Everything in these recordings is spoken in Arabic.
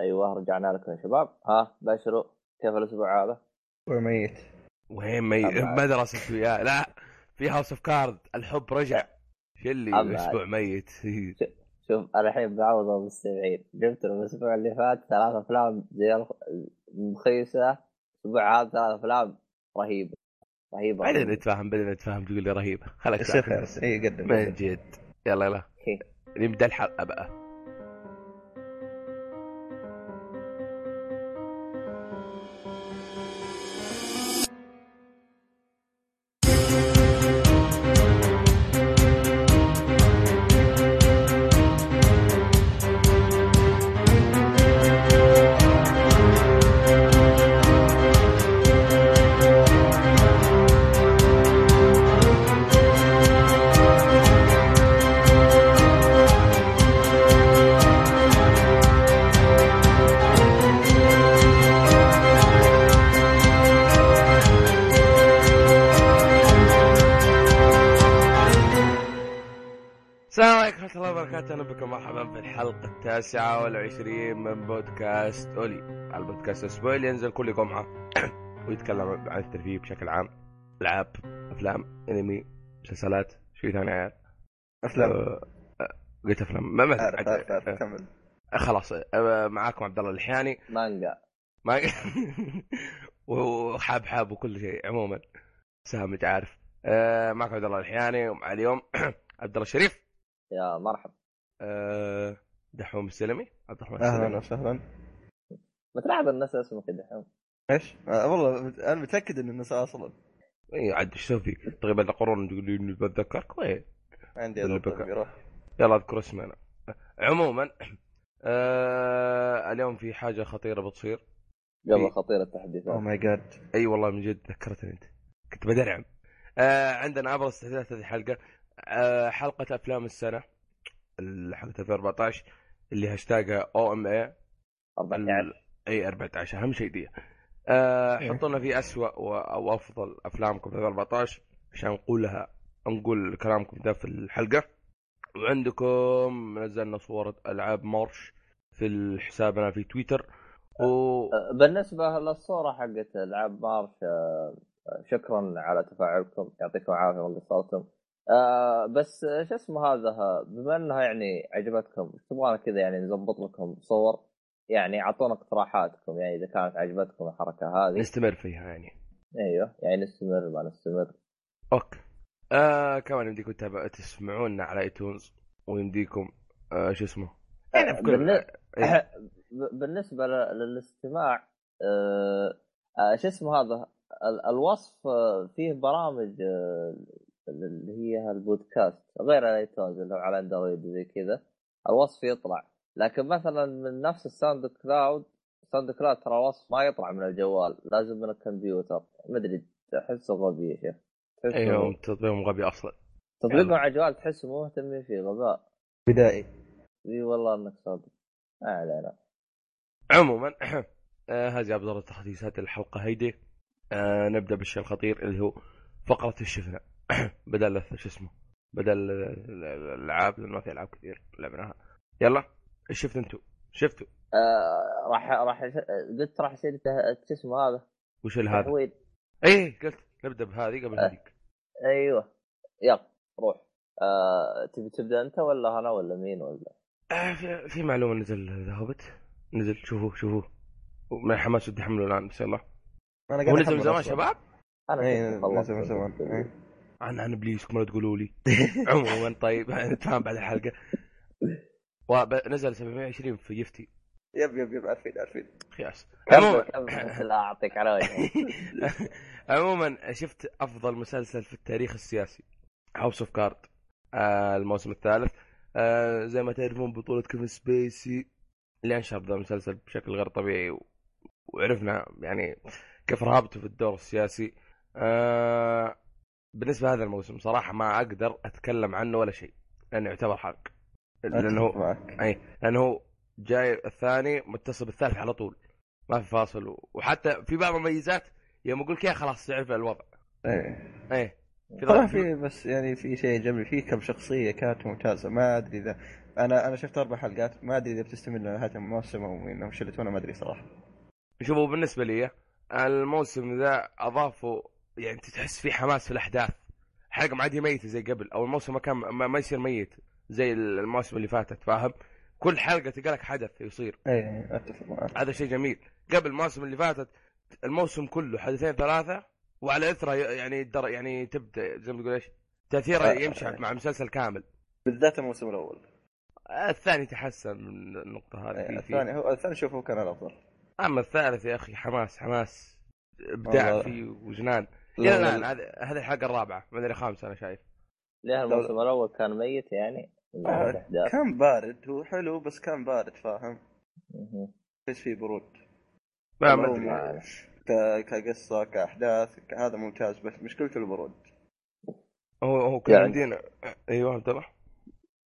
ايوه رجعنا لكم يا شباب. ها باشروا كيف الاسبوع هذا؟ وميت وين ميت مدرسة وياه لا في هاوس اوف كارد الحب رجع شلي الاسبوع ميت. شوف الحين بعوضه بال70 جبت له الاسبوع اللي فات 3 أفلام زي مخيسة. الاسبوع هذا 3 أفلام رهيبة بعدين نتفاهم تقول لي رهيبة خلك ساعة اي قدم من جد. يلا نبدأ الحلقة بقى. الساعة 20 من بودكاست أولي، البودكاست الأسبوعي اللي ينزل كل جمعة ويتكلم عن الترفيه بشكل عام، ألعاب، أفلام، أنمي، مسلسلات، شيء ثاني عاد. أفلام قلت أفلام ما عارف كمل. خلاص معاكم عبد الله الحياني. مانجا وحاب وكل شيء عموما سامج عارف. معاكم عبد الله الحياني ومع اليوم عبد الله الشريف. يا مرحبا. دحوم السلمي. عبد الرحمن السلمي وسهلا. متلاعب الناس اسمه كده دحوم ايش؟ والله انا متاكد ان الناس اصلا اي عاد ايش اسوي فيك تقريبا القرون تقول لي بتذكر كويس عندي البكره يلا اذكر اسمه انا عموما. اليوم في حاجه خطيره بتصير يلا خطيره التحديثات او ماي جاد اي والله من جد ذكرتني انت كنت بدرعم. عندنا ابرز تحديثات هذه الحلقه، حلقه افلام السنه الحلقه 14 اللي هاشتاجها OMA 14 اهم شيء دي. حطونا في أسوأ أو أفضل أفلامكم في 14 عشان نقول كلامكم ده في الحلقة. وعندكم نزلنا صورة ألعاب مارش في حسابنا في تويتر. بالنسبة للصورة حقت ألعاب مارش شكرا على تفاعلكم يعطيكم العافية والله صورتكم. بس ايش اسمه هذا بما انها يعني عجبتكم تبغانا كذا يعني نزبط لكم صور يعني اعطونا اقتراحاتكم يعني اذا كانت عجبتكم الحركه هذه نستمر فيها يعني ايوه يعني نستمر ما نستمر اوكي. كمان يمديكم تسمعونا على ايتونز ويمديكم ايش اسمه بالنسبه للاستماع ايش اسمه هذا الوصف فيه برامج اللي هي البودكاست غير على ايتونز لو على اندرويد زي كذا الوصف يطلع لكن مثلا من نفس الساوند كلاود ترى وصف ما يطلع من الجوال لازم من الكمبيوتر ما ادري احسه غبي يا شيخ. ايوه تطبيقهم غبي اصلا تطبيقهم على الجوال تحسه مو مهتمين فيه غباء بدائي اي والله انك صادق ما علينا. عموما هذه ابرز تحديثات الحلقه هيدي. نبدا بالشيء الخطير اللي هو فقره الشفنة بدل شو اسمه بدل الالعاب لانه في العاب كثير لعبناها. يلا شفت انتم شفتوا راح قلت راح يصير شو اسمه هذا وش هذا اي قلت نبدا بهذه قبل هذيك. ايوه يلا روح. تبي تبدا انت ولا انا ولا مين ولا في معلومه نزل ذهبت نزل شوفوه ما حماس ودي حمله الان ان شاء الله انا قاعد نزل زمان شباب انا خلص زمان انا بليز كما تقولوا لي عموما طيب نتفاهم بعد الحلقه. ونزل 720 في يفتي يب عارفين خياس عموما لا اعطيك على وجهي. عموما شفت افضل مسلسل في التاريخ السياسي هاوس اوف كارد الموسم الثالث. زي ما تعرفون بطوله كيفن سبيسي اللي انشر ذا المسلسل بشكل غير طبيعي وعرفنا يعني كيف رهابته في الدور السياسي. بالنسبة لهذا الموسم صراحة ما أقدر أتكلم عنه ولا شيء لأنه يعتبر حرق لأنه جاي الثاني متصل بالثالث على طول ما في فاصل وحتى في بعض المميزات يوم أقولك يا خلاص تعرف الوضع ايه طبعا في بس يعني في شيء جميل فيه كم شخصية كانت ممتازة ما أدري إذا انا شفت 4 حلقات ما ادري اذا بتستمر لنهايه الموسم او انهم شلتونا ما ادري صراحه. شوفوا بالنسبه لي الموسم ذا اضافوا يعني انت تحس فيه حماس في الاحداث، حلقه ما عاد ميته زي قبل، او الموسم ما كان ما يصير ميت زي الموسم اللي فاتت، فاهم؟ كل حلقه تلقى لك حدث يصير. اي اتفق، هذا شيء جميل. قبل الموسم اللي فاتت الموسم كله حدثين ثلاثه وعلى اثره يعني تبدا زي ما تقول ايش تاثيره يمشي مع مسلسل كامل، بالذات الموسم الاول. الثاني تحسن من النقطه هذه. الثاني هو الثاني شوفه كان الافضل، اما الثالث يا اخي حماس ابداع فيه وجنان. لا هذه الحلقه الرابعه من الخامسه انا شايف. ليه الموسم الاول كان ميت يعني؟ كان بارد، هو حلو بس كان بارد، فاهم؟ ايش في برود ما ادري، كقصه كاحداث هذا ممتاز، بس مشكلته البرود. هو كان عندنا يعني... ايوه ترى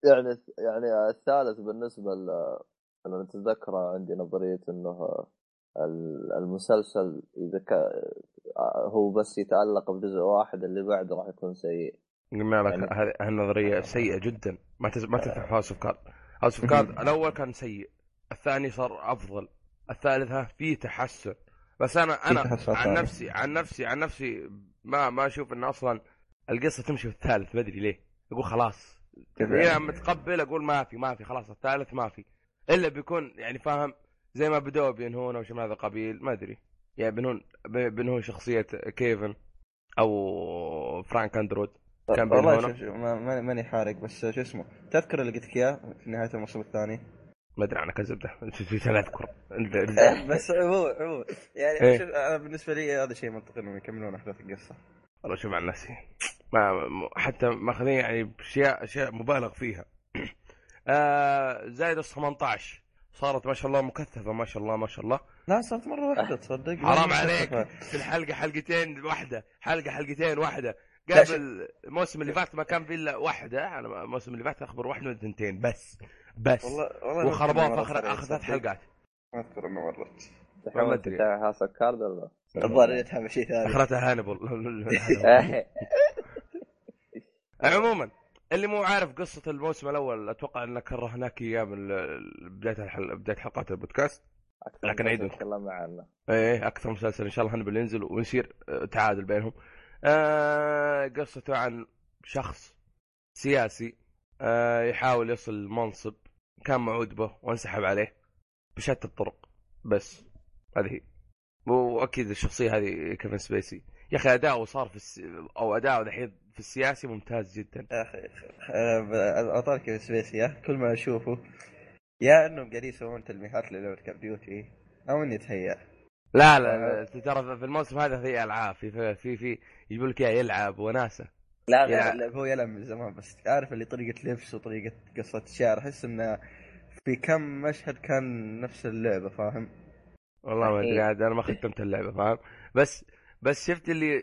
يعني الثالث بالنسبه انا اتذكر عندي نظريه انه المسلسل اذا هو بس يتعلق بجزء واحد اللي بعده راح يكون سيء. جميع لك هذه النظريه سيئه جدا، ما تنفع. هاوس اوف كارد الاول كان سيء، الثاني صار افضل، الثالثه فيه تحسن، بس انا عن نفسي ما اشوف ان اصلا القصه تمشي في الثالث. ما ادري ليه، اقول خلاص يعني متقبل، اقول ما في خلاص الثالث ما في الا بيكون يعني فاهم زي ما بدوا بينهون او شيء من هذا القبيل، ما ادري يعني بينهون شخصيه كيفن او فرانك اندرود كان بينهون. ماني حارق بس شو اسمه تذكر اللي قلت لك في نهايه الموسم الثاني؟ ما ادري انا كذبته لا اذكر بس هو يعني انا بالنسبه لي هذا شيء منطقي انهم يكملون احداث القصه. والله شوف على نفسي ما حتى ماخذين يعني اشياء مبالغ فيها. زائد 18 صارت ما شاء الله مكثفه، ما شاء الله لا صارت مره واحده تصدق، حرام عليك في الحلقه حلقتين واحده، حلقه حلقتين واحده. قبل الموسم اللي فات ما كان في الا واحده، انا الموسم اللي فات اخبر واحده وثنتين بس والله وخربوها فخر اخذت 3 حلقات. ما اذكر انه مرت ما ادري تاع هاوس اوف كارد ولا ضريتها بشيء ثاني اخرتها هانبل. عموما اللي مو عارف قصه الموسم الاول اتوقع انك كرهناك اياه من بدايه حلقات البودكاست، لكن عيدوا تكلمنا عنه. ايه اكثر مسلسل ان شاء الله هانبل ينزل ونصير تعادل بينهم. قصته عن شخص سياسي يحاول يصل المنصب، كان موعود به وانسحب عليه بشتى الطرق، بس هذه واكيد الشخصيه هذه كيفن سبيسي يا اخي اداؤه صار في اداؤه الحين في السياسي ممتاز جدا يا اخي. اطار كيفن سبيسي كل ما اشوفه يا انه قاعد يسوون تلميحات للعبة كمبيوتر او اني اتهيأ. لا ترى في الموسم هذا في العاب، في يقول لك يلعب وناسه. لا هو يلعب من زمان، بس عارف اللي طريقه لبس وطريقه قصه شعر احس انه في كم مشهد كان نفس اللعبه، فاهم؟ والله ما ادري عاد انا ما ختمت اللعبه، فاهم؟ بس شفت اللي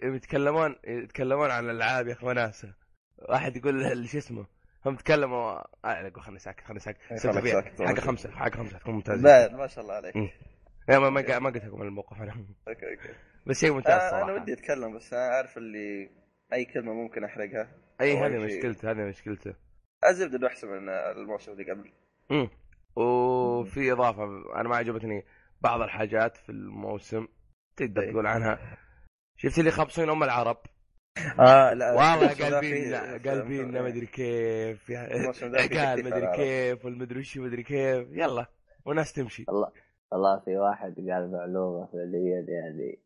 يتكلمون عن الالعاب يا اخوان ناسه، واحد يقول اللي شو اسمه هم تكلموا اقول خلني ساكت حاجه خمسه تكون ممتازه ما شاء الله عليك. ما قلت لكم الموقف انا. اوكي بس شيء ممتاز صراحه. انا ودي اتكلم بس عارف اللي اي كلمه ممكن احرقها. اي هذه مشكلته ازبد انه احسن من الموسم اللي قبل. وفي اضافه انا ما عجبتني بعض الحاجات في الموسم تقدر تقول عنها. شفت اللي خبصين ام العرب؟ لا والله قلبين ما ادري كيف قال ما ادري كيف والمدري شو ما ادري كيف يلا وناس تمشي. الله في واحد قال معلومه فعليا يعني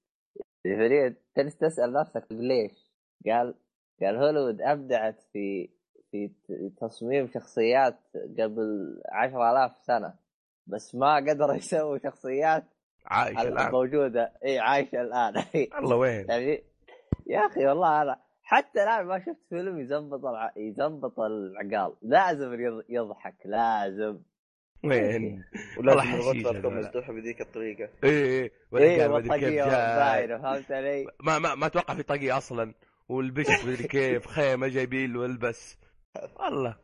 تجلس تسال نفسك ليش قال هوليوود ابدعت في تصميم شخصيات قبل 10,000 سنة بس ما قدر يسوي شخصيات عايشه الان موجوده. اي عايشه الان الله وين يعني يا اخي. والله انا حتى الان ما شفت فيلم يزبط العقال، لازم يضحك لازم وين والله الغلطه مفتوحه بذيك الطريقه. اي ولا كيف جاي فهمت علي؟ ما توقع في طقي اصلا والبش كيف خيمه جايبين له البس والله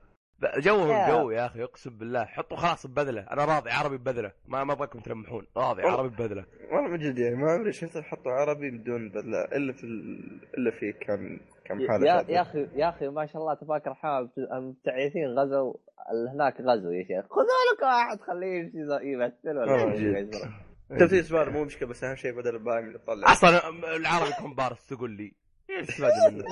جو يا اخي اقسم بالله حطوا خلاص ببذله، انا راضي عربي ببذله، ما ابغاكم تلمحون، راضي عربي ببذله. والله من جد يعني ما ادري شفت حطوا عربي بدون بذله الا في الا في كم حاله. يا اخي ما شاء الله تبارك الرحمن المبتعثين غزوا هناك غزو يا شيخ، خذوا لك واحد خليه يمثل ولا تمثيل سبار مو مشكله، بس اهم شيء بدل الباقي اللي طلع اصلا العربي كومبارس. تقول لي ايش استفاد منه؟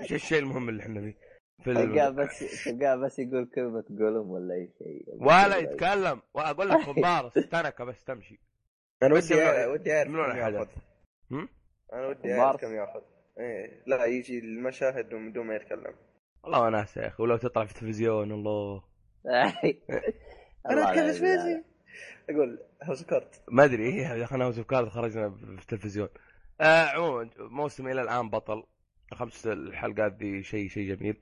ايش الشيء المهم اللي احنا فيه؟ بس يقول كلمة قلم ولا أي شيء ولا يتكلم، وأقول لك خبار استنك بس تمشي. أنا ودي أعرف كم يأخذ، أنا ودي أعرف كم يأخذ. إيه لا يجي المشاهد ومدون ما يتكلم. والله أنا سيخ ولو تطلع في التلفزيون الله. أنا أتكلم شوية أقول هاوس كارت ما أدري إيه، دخلنا هاوس كارت خرجنا في التلفزيون. عموما موسم إلى الآن بطل 5 الحلقات دي شيء جميل.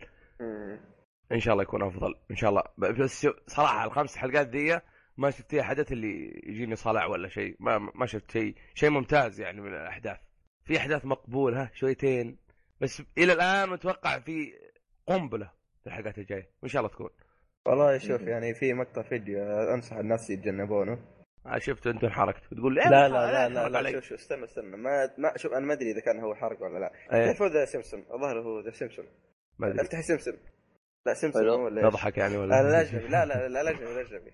ان شاء الله يكون افضل ان شاء الله. بس صراحه 5 حلقات ذي ما شفتيها حدث اللي يجيني صلع ولا شيء، ما شفت شيء ممتاز يعني من الاحداث. في احداث مقبول ها شويتين بس الى الان، متوقع في قنبله في الحلقات الجايه وان شاء الله تكون. والله شوف يعني في مقطع فيديو انصح الناس يتجنبونه، شفته انت حركته تقول لا لا لا لا, لا, لا شوف استنى ما شوف، انا ما ادري اذا كان هو حرق ولا لا. تعرف ذا سمسم الظاهر هو ذا سمسم، افتح سمسم لا سمسم ولا اضحك يعني ولا لا اجنبي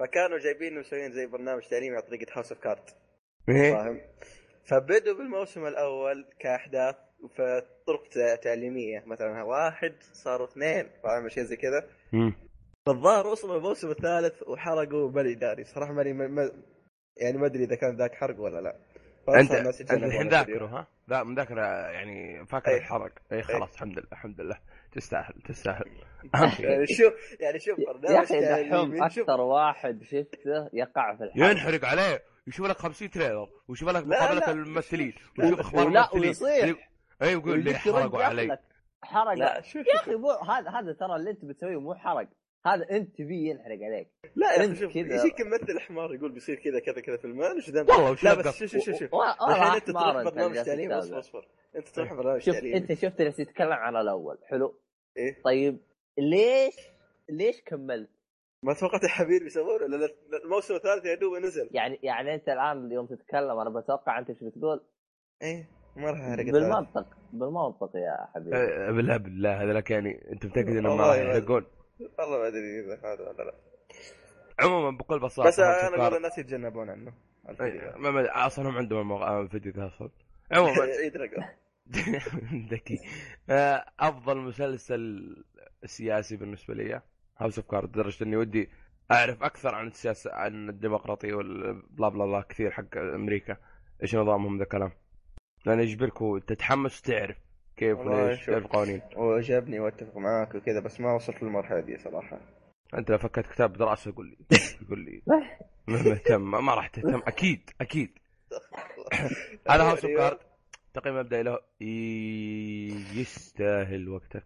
فكانوا جايبين مسوين زي برنامج تعليمي على طريقه هاوس اوف كارد فاهم، فبدوا بالموسم الاول كاحداث وطرق تعليميه، مثلا واحد صاروا 2 فاهم شيء زي كذا. فالظاهر وصلوا الموسم الثالث وحرقوا بالاداري صراحه يعني ما ادري اذا كان ذاك حرق ولا لا. انت الحين ذاكره ها؟ لا مذاكره يعني فاكر الحرق. اي خلاص الحمد لله تستاهل شوف يعني شوف برنامج تعليمي اكثر واحد شفته يقع في الحرق ينحرق عليه، يشوف لك 50 تريلر ويشوف لك مقابله الممثلين ويشوف اخبار الممثلين. اي يقول لي حرقوا علي حرق يا اخي، مو هذا ترى اللي انت بتسويه مو حرق، هذا انت بيه ينحرق عليك. لا انت كذا يجيك مثل حمار يقول بيصير كذا كذا كذا في المال وش ذنب. لا بس شوف الحين انت تروح برنامج تعليمي اصبر، انت تروح برنامج تعليمي، انت شفت اللي يتكلم على الاول حلو إيه؟ طيب ليش كملت؟ ما توقعت الحبيب بيسوون ولا الموسم الثالث يا دوب نزل يعني انت الان اليوم تتكلم، انا بتوقع انت ايش بتقول. ايه ما راح احرق بالمنطق يا حبيبي. بالله هذا لك يعني انت متاكد انه ما راح يحرقون؟ والله ما ادري اذا هذا ولا لا. عموما بكل بساطه بس انا اقول الناس يتجنبون عنه ما اصلا هم عندهم فيديو تواصل. عموما ذكي. افضل مسلسل سياسي بالنسبه لي هاوس اوف كارد، لدرجه اني ودي اعرف اكثر عن السياسه عن الديمقراطيه والبلا بلا بلا كثير حق امريكا ايش نظامهم ذا الكلام، لان يجبركوا تتحمس تعرف كيف ليش تعرف قوانين. وجابني واتفق معاك وكذا بس ما وصلت للمرحله دي صراحه. انت لو فكرت كتاب دراسه قول لي مهتم ما راح تهتم اكيد. انا هاوس اوف كارد تقييم مبدئي له يستاهل وقتك.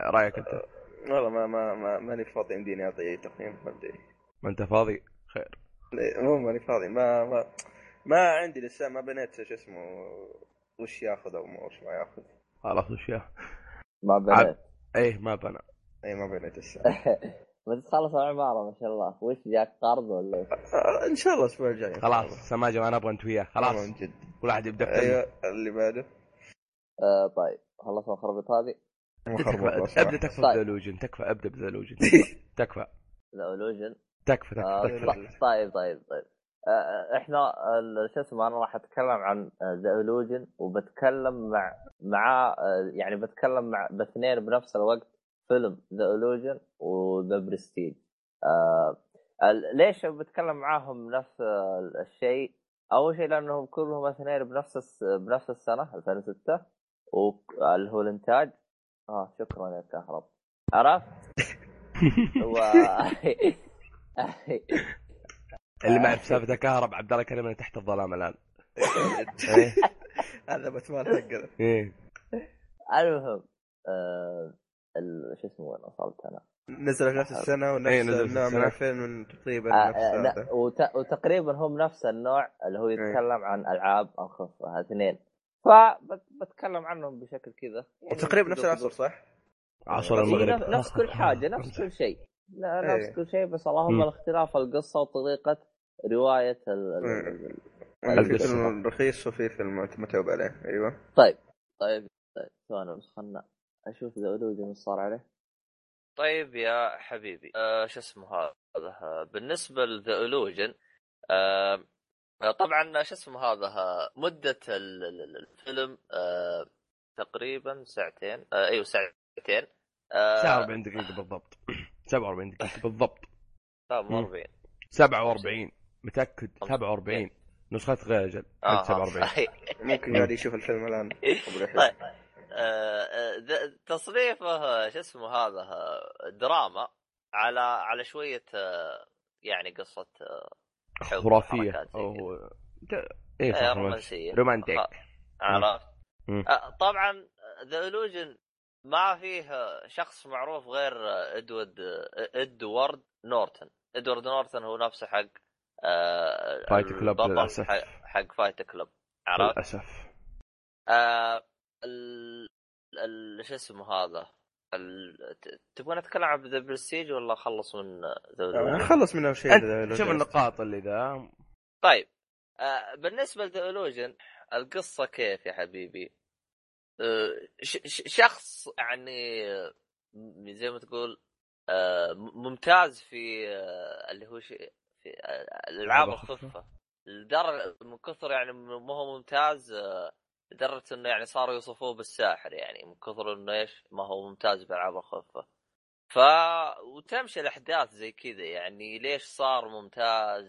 رايك انت؟ والله ما ماني فاضي عندي اني اعطي تقييم مبدئي. ما انت فاضي خير. مو ماني فاضي، ما عندي لسه ما بنيت شو اسمه وش ياخذ او ما وش ما ياخذ خلاص وش ياخذ ما بنيت ما بنيت الساعه ما تخلص العماره ما شاء الله. وش جاك قرض ولا ان شاء الله الاسبوع الجاي خلاص سماجه انا ابغى انت وياه خلاص من جد كل واحد يبدا. ايوه اللي بعده طيب خلصنا الخربطه هذه ابدا تكفى باللوجن تكفى ابدا باللوجن تكفى لوجن تكفى طيب احنا شو اسمه انا راح اتكلم عن ذا إلوجن وبتكلم مع يعني بتكلم مع باثنين بنفس الوقت فيلم ذا إلوجن وذا برستيج. ليش بتكلم معاهم نفس الشيء؟ اول شيء لانهم كلهم اثنين بنفس السنه 2006 واللي هو الانتاج شكرا يا كهرب عرفت و اللي ما يعرف سالفة كهرب عبد الله كريم من تحت الظلام الآن هذا بتمال حقه. المهم شو اسمه أنا وصلت أنا نزل في نفس السنة ونفس النوع من الفيلم من تقريبا نفس وتقريبا هم نفس النوع اللي هو يتكلم عن ألعاب أو خفة اثنين فبتكلم عنهم بشكل كذا يعني وتقريبا نفس العصر صح؟ 10 المغرب. نفس كل حاجه نفس كل شيء. لا نفس كل شيء بس اللهم الاختلاف القصه وطريقه روايه القصه. رخيص وفي فيلم متعوب عليه. ايوه طيب ثواني بس خلنا اشوف اذا ولودي مصار عليه. طيب يا حبيبي شو اسمه هذا بالنسبه لذا إلوجن طبعا شو اسمه هذا مده الفيلم تقريبا ساعتين. ايوه ساعتين ساعه 40 دقيقه بالضبط. 47 دقيقه بالضبط. 47 47 متاكد 47 نسخه غير اجل 47 ممكن قاعد يشوف الفيلم الان. تصنيفه شو اسمه هذا دراما على شويه يعني قصه خرافيه او ايه رومانسيه رومانتيك عرفت. طبعا ذا إلوجن ما فيه شخص معروف غير ادوارد نورتن. ادوارد نورتن هو نفسه حق فايت كلوب للاسف. حق فايت كلوب عرفت للاسف. شو اسمه هذا تبغون نتكلم عن ذا برستيج ولا خلص من ذا؟ خلص منه شيء. شوف النقاط اللي ذا. طيب بالنسبه لذا إلوجن القصه كيف يا حبيبي؟ شخص يعني زي ما تقول ممتاز في اللي هو شيء في الالعاب الخفه لدرجه من كثر يعني ما هو ممتاز لدرجة انه يعني صاروا يوصفوه بالساحر يعني من كثر انه ايش ما هو ممتاز بالألعاب الخفة. وتمشي الاحداث زي كذا يعني ليش صار ممتاز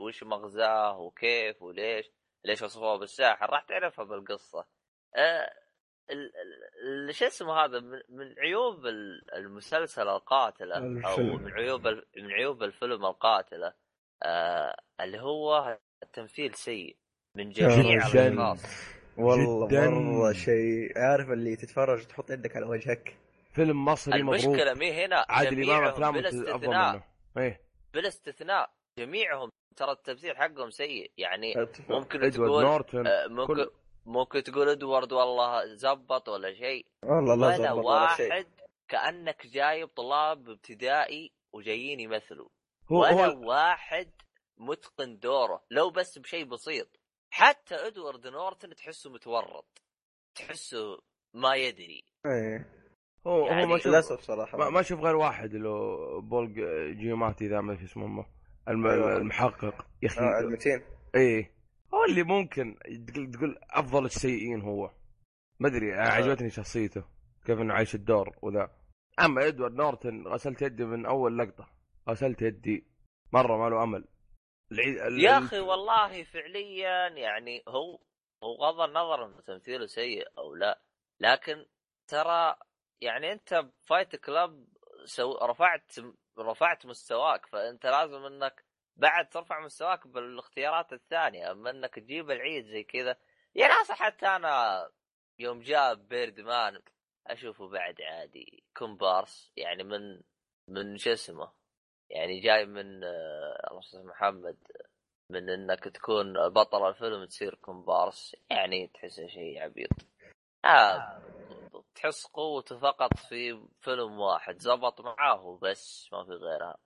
وش مغزاه وكيف وليش وصفوه بالساحر راح تعرفها بالقصة. شو اسمه هذا من عيوب المسلسل القاتلة او من عيوب الفيلم القاتلة اللي هو التمثيل سيء من جميع الناس والله مره شيء. عارف اللي تتفرج تحط يدك على وجهك. فيلم مصري مبروك. المشكلة مي هنا عادل امام افلامه افضل منه بالاستثناء جميعهم ترى التمثيل حقهم سيء يعني ممكن تقول ممكن تقول ادوارد والله زبط ولا شيء والله لا زبط ولا شيء. كأنك جايب طلاب ابتدائي وجايين يمثلوا ولا واحد متقن دوره لو بس بشيء بسيط. حتى ادوارد نورتن تحسه متورط تحسه ما يدري. ايه هو يعني ما للاسف صراحه ما اشوف غير واحد له بولج جيوماتي ذا ما في اسمه امه المحقق يا اخي المتين. ايه هو اللي ممكن تقول افضل السيئين. هو ما ادري عجبتني شخصيته كيف انه عايش الدور وذا. اما ادوارد نورتن غسلت يدي من اول لقطه. غسلت يدي مره ما له امل يا أخي والله فعليا يعني هو غض النظر أن تمثيله سيء أو لا لكن ترى يعني أنت بفايت كلاب رفعت مستواك فأنت لازم أنك بعد ترفع مستواك بالاختيارات الثانية. أما أنك تجيب العيد زي كذا يا ناس. حتى أنا يوم جاء بيردمان أشوفه بعد عادي كومبارس يعني من جسمه يعني جاي من الله محمد من انك تكون بطل الفيلم تصير كومبارس يعني تحس شيء عبيط. تحس قوته فقط في فيلم واحد زبط معاه بس ما في غيرها.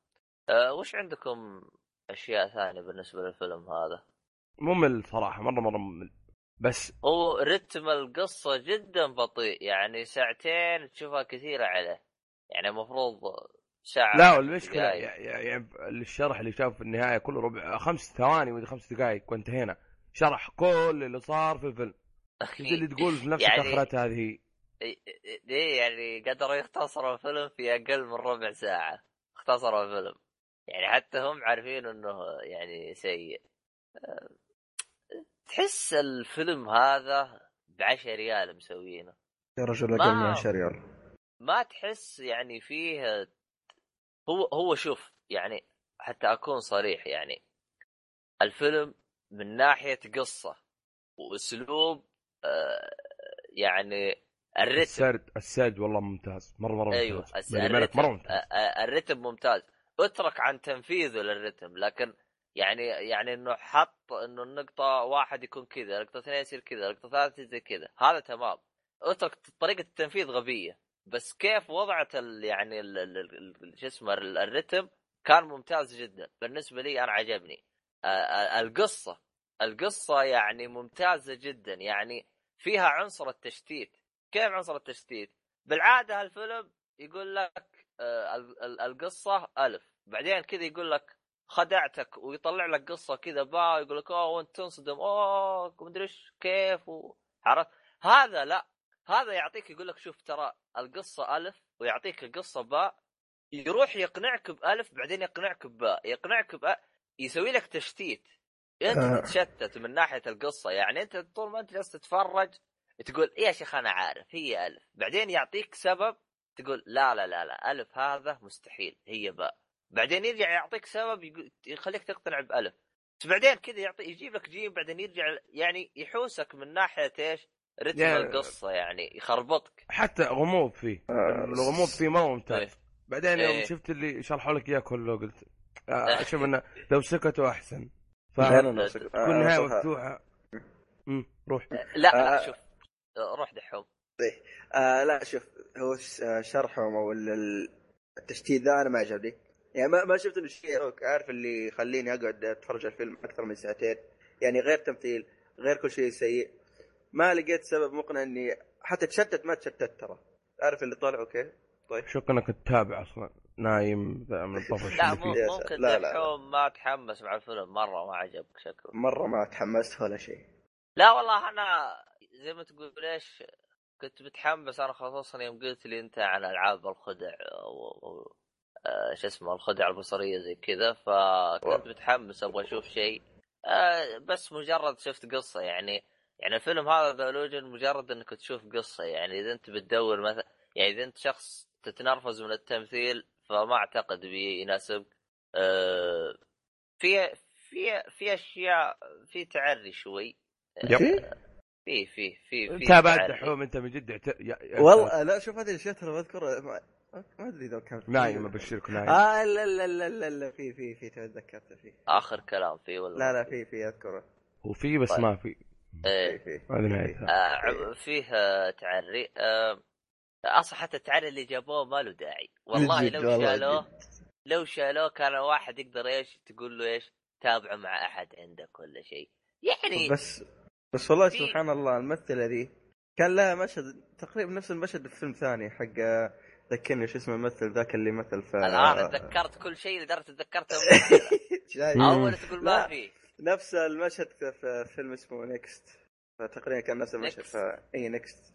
وش عندكم اشياء ثانية بالنسبة للفيلم هذا؟ ممل صراحة مرة ممل. بس هو رتم القصة جدا بطيء يعني ساعتين تشوفها كثيرة عليه يعني مفروض لا. والمشكلة يعني الشرح اللي شاف في النهاية كله ربع 5 ثواني ودي 5 دقائق كنت هنا شرح كل اللي صار في الفيلم. اللي تقول في نفسك يعني أخرتها هذه دي يعني قدروا يختصروا الفيلم في أقل من ربع ساعة. اختصروا الفيلم يعني حتى هم عارفين أنه يعني سيء. تحس الفيلم هذا ب10 ريال مسوينه يا رجل. أقل من 10 ريال ما تحس يعني فيه. هو شوف يعني حتى أكون صريح يعني الفيلم من ناحية قصة وأسلوب يعني الرتم السرد والله ممتاز مرة أيوة ممتاز. الرتم ممتاز اترك عن تنفيذه للرتم لكن يعني إنه حط إنه النقطة 1 يكون كذا نقطة 2 يصير كذا نقطة 3 زي كذا هذا تمام. اترك طريقه التنفيذ غبيه، بس كيف وضعت يعني شو اسمه الرتم كان ممتاز جدا بالنسبه لي، انا عجبني. القصه يعني ممتازه جدا، يعني فيها عنصر التشتيت. كيف عنصر التشتيت؟ بالعاده هالفيلم يقول لك القصه الف، بعدين كذا يقول لك خدعتك ويطلع لك قصه كذا با، يقول لك اوه وانت تنصدم اوه مدري ايش كيف عرفت. هذا لا، هذا يعطيك يقول لك شوف ترى القصه الف، ويعطيك القصه با، يروح يقنعك بالف بعدين يقنعك بباء، يقنعك بأ، يسوي لك تشتيت، انت تتشتت من ناحيه القصه. يعني انت طول ما انت جالس تتفرج تقول يا شيخ انا عارف هي الف، بعدين يعطيك سبب تقول لا لا لا لا الف هذا مستحيل هي باء، بعدين يرجع يعطيك سبب يخليك تقتنع بألف، بعدين كذا يعطي يجيب لك جيم، بعدين يرجع يعني يحوسك من ناحيه ايش رتم يعني القصه، يعني يخربطك. حتى غموض فيه، الغموض فيه ما ممتاز. ايه. بعدين يوم شفت اللي شرحوا لك اياه كله قلت اشوف انه لو سكتوا احسن، فانا كل نهايه مفتوحه. روح لا شوف روح دحوم. لا شوف هو شرحهم او التشتيت ذا انا ما عجبني، يعني ما شفت انه شيء عارف اللي يخليني اقعد اتفرج على الفيلم اكثر من ساعتين، يعني غير تمثيل غير كل شيء سيء، ما لقيت سبب مقنع اني حتى تشتت. ما تشتت ترى، عارف اللي طالع اوكي. طيب شو انك تتابع اصلا نايم من الطفش؟ لا ممكن الحين ما تحمس مع الفيلم مره، ما عجبك شكله مره، ما تحمست ولا شيء. لا والله انا زي ما تقول ليش كنت متحمس انا، خصوصا يوم قلت لي انت عن العاب الخدع و شو اسمه الخدعة البصرية زي كذا، فكنت متحمس أبغى أشوف شيء. بس مجرد شفت قصة، يعني الفيلم هذا ذا إلوجن مجرد أنك تشوف قصة. يعني إذا أنت بتدور مثلا، يعني إذا أنت شخص تتنرفز من التمثيل فما أعتقد بيناسبك. في أشياء في تعري شوي. في تابعت دحوم أنت من جد والله. لا شوف هذه الأشياء ترى بذكرها، ما ادري اذا كان نايم ابشرك نايم. لا لا لا لا في تذكرت فيه اخر كلام فيه ولا لا؟ في اذكره وفي بس ما في فيه تعري اصلا. حتى التعري اللي جابوه ما له داعي والله. لو شالوه كان واحد يقدر ايش تقول له ايش تابعه مع احد عندك ولا شيء يعني. بس والله سبحان الله الممثله ذي كان لها مشهد تقريبا نفس المشهد في فيلم ثاني حق، ذكرني شو اسمه الممثل ذاك اللي مثل في الآن تذكرت كل شيء لدرجة تذكرته أول تقول ما في نفس المشهد في فيلم اسمه نيكست، فتقريبا كان نفس المشهد في أي نيكست.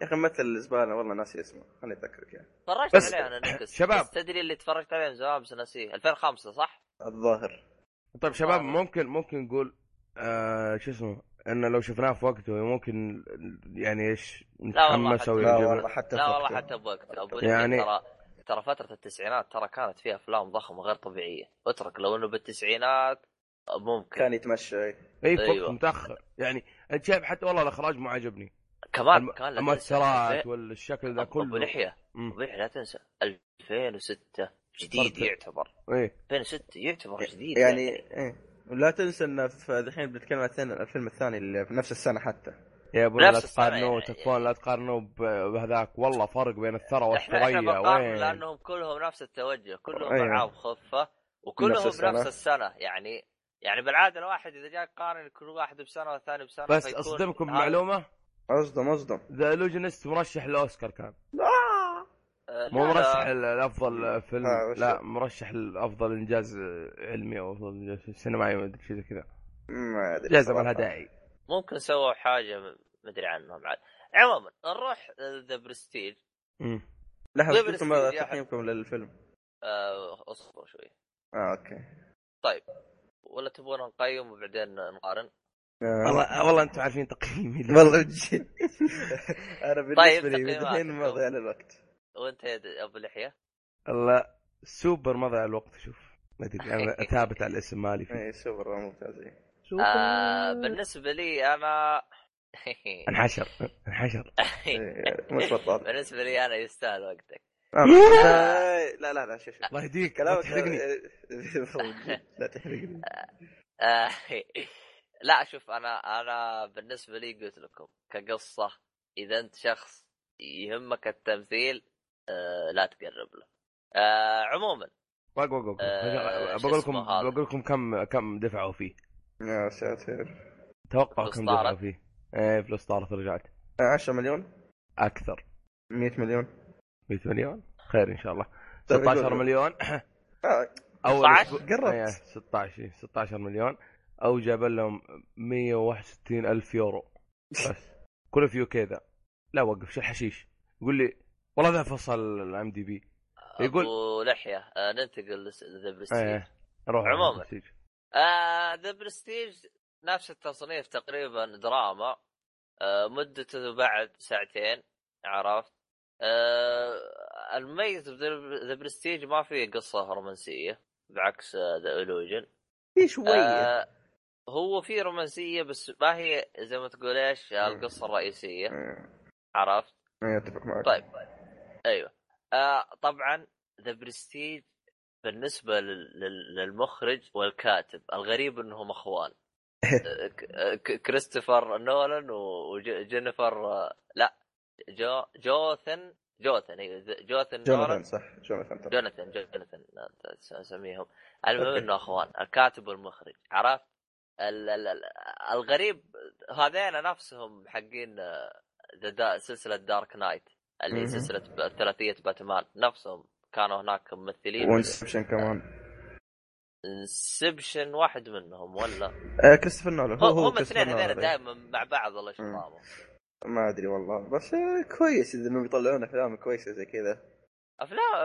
يا أخي مثل زبالة والله ناسي اسمه، خليني أذكرك يعني تفرجت عليه أنا نيكست شباب، تدري اللي تفرجت عليه من زمان بس ناسيه 2005 صح الظاهر. طيب شباب ممكن نقول شو اسمه إنه لو شفناه في وقته ممكن يعني إيش نتحمس أو يجيب. لا والله حتى بوقته يعني. ترى فترة التسعينات ترى كانت فيها أفلام ضخمة غير طبيعية. اترك لو إنه بالتسعينات ممكن كان يتمشى أي وقت متأخر يعني. أنت شايف حتى والله الإخراج ما عجبني كمان، كان المؤثرات والشكل ذا كله. أبو لحية لا تنسى 2006 جديد يعتبر. 2006 يعتبر جديد يعني. ولا تنسى ان في الحين بنتكلم عن الفيلم الثاني اللي في نفس السنه حتى يا ابو. لا تقارنوا تكون، لا تقارنوا بهذاك والله. فرق بين الثرى والثريا وين، لانهم كلهم نفس التوجه، كلهم العاب خفه وكلهم بنفس السنه يعني بالعاده الواحد اذا جاء يقارن كل واحد بسنه والثاني بسنه. بس اصدمكم بمعلومه، اصدم ذا إلوجينست مرشح للاوسكار كان مو مرشح الافضل فيلم، لا مرشح الافضل انجاز علمي او افضل انجاز سينمائي ما ادري شيء كذا ما ادري. جاز ما لها داعي، ممكن سووا حاجه ما ادري عنهم عاد. عموما نروح ذا برستيج. لحظه شفتوا تقييمكم للفيلم؟ اصبروا شوي. اوكي طيب، ولا تبغون نقيم وبعدين نقارن؟ والله انتم عارفين تقييمي والله جد. انا بالنسبه لي بدين مضي على الوقت. وانت يا ابو لحيه؟ الله سوبر مضيع الوقت. شوف ما ادري انا ثابت على الاسم مالي فيه. اي سوبر ممتازين. بالنسبه لي انا انحشر مش بطال. بالنسبه لي انا يستاهل وقتك. لا شوف الله يهديك كلامك تحرقني. لا تحرقني. لا شوف انا بالنسبه لي قلت لكم كقصه اذا انت شخص يهمك التمثيل لا تقرب له. عموما بقول لكم كم دفعوا فيه يا ساتر. توقعوا كم دفعوا فيه؟ فلوس طارت رجعت 10 مليون اكثر 100 مليون خير ان شاء الله. 16 مليون اول 16 مليون او جاب لهم 161 الف يورو بس كله في يوكي ذا. لا وقف شو الحشيش يقول لي والله ذا فصل الام دي بي يقول لحيه. ننتقل لذا برستيج. نروح عموما ذا برستيج نفس التصنيف تقريبا دراما. مدته بعد ساعتين عرفت. الميز ذا برستيج ما فيه قصة رومانسية بعكس ذا إلوجن في شوية. هو فيه رومانسية بس ما هي زي ما تقول ايش القصة الرئيسية عرفت. طيب ايوه. طبعا ذا برستيج بالنسبة للمخرج والكاتب الغريب انهم اخوان كريستوفر نولان وجينيفر لا جوناثان اسميهم. المهم انه اخوان الكاتب والمخرج عرفت. الغريب هذين نفسهم حقين سلسله دارك نايت اللي سلسله ثلاثيه باتمان نفسهم كانوا هناك ممثلين. وانسبشن كمان انسبشن واحد منهم ولا كريستوفر نولان هو الاثنين هذول دائما مع بعض الله يشفاهم ما ادري والله. بس كويس انهم يطلعون افلام كويسه زي كذا.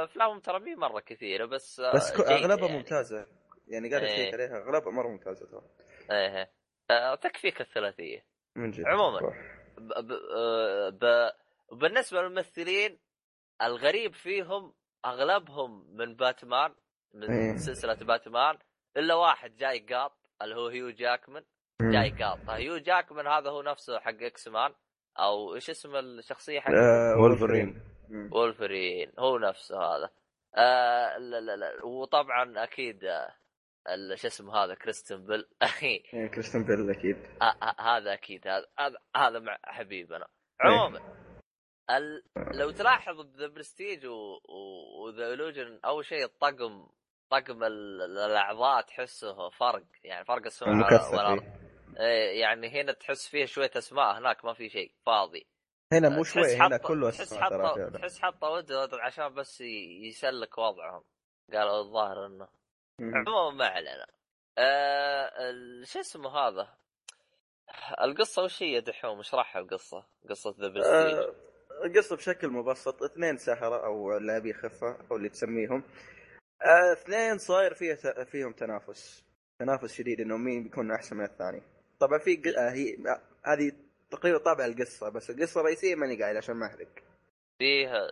افلامهم ترى مي مره كثيره بس اغلبها يعني ممتازه يعني قاعد اشيك عليها اغلبها مره ممتازه ترى. تكفيك الثلاثيه من جد عموما. بالنسبه للممثلين الغريب فيهم اغلبهم من باتمان من سلسله باتمان الا واحد جاي قاط اللي هو هيو جاكمان. جاي قاط هيو جاكمان هذا هو نفسه حق اكس مان او ايش اسم الشخصيه حق وولفرين هو نفسه هذا. لا لا لا. وطبعا اكيد ايش اسمه هذا كريستن بيل اخي كريستن بيل اكيد هذا اكيد هذا مع حبيبنا. عموما لو تلاحظ ذا برستيج وذا إلوجن اول شيء طقم الاعضاء تحسه فرق يعني فرق السمعه يعني هنا تحس فيه شوية أسماء هناك ما في شيء فاضي. هنا مو شوية هنا كله أسماء ترى. تحس حطه وده عشان بس يسلك وضعهم قالوا الظاهر إنه عموما ما علينا. شو اسمه هذا القصة وش هي دحوم اشرحها القصة قصة ذا برستيج. القصة بشكل مبسط اثنين ساحرة أو لاعبي خفة أو اللي تسميهم اثنين صاير فيهم تنافس شديد إنه مين بيكون أحسن من الثاني. طبعا في هي هذه تقريبا طابع القصه بس القصه الرئيسيه ماني قايل عشان ما احرق فيها.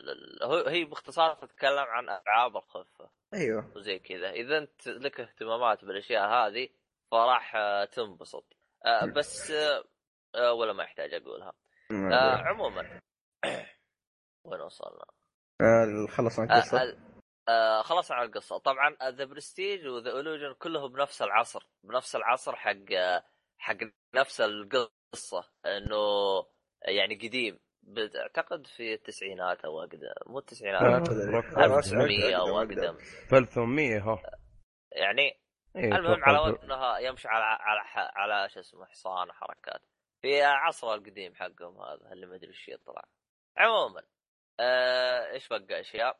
هي باختصار تتكلم عن العاب الخفه ايوه وزي كذا. اذا انت لك اهتمامات بالاشياء هذه فراح تنبسط. بس ولا ما يحتاج اقولها. عموما وين وصلنا؟ خلصنا القصه. خلصنا على القصه. طبعا ذا برستيج وذا إلوجن كلهم بنفس العصر حق نفس القصة انه يعني قديم بعتقد في التسعينات او اقدم مو التسعينات 1900 او اقدم 1300 ها يعني. المهم على وزنها يمشي على شو اسمه حصان حركات في عصره القديم حقهم هذا اللي ما ادري ايش طلع. عموما ايش بقى اشياء.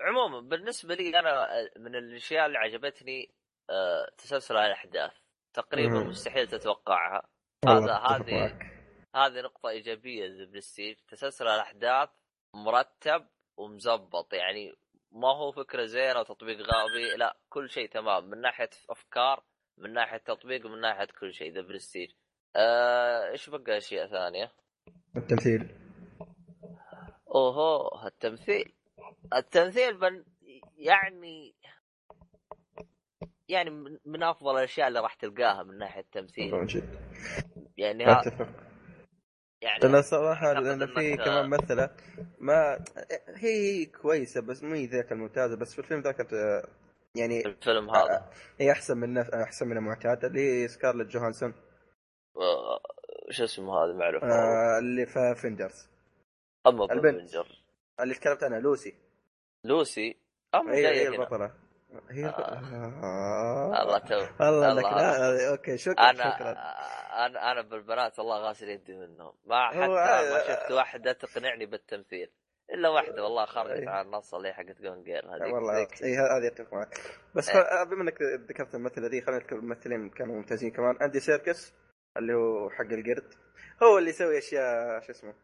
عموما بالنسبة لي انا من الاشياء اللي عجبتني تسلسل الاحداث تقريبا مستحيل تتوقعها. هذه نقطة إيجابية ذا برستيج. تسلسل الأحداث مرتب ومزبط يعني ما هو فكرة زينة وتطبيق غبي لا كل شيء تمام من ناحية أفكار من ناحية تطبيق ومن ناحية كل شيء ذا برستيج. إيش بقى أشياء ثانية؟ التمثيل أوهو التمثيل يعني من أفضل الأشياء اللي راح تلقاها من ناحية التمثيل يعني أتفق يعني أنا صراحة لأن في كمان مثلة ما هي كويسة بس مو ذاك الممتازة بس في الفيلم ذاك يعني الفيلم هذا هي أحسن من المعتاد اللي سكارلت جوهانسون شو اسمه هذا معروف اللي في فندرز اما بنجر اللي تكلمت عنها لوسي اما جايه البطله هي الله تو الله لك لا اوكي شكرا انا بالبنات والله غاسل يدي منهم ما حتى ما شفت واحده تقنعني بالتمثيل الا واحده والله خرجت على النص اللي حقت جون جير هذيك والله اي هذه اتفق معك بس بما انك ذكرت الممثله دي خلينا نذكر الممثلين كانوا ممتازين كمان اندي سيركس اللي هو حق القرد هو اللي يسوي اشياء شو اسمه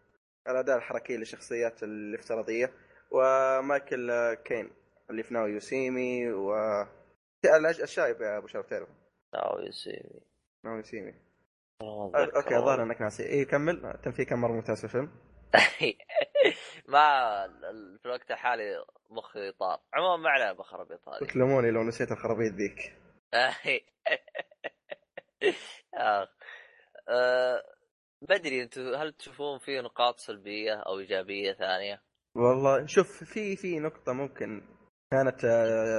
الاداء الحركي للشخصيات الافتراضيه ومايكل كين اللي في ناو يوسيمي و الشايب يا ابو شرف تعرفه ناو يوسيمي اوكي ظاهر انك ناسي ايه كمل تمثيل كان مره ممتاز في الفيلم ما في الوقت الحالي مخي طار عموما ما عليه بخرب ايطالي تكلموني لو نسيت الخرابيط ذيك بدري انتم هل تشوفون في نقاط سلبيه او ايجابيه ثانيه؟ والله شوف في نقطه ممكن كانت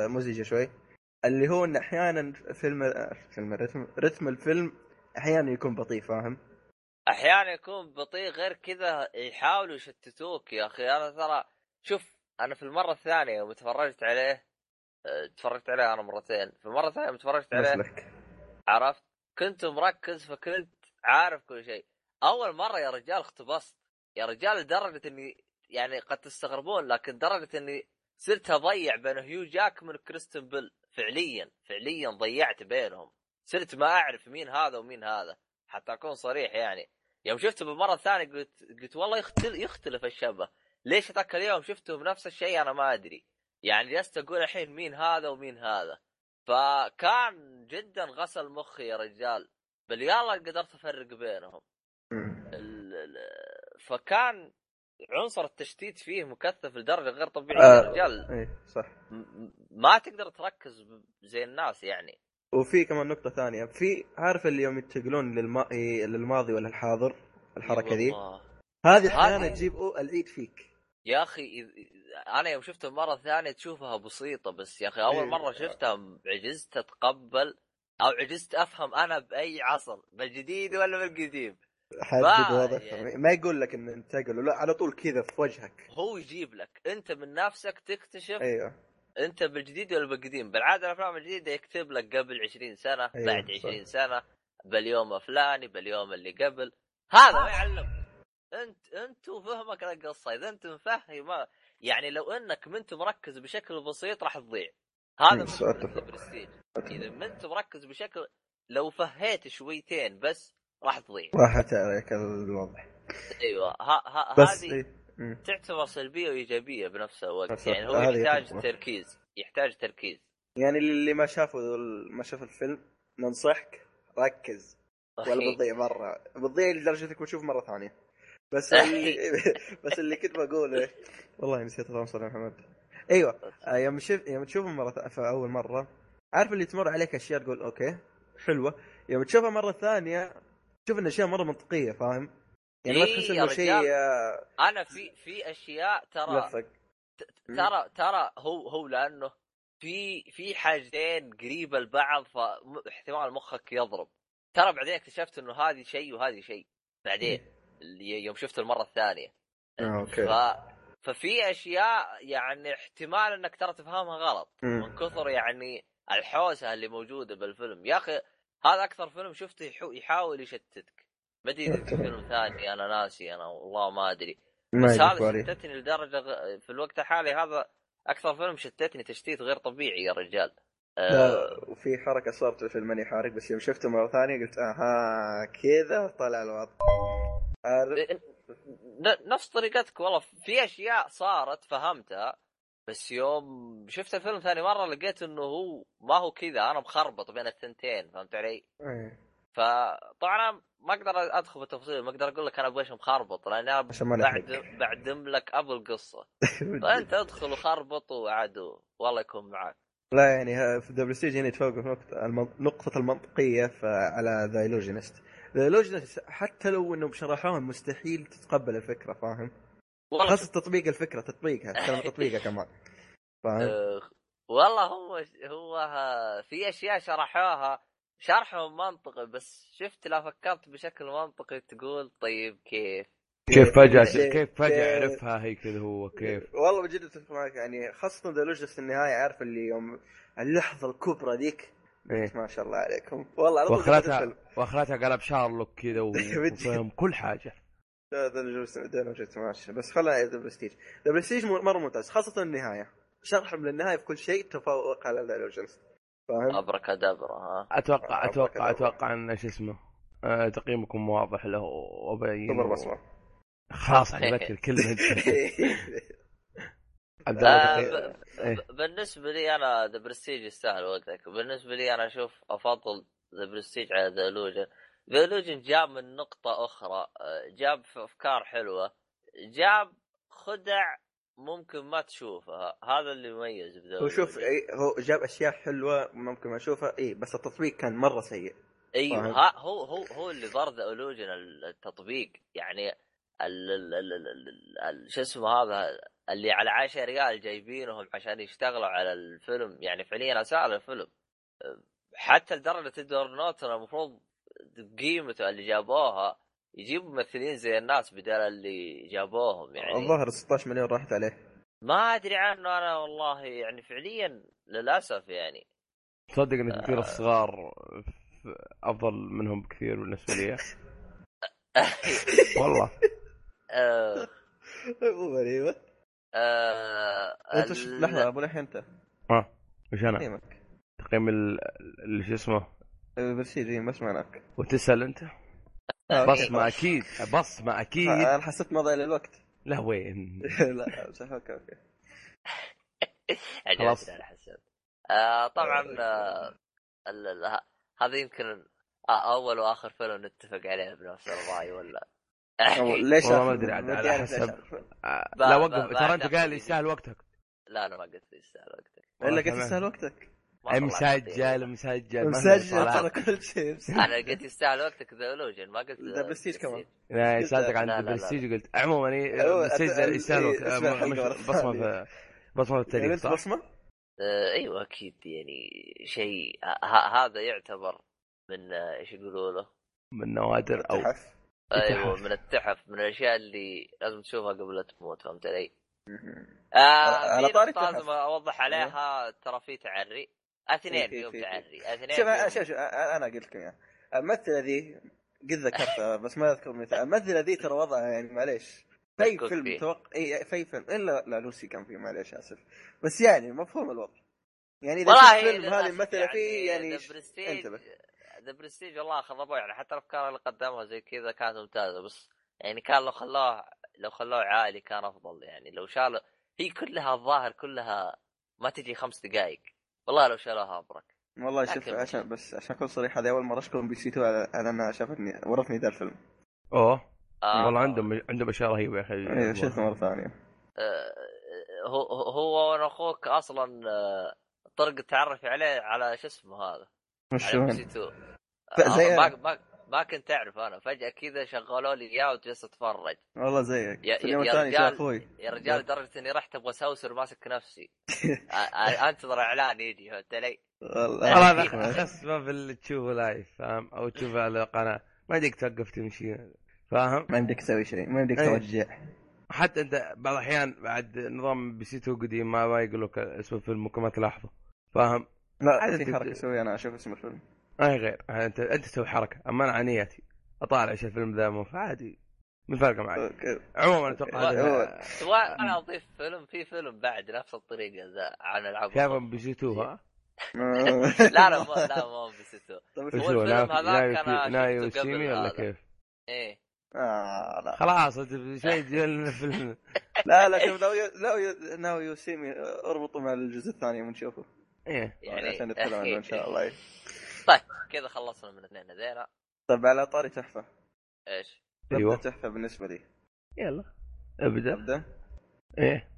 مزعجه شوي اللي هو ان احيانا فيلم رتم الفيلم احيانا يكون بطيء فاهم احيانا يكون بطيء غير كذا يحاولوا يشتتوك يا اخي انا ترى شوف انا في المره الثانيه تفرجت عليه انا مرتين في المره الثانيه تفرجت عليه مثلك. عرفت كنت مركز فكنت عارف كل شيء اول مره يا رجال اختبصت يا رجال لدرجه اني يعني قد تستغربون لكن درجه اني صرت اضيع بين هيو جاكمان وكريستن بيل فعليا ضيعت بينهم صرت ما اعرف مين هذا ومين هذا حتى اكون صريح يعني يوم شفته بالمره الثانيه قلت والله يختلف الشبه ليش ذاك اليوم شفته بنفس الشيء انا ما ادري يعني جلست اقول الحين مين هذا ومين هذا فكان جدا غسل مخي يا رجال بل يلا قدرت افرق بينهم فكان عنصر التشتيت فيه مكثف لدرجه غير طبيعيه يا رجال اي صح ما تقدر تركز زي الناس يعني وفي كمان نقطه ثانيه في عارف اللي يوم يتنقلون للماضي ولا الحاضر الحركه دي هذه احيانا تجيب العيد فيك يا اخي انا يوم شفتها مره ثانيه تشوفها بسيطه بس يا اخي اول مره شفتها عجزت اتقبل او عجزت افهم انا باي عصر بالجديد ولا بالقديم حدد واضح يعني ما يقول لك ان انتقل لا على طول كذا في وجهك هو يجيب لك انت من نفسك تكتشف ايوه انت بالجديد ولا بالقديم بالعاده الافلام الجديده يكتب لك قبل 20 سنه أيوة. بعد 20 سنه باليوم فلاني باليوم اللي قبل هذا ما يعلم انت وفهمك للقصه اذا انت مفهم يعني لو انك ما انت مركز بشكل بسيط راح تضيع هذا برستيج اذا ما انت مركز بشكل لو فهيت شويتين بس راح تضيع راح تعرف الوضع ايوه هذه تعتبر سلبيه وايجابيه بنفس الوقت يعني هو يحتاج تركيز يعني اللي ما شاف الفيلم ننصحك ركز ولا بتضيع مره بتضيع لدرجه انك بتشوف مره ثانيه بس اللي كنت بقوله والله نسيت اوصل محمد ايوه يوم تشوفه مره في اول مره عارف اللي تمر عليك اشياء تقول اوكي حلوه يوم تشوفها مره ثانيه شوف ان اشياء مره منطقيه فاهم يعني ما تحس انه شيء انا في اشياء ترى هو لانه في حاجتين قريبه لبعض فاحتمال مخك يضرب ترى بعدين اكتشفت انه هذه شيء وهذه شيء بعدين يوم شفته المره الثانيه اوكي ففي اشياء يعني احتمال انك ترى تفهمها غلط من كثر يعني الحوسه اللي موجوده بالفيلم يا اخي هذا اكثر فيلم شفته يحاول يشتتك بدي فيلم ثاني انا ناسي انا والله ما ادري بس هذا شتتني لدرجه في الوقت الحالي هذا اكثر فيلم شتتني تشتيت غير طبيعي يا رجال وفي حركه صارت في المني حارق بس يوم شفته مره ثانيه قلت اها كذا طلع الوضع نفس طريقتك والله في اشياء صارت فهمتها بس يوم شفت الفيلم ثاني مرة لقيت انه هو ما هو كذا انا مخربط بين الثنتين فهمت علي فطبعا ما اقدر ادخل بالتفاصيل ما اقدر اقول لك انا ابغاش مخربط لان انا بعدم لك ابو القصة فانت ادخل وخربط وعدو والله يكون معك لا يعني في دبليو هنا يتفوقوا في نقطة المنطقية على ذا إلوجينست حتى لو انهم شرحوها مستحيل تتقبل الفكرة فاهم خاصة تطبيق الفكرة تطبيقها كمان فاهم والله هو في اشياء شرحهم منطقي بس شفت لا فكرت بشكل منطقي تقول طيب كيف كيف فجأة عرفها هي كذا هو كيف. والله بجد اتفق معك يعني، خاصة ذا لوجس في النهاية عارف اللي يوم اللحظة الكبرى ديك إيه؟ ما شاء الله عليكم والله على واخرتها قلب شارلوك كذا وفهم كل حاجة. ذا لوجس ده لوجس ماشي، بس خلنا ذا برستيج. ذا برستيج مرة ممتاز خاصة النهاية، شرحهم للنهاية في كل شيء تفوق على ذا لوجس فاهم. أبركادابرا ها أتوقع أن شو اسمه تقييمكم واضح له وبين خلاص على ذكر كلمة. بالنسبة لي أنا ذا برستيج يستاهل وقتك. بالنسبة لي أنا أشوف أفضل ذا برستيج على ذا إلوجن. ذا إلوجن جاب من نقطة أخرى، جاب أفكار حلوة، جاب خدع ممكن ما تشوفها، هذا اللي يميز بذا. وشوف هو جاب أشياء حلوة ممكن ما أشوفها إيه، بس التطبيق كان مرة سيء. أيوه هو اللي ضر ذا إلوجن التطبيق يعني. شو اسمه هذا اللي على 10 ريال جايبينهم عشان يشتغلوا على الفيلم يعني، فعليا أسعار الفيلم. حتى لدرجة إدوارد نورتون المفروض قيمته اللي جابوها يجيب ممثلين زي الناس بدل اللي جابوهم يعني. الظاهر 16 مليون راحت عليه، ما أدري عنه أنا والله يعني فعليا للأسف يعني. تصدق أن كثير الصغار أفضل منهم بكثير بالنسبة لي والله. مو غريبة. لحظة أبو لحية أنت. مش أنا. تقييم اللي شو اسمه. برسيجي بس معك. وتسأل أنت. بصمة أكيد. أنا حسيت مضى للوقت. لا وين. لا صح أوكي. خلاص. طبعا هذا يمكن أول وآخر فيلم نتفق عليه بنفس الرأي ولا. ليش ما ادري على حسب لا وقف ترى انت قال لي يستاهل وقتك. لا انا ما قلت لي يستاهل وقتك، الا قلت يستاهل وقتك. مسجل ترى كل شيء. انا قلت يستاهل وقتك ذا إلوجن، ما قلت ذا برستيج كمان. لا سالتك عن ذا برستيج قلت عموما مسجل يستاهل بصمه التاريخ صح. بصمه ايوه اكيد يعني شيء هذا يعتبر من ايش يقولوا له من نوادر او ايوه من التحف، من الاشياء اللي لازم تشوفها قبل لا تموت فهمت علي. انا لازم اوضح عليها ترى في تعري اثنين يوم تعري اثنين. شوف انا قلت لكم يعني الممثله ذي قد ذكرتها بس ما اذكر متى. الممثله ذي ترى وضعها يعني معليش في فيلم توقع اي في فيلم الا لا لوسي كان فيه معليش اسف بس يعني مفهوم الوضع يعني. اذا شفت فيلم هذه الممثله فيه يعني انتبه. ذا برستيج والله خربوه يعني، حتى الافكار اللي قدمها زي كذا كانت ممتازه، بس يعني كان لو خلوه عالي كان افضل يعني. لو شالوا هي كلها الظاهر كلها ما تجي 5 دقائق والله لو شالوها ابرك والله. شوف عشان بس عشان اكون صريح هذا اول مره اشكرهم بي سي 2 على انها شافتني ورثني ذا الفيلم. والله عندهم اشياء رهيبه يا اخي. ايوه شفت مره ثانيه. هو وانا اخوك اصلا طرق التعرف عليه على شو اسمه هذا ما كنت أعرف أنا، فجأة كذا شغلوا لي إياه وجلست أتفرج. والله زيك يا أخوي يا رجال درجة إني رحت أبغى سوسر ماسك نفسي أنتظر إعلان يجي فهمت علي. والله أخس ما في اللي تشوفه لايف فاهم أو تشوفه على القناة، ما يديك توقف تمشي فاهم، ما يديك تسوي شيء، ما يديك توجع. حتى أنت بعض الأحيان بعد نظام بسيتو قديم ما يقول لك اسم الفيلم وكما تلاحظه فاهم. لا في حركة سوي أنا أشوف اسم الفيلم أي غير أنت تسوي حركة. أما أنا عنيتي أطالع شو الفيلم ذا مو فعادي من فرقة معي عموما. أتوقع سواء أنا أضيف فيلم في فيلم بعد نفس الطريقة ذا عن العاب كيفهم بجيتوها. لا بجيتوه. هو الفيلم هذا كان نايو سيمي ولا كيف إيه خلاص شيء جل الفيلم. لا شوف لو نايو سيمي اربطه مع الجزء الثاني ونشوفه ايه يعني عشان نتكلم ان شاء الله. طيب كذا خلصنا من اثنين هذينا. طيب على طاري تحفه ايش ايوه تحفه بالنسبه لي يلا ابدا. ايه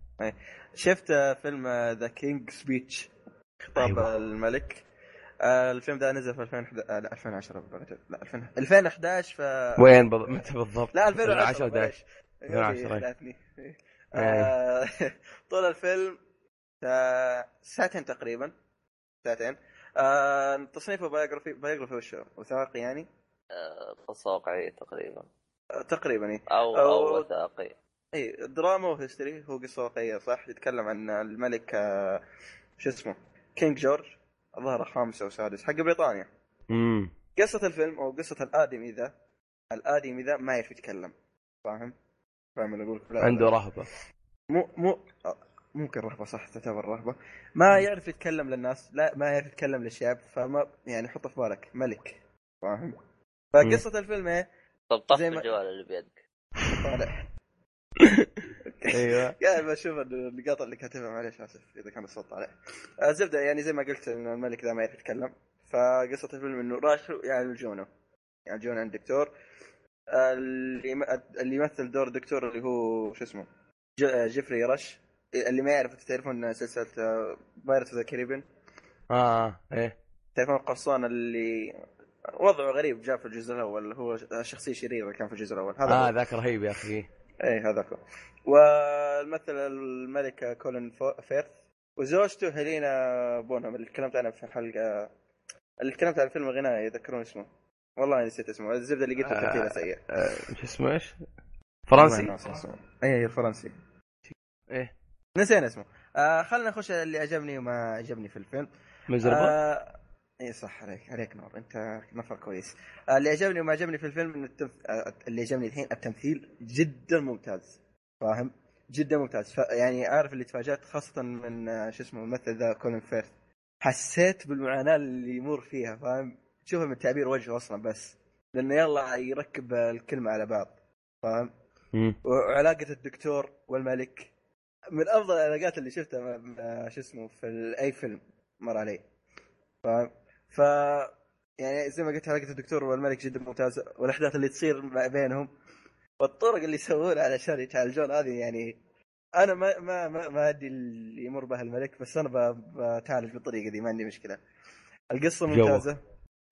شفت فيلم ذا كينج سبيتش خطاب أيوة. الملك. الفيلم ده نزل في 2010 بالضبط. لا 2011 في وين بالضبط؟ لا 2010 طول الفيلم ساعتين تقريبا ساعتين. تصنيفه بايوغرافي وثائقي يعني قصة واقعية تقريبا تقريبا او وثائقي. اي دراما وهيستوري، هو قصه واقعيه صح، يتكلم عن الملك شو اسمه كينج جورج ظهر 5 و 6 حق بريطانيا. قصه الفيلم او قصه الادمي ذا، الادمي ذا ما يعرف يتكلم، فاهم اقول لك، عنده رهبه، مو ممكن رهبه صح، تعتبر رهبه، ما يعرف يتكلم للناس، لا ما يعرف يتكلم للشعب، فما يعني حط في بالك ملك، فاهم؟ فقصه الفيلم ايه؟ طب طفي الجوال اللي بيدك طالع. ايوه قاعد بشوف النقاط اللي كاتبها، معليش اسف اذا كان الصوت طالع. الزبده يعني زي ما قلت ان الملك ذا ما يعرف يتكلم، فقصه الفيلم انه راش يعني جونو، يعني جون عند دكتور اللي يمثل دور دكتور اللي هو شو اسمه جيفري رش، اللي ما يعرف تعرفون سلسله بايرتس ذا كاريبيان، ايه تعرفون القرصان اللي وضعه غريب جاء في الجزء الاول، هو شخصيه شريره كان في الجزء الاول، هذا ذاك رهيب يا اخي، ايه هذاك. والممثل الملكه كولين فيرث، وزوجته هيلينا بونهام اللي تكلمت عنها في الحلقه اللي تكلمت عن فيلم غنائي، يذكرون اسمه والله نسيت اسمه، الزبده اللي قلت ترتيله سيء. ايش اسمه؟ ايش فرنسي؟ اي فرنسي، ايه نسينا اسمه. خلنا نخش اللي عجبني وما عجبني في الفيلم. مزربه اي صح عليك نور، انت نفر كويس. اللي عجبني وما عجبني في الفيلم ان اللي عجبني الحين التمثيل جدا ممتاز، فاهم؟ جدا ممتاز، يعني اعرف اللي تفاجأت خاصه من شو اسمه الممثل ذا كولين فيرث، حسيت بالمعاناه اللي يمر فيها، فاهم؟ شوفه من تعبير وجهه اصلا، بس لانه يلا يركب الكلمه على بعض، فاهم؟ وعلاقه الدكتور والملك من افضل العلاقات اللي شفتها شو اسمه في اي فيلم مر علي، فاهم؟ ف يعني زي ما قلت علاقه الدكتور والملك جدا ممتازه، والاحداث اللي تصير ما بينهم والطرق اللي يسوونها علشان يتعالجون، هذه يعني انا ما ادري اللي يمر به الملك، بس انا بتعالج بالطريقه دي، ما عندي مشكله. القصه ممتازه،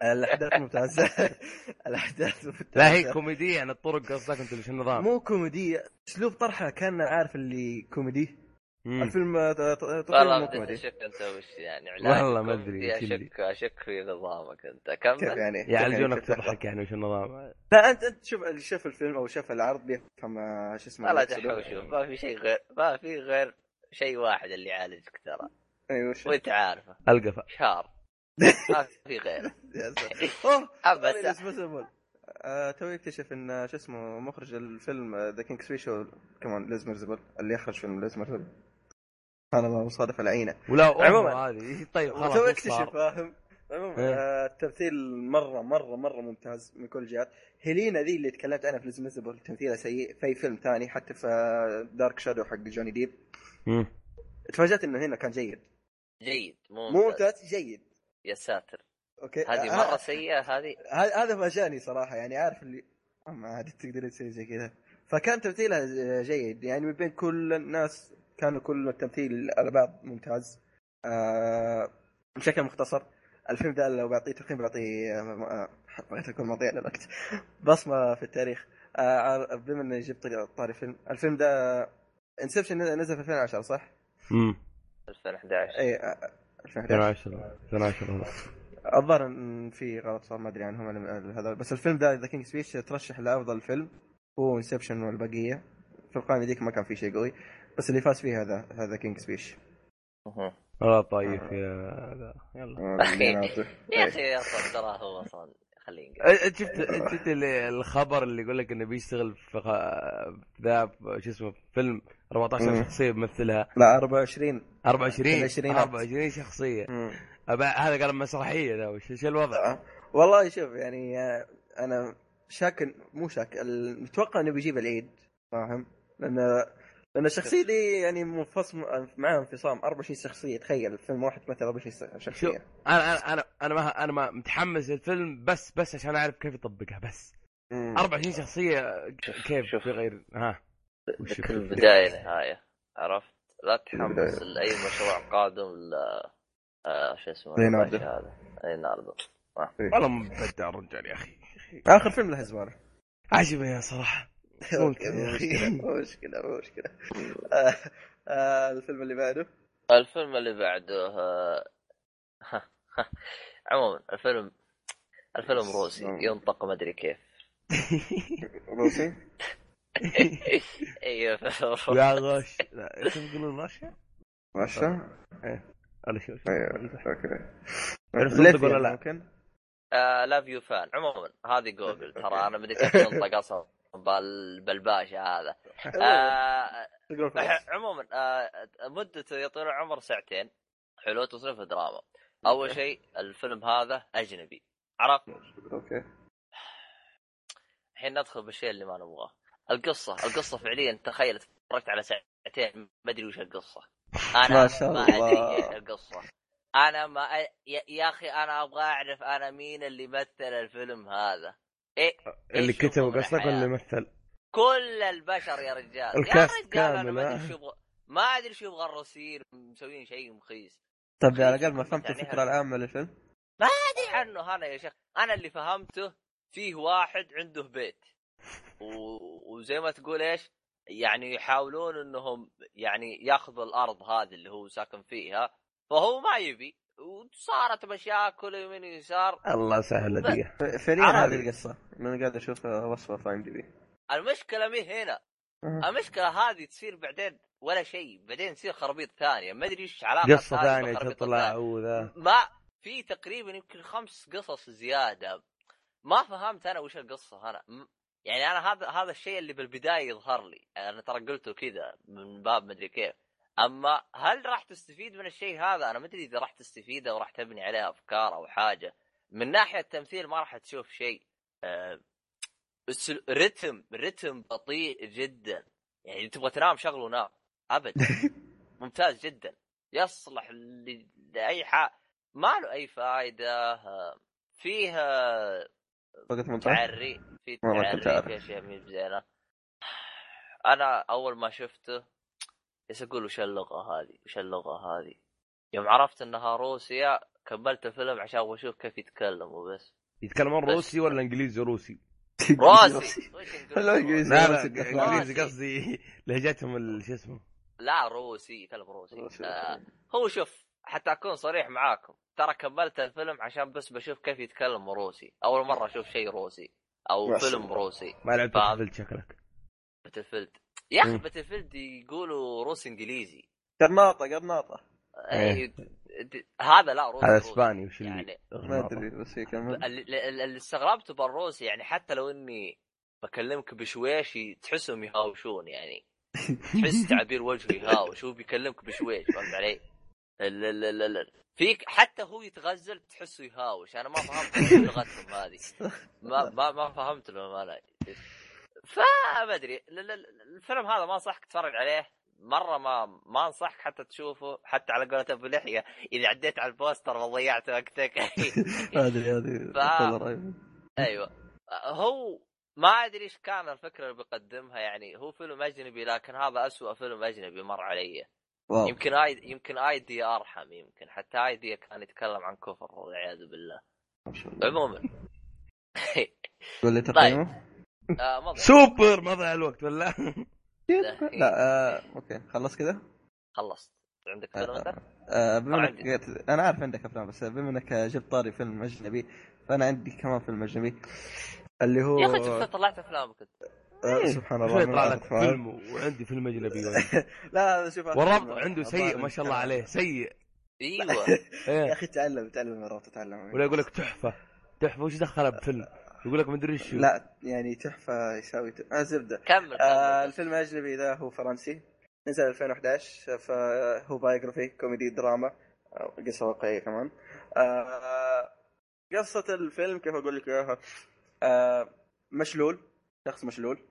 الاحداث ممتازه، الاحداث ممتازة. لا هي كوميديه عن الطرق، قصدك انت ايش النظام؟ مو كوميديه، اسلوب طرحها كان عارف اللي كوميدي. الفيلم تقريبا مو كوميدي، شك انت وش يعني، والله ما ادري، اشك في نظامك انت، كمل يعني يعالجونك تضحك يعني وش النظام. لا انت شوف اللي شاف الفيلم او شاف العرض بيفهم ايش اسمه، لا تحوشه، ما في شيء غير، ما في غير شيء واحد اللي يعالجك ترى، ايوه وانت عارفه القفا شهر، ما في غيره. توي اكتشف ان شو اسمه مخرج الفيلم ذا كينج سبيش كمان لازمرزبل، اللي يخرج فيلم لازمرزبل، انا ما مصادفه العينه ولا عموما هذه. طيب توي اكتشف، فاهم؟ عموما التمثيل مره مره مره ممتاز من كل جهات. هيلينا ذي اللي تكلمت عنها في لازمرزبل تمثيلها سيء، في فيلم ثاني حتى في دارك شادو حق جوني ديب تفاجأت انه هنا كان جيد ممتاز جيد، يا ساتر اوكي هذه مره سيئه، هذا فاجاني صراحه، يعني عارف اللي ما عاد تقدر تسوي زي كذا، فكان تمثيلها جيد يعني من بين كل الناس، كانوا كل التمثيل على بعض ممتاز. بشكل مختصر الفيلم ده لو بعطيه تقييم بعطيه، بغيت اكون مضيع للوقت، بصمه في التاريخ. بما اني جبت طاري فيلم، الفيلم ده انسبشن نزل في 2010 صح؟ 2011 اي 2011 الظاهر ان في غلط صار، ما ادري عنهم هذا، بس الفيلم ذا ذا كينج سبيتش ترشح لافضل فيلم، هو انسبشن والبقيه في القائمه ذيك ما كان في شيء قوي، بس اللي فاز فيه هذا كينج سبيتش. اها طيب يا هذا يلا يا اخي يا صاحبي، ترى هو صار خلينا شفت الخبر اللي يقول لك انه بيشتغل في ذا شو اسمه فيلم 14 شخصيه بيمثلها، لا 24 شخصيه. هذا قال مسرحيه ذا، وش الوضع؟ والله شوف يعني انا شاك، مو شاك، متوقع انه بيجيب العيد، فاهم؟ لان الشخصيه دي يعني منفصل معاهم انفصام 24 شخصيه، تخيل الفيلم واحد مثل 24 شخصيه. انا متحمس للفيلم بس عشان اعرف كيف يطبقها، بس 24 شخصيه كيف غير ها في البدايه النهايه، عرفت؟ لا تحمس لاي مشروع قادم شو اسمه هذا اي ناردو، والله مبدع الرجال يا اخي. اخر فيلم له زباله عجبني صراحه، ممكن يا اخي مشكله. الفيلم اللي بعده عموما الفيلم روسي ينطق ما ادري كيف، روسي؟ ايوه يا غش. لا اسم يقولون رشا؟ رشا؟ ايه انا شوف اوكي ولا لا ممكن؟ لا فيو فان عموما هذه جوجل ترى انا بديت انطق اصلا بالبلباشة هذا. عموما مدته يطير العمر 2 ساعة حلو تصرف دراما. اول شيء الفيلم هذا اجنبي عرفت اوكي. الحين ندخل بالشيء اللي ما نبغاه. القصة فعليا تخيلت اتفرجت على 2 ساعة ما ادري وش القصة. انا ما ادري القصة. انا ما يا اخي انا ابغى اعرف انا مين اللي مثل الفيلم هذا. إيه؟ اللي كتب قصدك ولا مثل؟ كل البشر يا رجال. الكاست كامل. ما ادري شو يبغى الروسيين مسويين شيء مخيس. طب على الاقل ما فهمت الفكرة العامة للفيلم؟ ما ادري عنه هذا يا شيخ. انا اللي فهمته فيه واحد عنده بيت وزي ما تقول ايش يعني يحاولون انهم يعني ياخذوا الارض هذه اللي هو ساكن فيها فهو ما يبي وصارت مشاكل من يسار. الله سهل دي فعليا هذه القصه. انا قاعد اشوف وصفه في ام دي بي. المشكله مي هنا المشكله هذه تصير بعدين ولا شيء بعدين تصير خربيط ثانيه ما ادري ايش علاقه قصه ثانيه تطلع وذا ما في تقريبا يمكن 5 قصص زياده. ما فهمت انا وش القصه انا يعني انا هذا الشيء اللي بالبدايه يظهر لي انا ترى قلته كذا من باب مدري كيف. اما هل راح تستفيد من الشيء هذا انا ما ادري اذا راح تستفيد او راح تبني عليها افكار او حاجه. من ناحيه التمثيل ما راح تشوف شيء. رتم بطيء جدا يعني تبغى تنام شغله نام ابدا. ممتاز جدا يصلح لاي حاجه ما له اي فائده. فيه تعري في تعري اشياء مش زينه. انا اول ما شفته ايش اقول وش اللغه هذه يوم عرفت انها روسيا كملت الفيلم عشان اشوف كيف يتكلموا. بس يتكلمون روسي ولا انجليزي؟ روسي لا انجليزي قصدي لهجتهم شو اسمه لا روسي يتكلم روسي. هو شوف حتى أكون صريح معاكم ترى كملت الفيلم عشان بس بشوف كيف يتكلم روسي. أول مرة أشوف شيء روسي أو فيلم روسي. ما لعبت باتلفيلد شكلك؟ باتلفيلد يا أخي باتلفيلد يقولوا روسي إنجليزي قرناطة هذا لا روسي هذا إسباني وش يعني ما أدري روسي كمان. اللي استغربته بالروسي يعني حتى لو إني بكلمك بشويشي تحسهم يهاوشون يعني تحس تعبير وجهه يهاوش هو بيكلمك بشويش فهمت علي؟ لا فيك حتى هو يتغزل تحسه يهاوش. انا ما فهمت لغتهم هذه ما فهمت لهم انا فما ادري. الفيلم هذا ما انصحك تتفرج عليه مره ما انصحك حتى تشوفه حتى على قولته باللحيه اذا عديت على البوستر وضيعت وقتك. هذه ايوه هو ما ادري ايش كان الفكره اللي بيقدمها يعني هو فيلم اجنبي لكن هذا أسوأ فيلم اجنبي مر علي. يمكن ايدي ارحم يمكن حتى ايدي كان يتكلم عن كفر والعياذ بالله. عموما ولا تقييمه سوبر ما ضيع الوقت ولا لا اوكي خلص كذا خلصت عندك فيلم انت انا عارف عندك افلام بس بما انك جبت طاري فيلم اجنبي فانا عندي كمان فيلم اجنبي اللي هو يا اخي شفت طلعت افلامك سبحان الله يطلع لك فيلم وعندي فيلم اجنبي لا شوف والربط عنده سيء ما شاء الله عليه سيء. ايوه يا اخي تعلم الربط تعلم ولا يقول لك تحفه وش دخلها بفيلم يقول لك ما ادري شو لا يعني تحفه يساوي زبده. كمل الفيلم الاجنبي ذا هو فرنسي نزل 2011 فهو بايوغرافي كوميدي دراما قصه واقعيه كمان. قصه الفيلم كيف اقول لك اياها مشلول شخص مشلول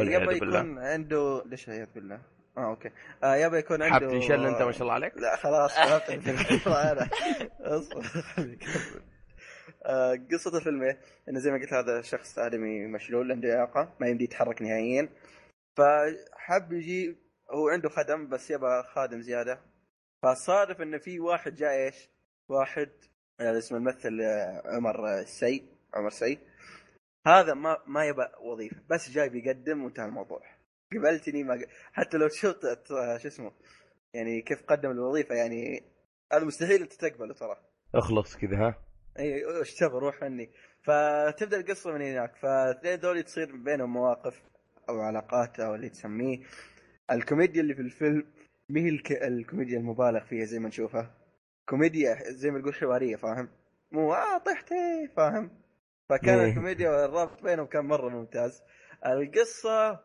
يبى يكون عنده ليش هيات بالله اوكي يبى يكون عنده حبت يشل انت ما شاء الله عليك لا خلاص انا قصة الفيلم انه زي ما قلت هذا شخص آدمي مشلول عنده إعاقة ما يمدي يتحرك نهائيا فحب يجي هو عنده خدم بس يبى خادم زيادة. فصادف انه في واحد جاء ايش واحد اسمه الممثل عمر سي هذا ما يبى وظيفه بس جاي بيقدم وانتهى الموضوع. قبلتني ما حتى لو شفت شو اسمه يعني كيف قدم الوظيفه يعني هذا مستحيل انت تقبله ترى. اخلص كذا ها اي اشتغل روح عني. فتبدا القصه من هناك. فالاثنين دول تصير بينهم مواقف او علاقات او اللي تسميه. الكوميديا اللي في الفيلم مهي الكوميديا المبالغ فيها زي ما نشوفها، كوميديا زي ما نقول حواريه، فاهم؟ مو طحتي، فاهم؟ فكان الكوميديا والربط بينهم كان مره ممتاز. القصه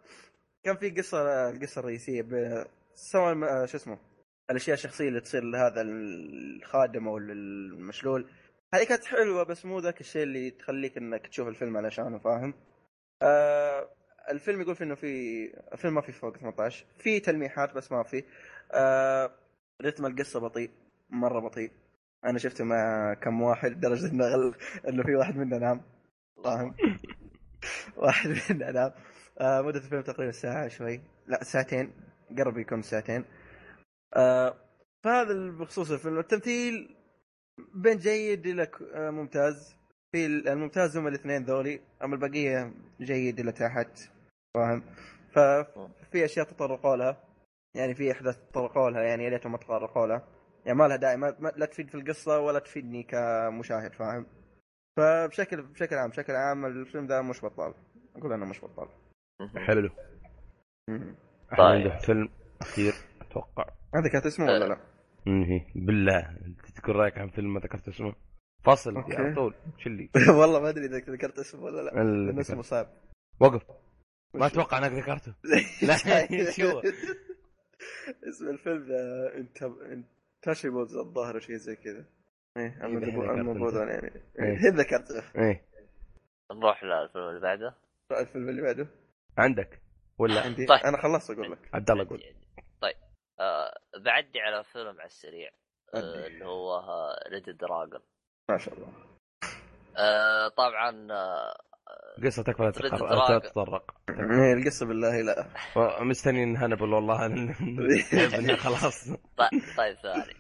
كان في قصه، القصه الرئيسيه سواء شو اسمه الاشياء الشخصيه اللي تصير لهذا الخادم او المشلول، هذه كانت حلوه بس مو ذاك الشيء اللي تخليك انك تشوف الفيلم علشانه، فاهم؟ الفيلم يقول في انه في الفيلم ما في فوق 18، في تلميحات بس ما في. رتم القصه بطيء مره بطيء، انا شفته مع كم واحد لدرجه انه في واحد منا نام، فاهم؟ واحد منا نام. مده الفيلم تقريبا ساعه شوي، لا ساعتين، قرب يكون ساعتين. فهذا بخصوص الفيلم. التمثيل بين جيد إلى ممتاز، في الممتاز هم الاثنين ذولي، أما البقية جيد إلى تحت، فاهم؟ ففي أشياء تطرقوا لها، يعني في أحداث تطرقوا لها، يعني ليتهم ما تطرقوا لها، يعني ما لها داعي، لا تفيد في القصة ولا تفيدني كمشاهد، فاهم؟ فبشكل عام الفيلم ده مش بطال، أقول أنا مش بطال. حلو. طيب فيلم أخير أتوقع هذا كانت اسمه ولا لا؟ بالله تذكر رايك عن فيلم ما ذكرت اسمه فاصل على طول شلي. والله ما ادري اذا ذكرت اسمه ولا لا، الناس مصاب وقف ما اتوقع انك ذكرته. لا شو اسم الفيلم ده؟ انتشبوز الظاهر شيء زي كذا. ايه المفروض يعني ذكرته. ايه نروح للفيلم اللي بعده. الفيلم اللي بعده عندك ولا عندي؟ انا خلصت اقول لك عبد الله قول. طيب بعدي على فيلم على السريع اللي هو ريد دراجون. ما شاء الله. طبعا قصتك ولا تتطرق القصه بالله لا مستنيين هانبل والله. خلاص طيب ثاني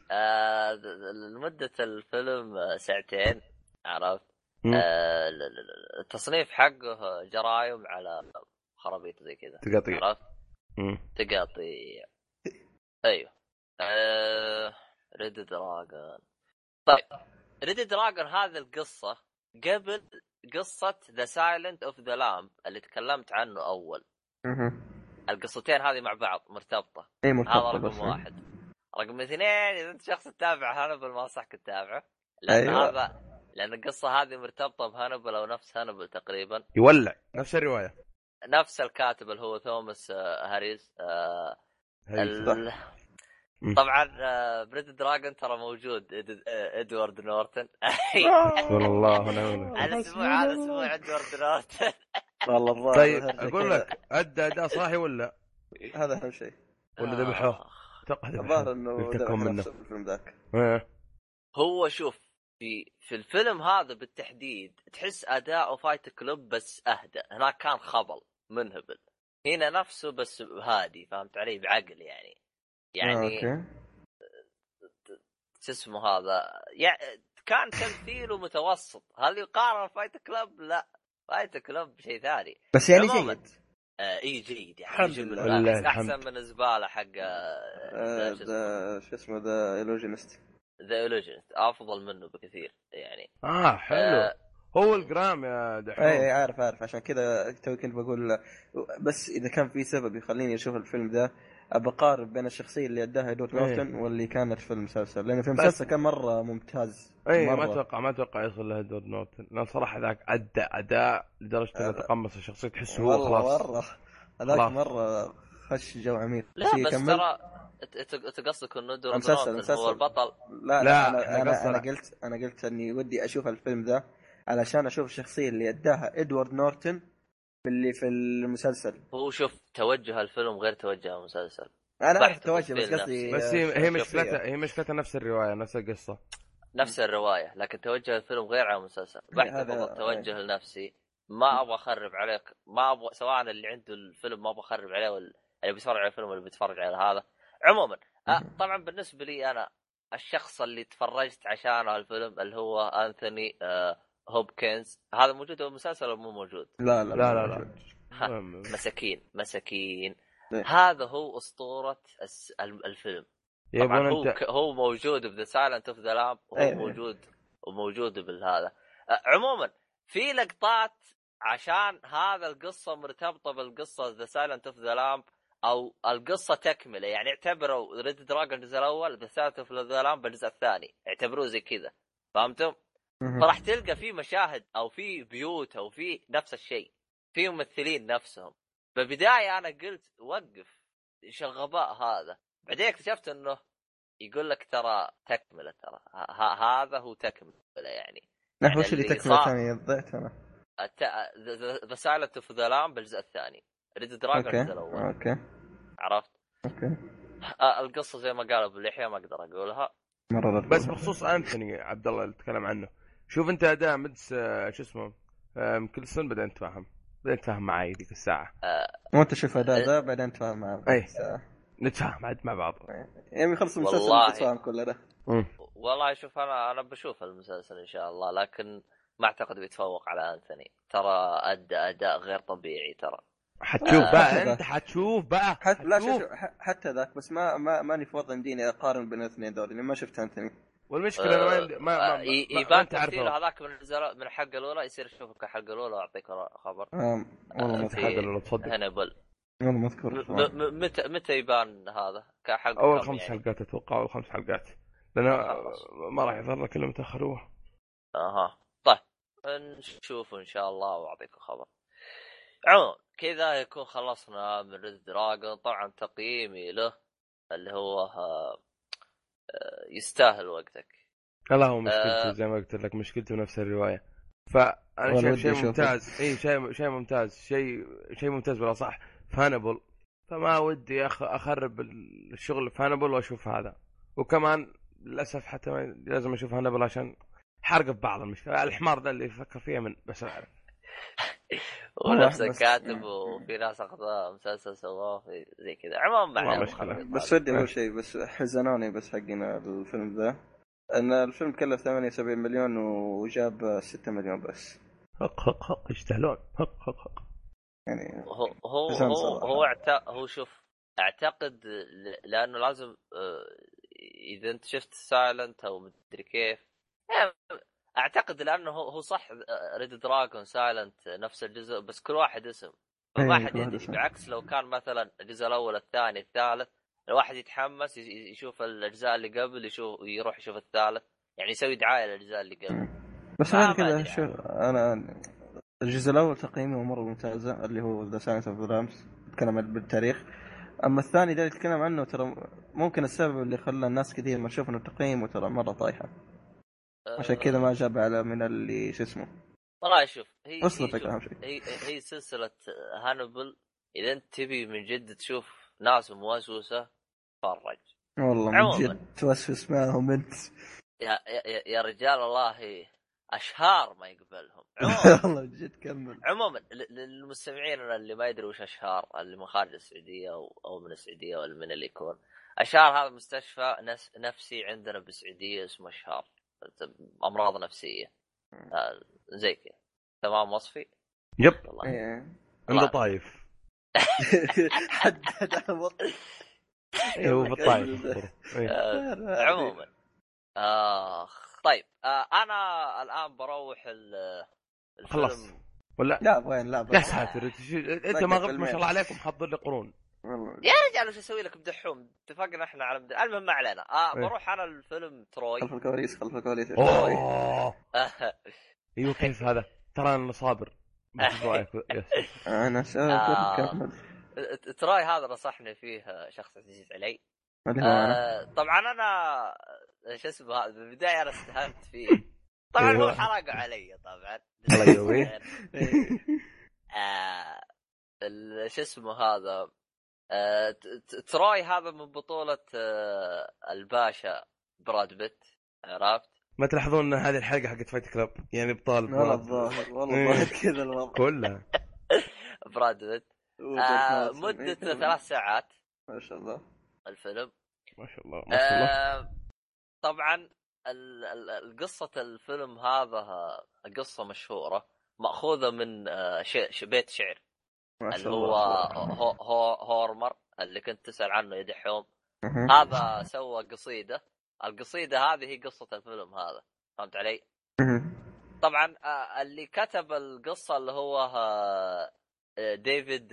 مده الفيلم ساعتين، عرفت؟ التصنيف حقه جرايم على خرابيط زي كذا، عرفت؟ تقاطيع. ايوه ريد دراجون. طيب ريد دراجون هذه القصه قبل قصه ذا سايلنت اوف ذا لامب اللي تكلمت عنه اول. القصتين هذه مع بعض مرتبطه. اي مرتبطه. هذا رقم واحد. رقم اثنين اذا انت شخص تتابع هانبل ما انصحك تتابعه، لان أيوة. هذا لان القصه هذه مرتبطه بهانبل او نفس هانبل تقريبا، يولع نفس الروايه، نفس الكاتب اللي هو توماس هاريس. طبعا بريد دراجون ترى موجود ادوارد نورتن. والله انا اسبوع هذا اسبوع ادوارد نورتن. والله طيب اقول لك اداء صاحي ولا هذا اهم شيء ولا ذبحوه؟ الظاهر انه الفيلم ذاك هو شوف في الفيلم هذا بالتحديد تحس اداءه فايت كلوب بس اهدى. هناك كان خبل منهبل، هنا نفسه بس هادي، فهمت علي؟ بعقل يعني شو اسمه هذا، يعني كان تمثيله متوسط. هل يقارن فايت كلاب؟ لا، فايت كلاب شيء ثاني بس يعني جيد. اي جيد يعني احسن من الزباله حق شو اسمه ذا إلوجينست. ذا إلوجينست افضل منه بكثير يعني. حلو. هو الجرام يا دحوم. اي عارف عشان كذا توي كنت بقول، بس اذا كان في سبب يخليني اشوف الفيلم ذا بقارب بين الشخصيه اللي اداها هيدوت نورتن واللي كانت في المسلسل، لانه في المسلسل كان مره ممتاز. اي ما اتوقع يوصل له هيدوت نورتن، لان صراحه ذاك اداء لدرجه انه تقمص الشخصيه، تحس هو خلاص هذاك مره خش جو عميق. لا بس ترى تقصدك انه دور هو البطل؟ لا انا قلت اني ودي اشوف الفيلم ذا علشان اشوف الشخصيه اللي اداها ادوارد نورتن باللي في المسلسل. هو شوف توجه الفيلم غير توجه المسلسل. انا اعرف توجه بس قصدي بس هي مشكلتها نفس الروايه، نفس القصه، نفس الروايه، لكن توجه الفيلم غير عن المسلسل. بحث فقط توجه لنفسي، ما ابغى اخرب عليك، ما ابغى سواء اللي عنده الفيلم ما ابغى اخرب عليه ولا اللي بيتفرج على الفيلم ولا بيتفرج على هذا. عموما طبعا بالنسبه لي انا الشخص اللي تفرجت عشانه الفيلم اللي هو أنثوني هوبكنز. هذا موجود في المسلسل ولا مو موجود؟ لا. مساكين هذا هو أسطورة الفيلم. طبعا هو موجود في The Silence of the Lambs، هو موجود وموجود بالهذا. عموما في لقطات عشان هذا القصة مرتبطة بالقصة The Silence of the Lambs أو القصة تكملة، يعني اعتبروا Red Dragon الجزء الأول The Silence of the Lambs بالجزء الثاني، اعتبروه زي كذا، فهمتم؟ فراح تلقى في مشاهد أو في بيوت أو في نفس الشيء، في ممثلين نفسهم. بالبداية أنا قلت وقف إيش الغباء هذا، بعدين اكتشفت إنه يقول لك ترى تكملة، ترى هذا هو تكملة، يعني نحن وش اللي تكملة ثانية ضيعت أنا رسالة فذلان بالجزء الثاني، ريد دراجون الجزء الأول. أوكي. عرفت. أوكي. القصة زي ما قالوا باللحية ما أقدر أقولها. بس بخصوص أنتوني عبد الله اللي تكلم عنه، شوف أنت أداء مدس شو اسمه كل سن بدأت تفهم، بدأت تفهم معي ديك الساعة. مو تشوف أداء ذا بعدين تفهم معه. أي. نتفهم عاد مع بعض. يعني خلص المسلسل نتفهم كله ده. والله شوف أنا بشوف المسلسل إن شاء الله، لكن ما اعتقد بيتفوق على أنثني، ترى أدى أداء غير طبيعي ترى. حتشوف بقى انت، حتشوف بقى لا شوف حتى ذاك، بس ما ماني في وضع مديني اقارن بين الاثنين دول، لما شفت أنثني والمشكله ما يبان تعرفه هذاك من الحلقه الاولى، يصير شوفك الحلقه الاولى واعطيك خبر. والله ما تحدل تصدق هانيبال، والله ما اذكر متى يبان هذا كحلقه اول 5 حلقات اتوقع، او 5 حلقات لان ما راح يظهر لك الا متاخروه. اها نشوف إن شاء الله وأعطيكم خبر. عموما كذا يكون خلصنا من ريد دراجون. طبعا تقييمي له اللي هو يستاهل وقتك. لا هو مشكلته زي ما قلت لك، مشكلته نفس الرواية، فأنا شايف شيء ممتاز. أي شيء ممتاز، شيء ممتاز بلا صح في هانبل، فما ودي أخرب الشغل في هانبل وأشوف هذا. وكمان للأسف حتى لازم أشوف هانبل عشان حرق في بعض المشكلة. الحمار ده اللي فكر فيها من بس أعرف ونفسه كاتب وفي ناس أخذها مسلسل سواه زي كذا. عموما معنا بس ودي أول شيء بس حزنوني بس حقنا الفيلم ذا، أن الفيلم كلف 78 مليون وجاب 6 مليون بس. حق يستهلون حق يعني هو شوف أعتقد لأنه لازم إذا أنت شفت سايلنت أو مدري كيف، اعتقد لانه هو صح ريد دراجون سايلنت نفس الجزء، بس كل واحد اسم، واحد يدري. بعكس لو كان مثلا الجزء الاول الثاني الثالث، الواحد يتحمس يشوف الاجزاء اللي قبل، يشوف يروح يشوف الثالث، يعني يسوي دعايه للاجزاء اللي قبل. بس انا كذا شو انا الجزء الاول تقييمه مره ممتازه اللي هو ذا سايلنس اوف ذا لامبس، تكلم بالتاريخ. اما الثاني ده يتكلم عنه ترى ممكن السبب اللي خلى الناس كثير ما تشوف انه تقييمه ترى مره طايحه، عشان كذا ما جاب على من اللي شو اسمه. والله شوف هي سلسلة هانبل، إذا أنت تبي من جد تشوف ناس موسوسة فرج، والله من جد توسوس معهم أنت يا رجال، الله أشهار ما يقبلهم. والله من جد كمل. عموما للمستمعين اللي ما يدروا وش أشهار، اللي من خارج السعودية أو من السعودية أو من اللي يكون، أشهار هذا مستشفى نفسي عندنا بالسعودية اسمه أشهار، امراض نفسيه زي كذا. تمام وصفي؟ يب والله طايف حدد على وضعي. ايوه طايف. عموما طيب انا الان بروح الفيلم ولا لا وين؟ لا يا ساتر انت ما غبت ما شاء الله عليكم، حضر لي قرون يا رجال. وش اسوي لك بدحوم؟ اتفقنا احنا على المهم ما علينا. بروح انا الفيلم تروي. خلف الكواليس ايوه كيف هذا؟ ترى انا صابر انا كمل. تروي هذا نصحني فيه شخص عزيز علي. طبعا انا ايش اسمه بالبدايه انا استهانت فيه، طبعا هو حرق علي طبعا الله يويه. ايش اسمه هذا تروي هذا من بطولة الباشا براد بيت، عرفت؟ ما تلاحظون ان هذه الحلقة حقت فايت كلاب يعني بطال والله كذا الوضع كله براد بيت. مدة 3 ساعات ما شاء الله الفيلم، ما شاء الله ما شاء الله. طبعا القصة الفيلم هذا قصة مشهورة مأخوذة من بيت شعر اللي هو هورمر اللي كنت تسأل عنه يدحوم. هذا سوى قصيدة، القصيدة هذه هي قصة الفيلم هذا، فهمت علي؟ طبعا اللي كتب القصة اللي هو ديفيد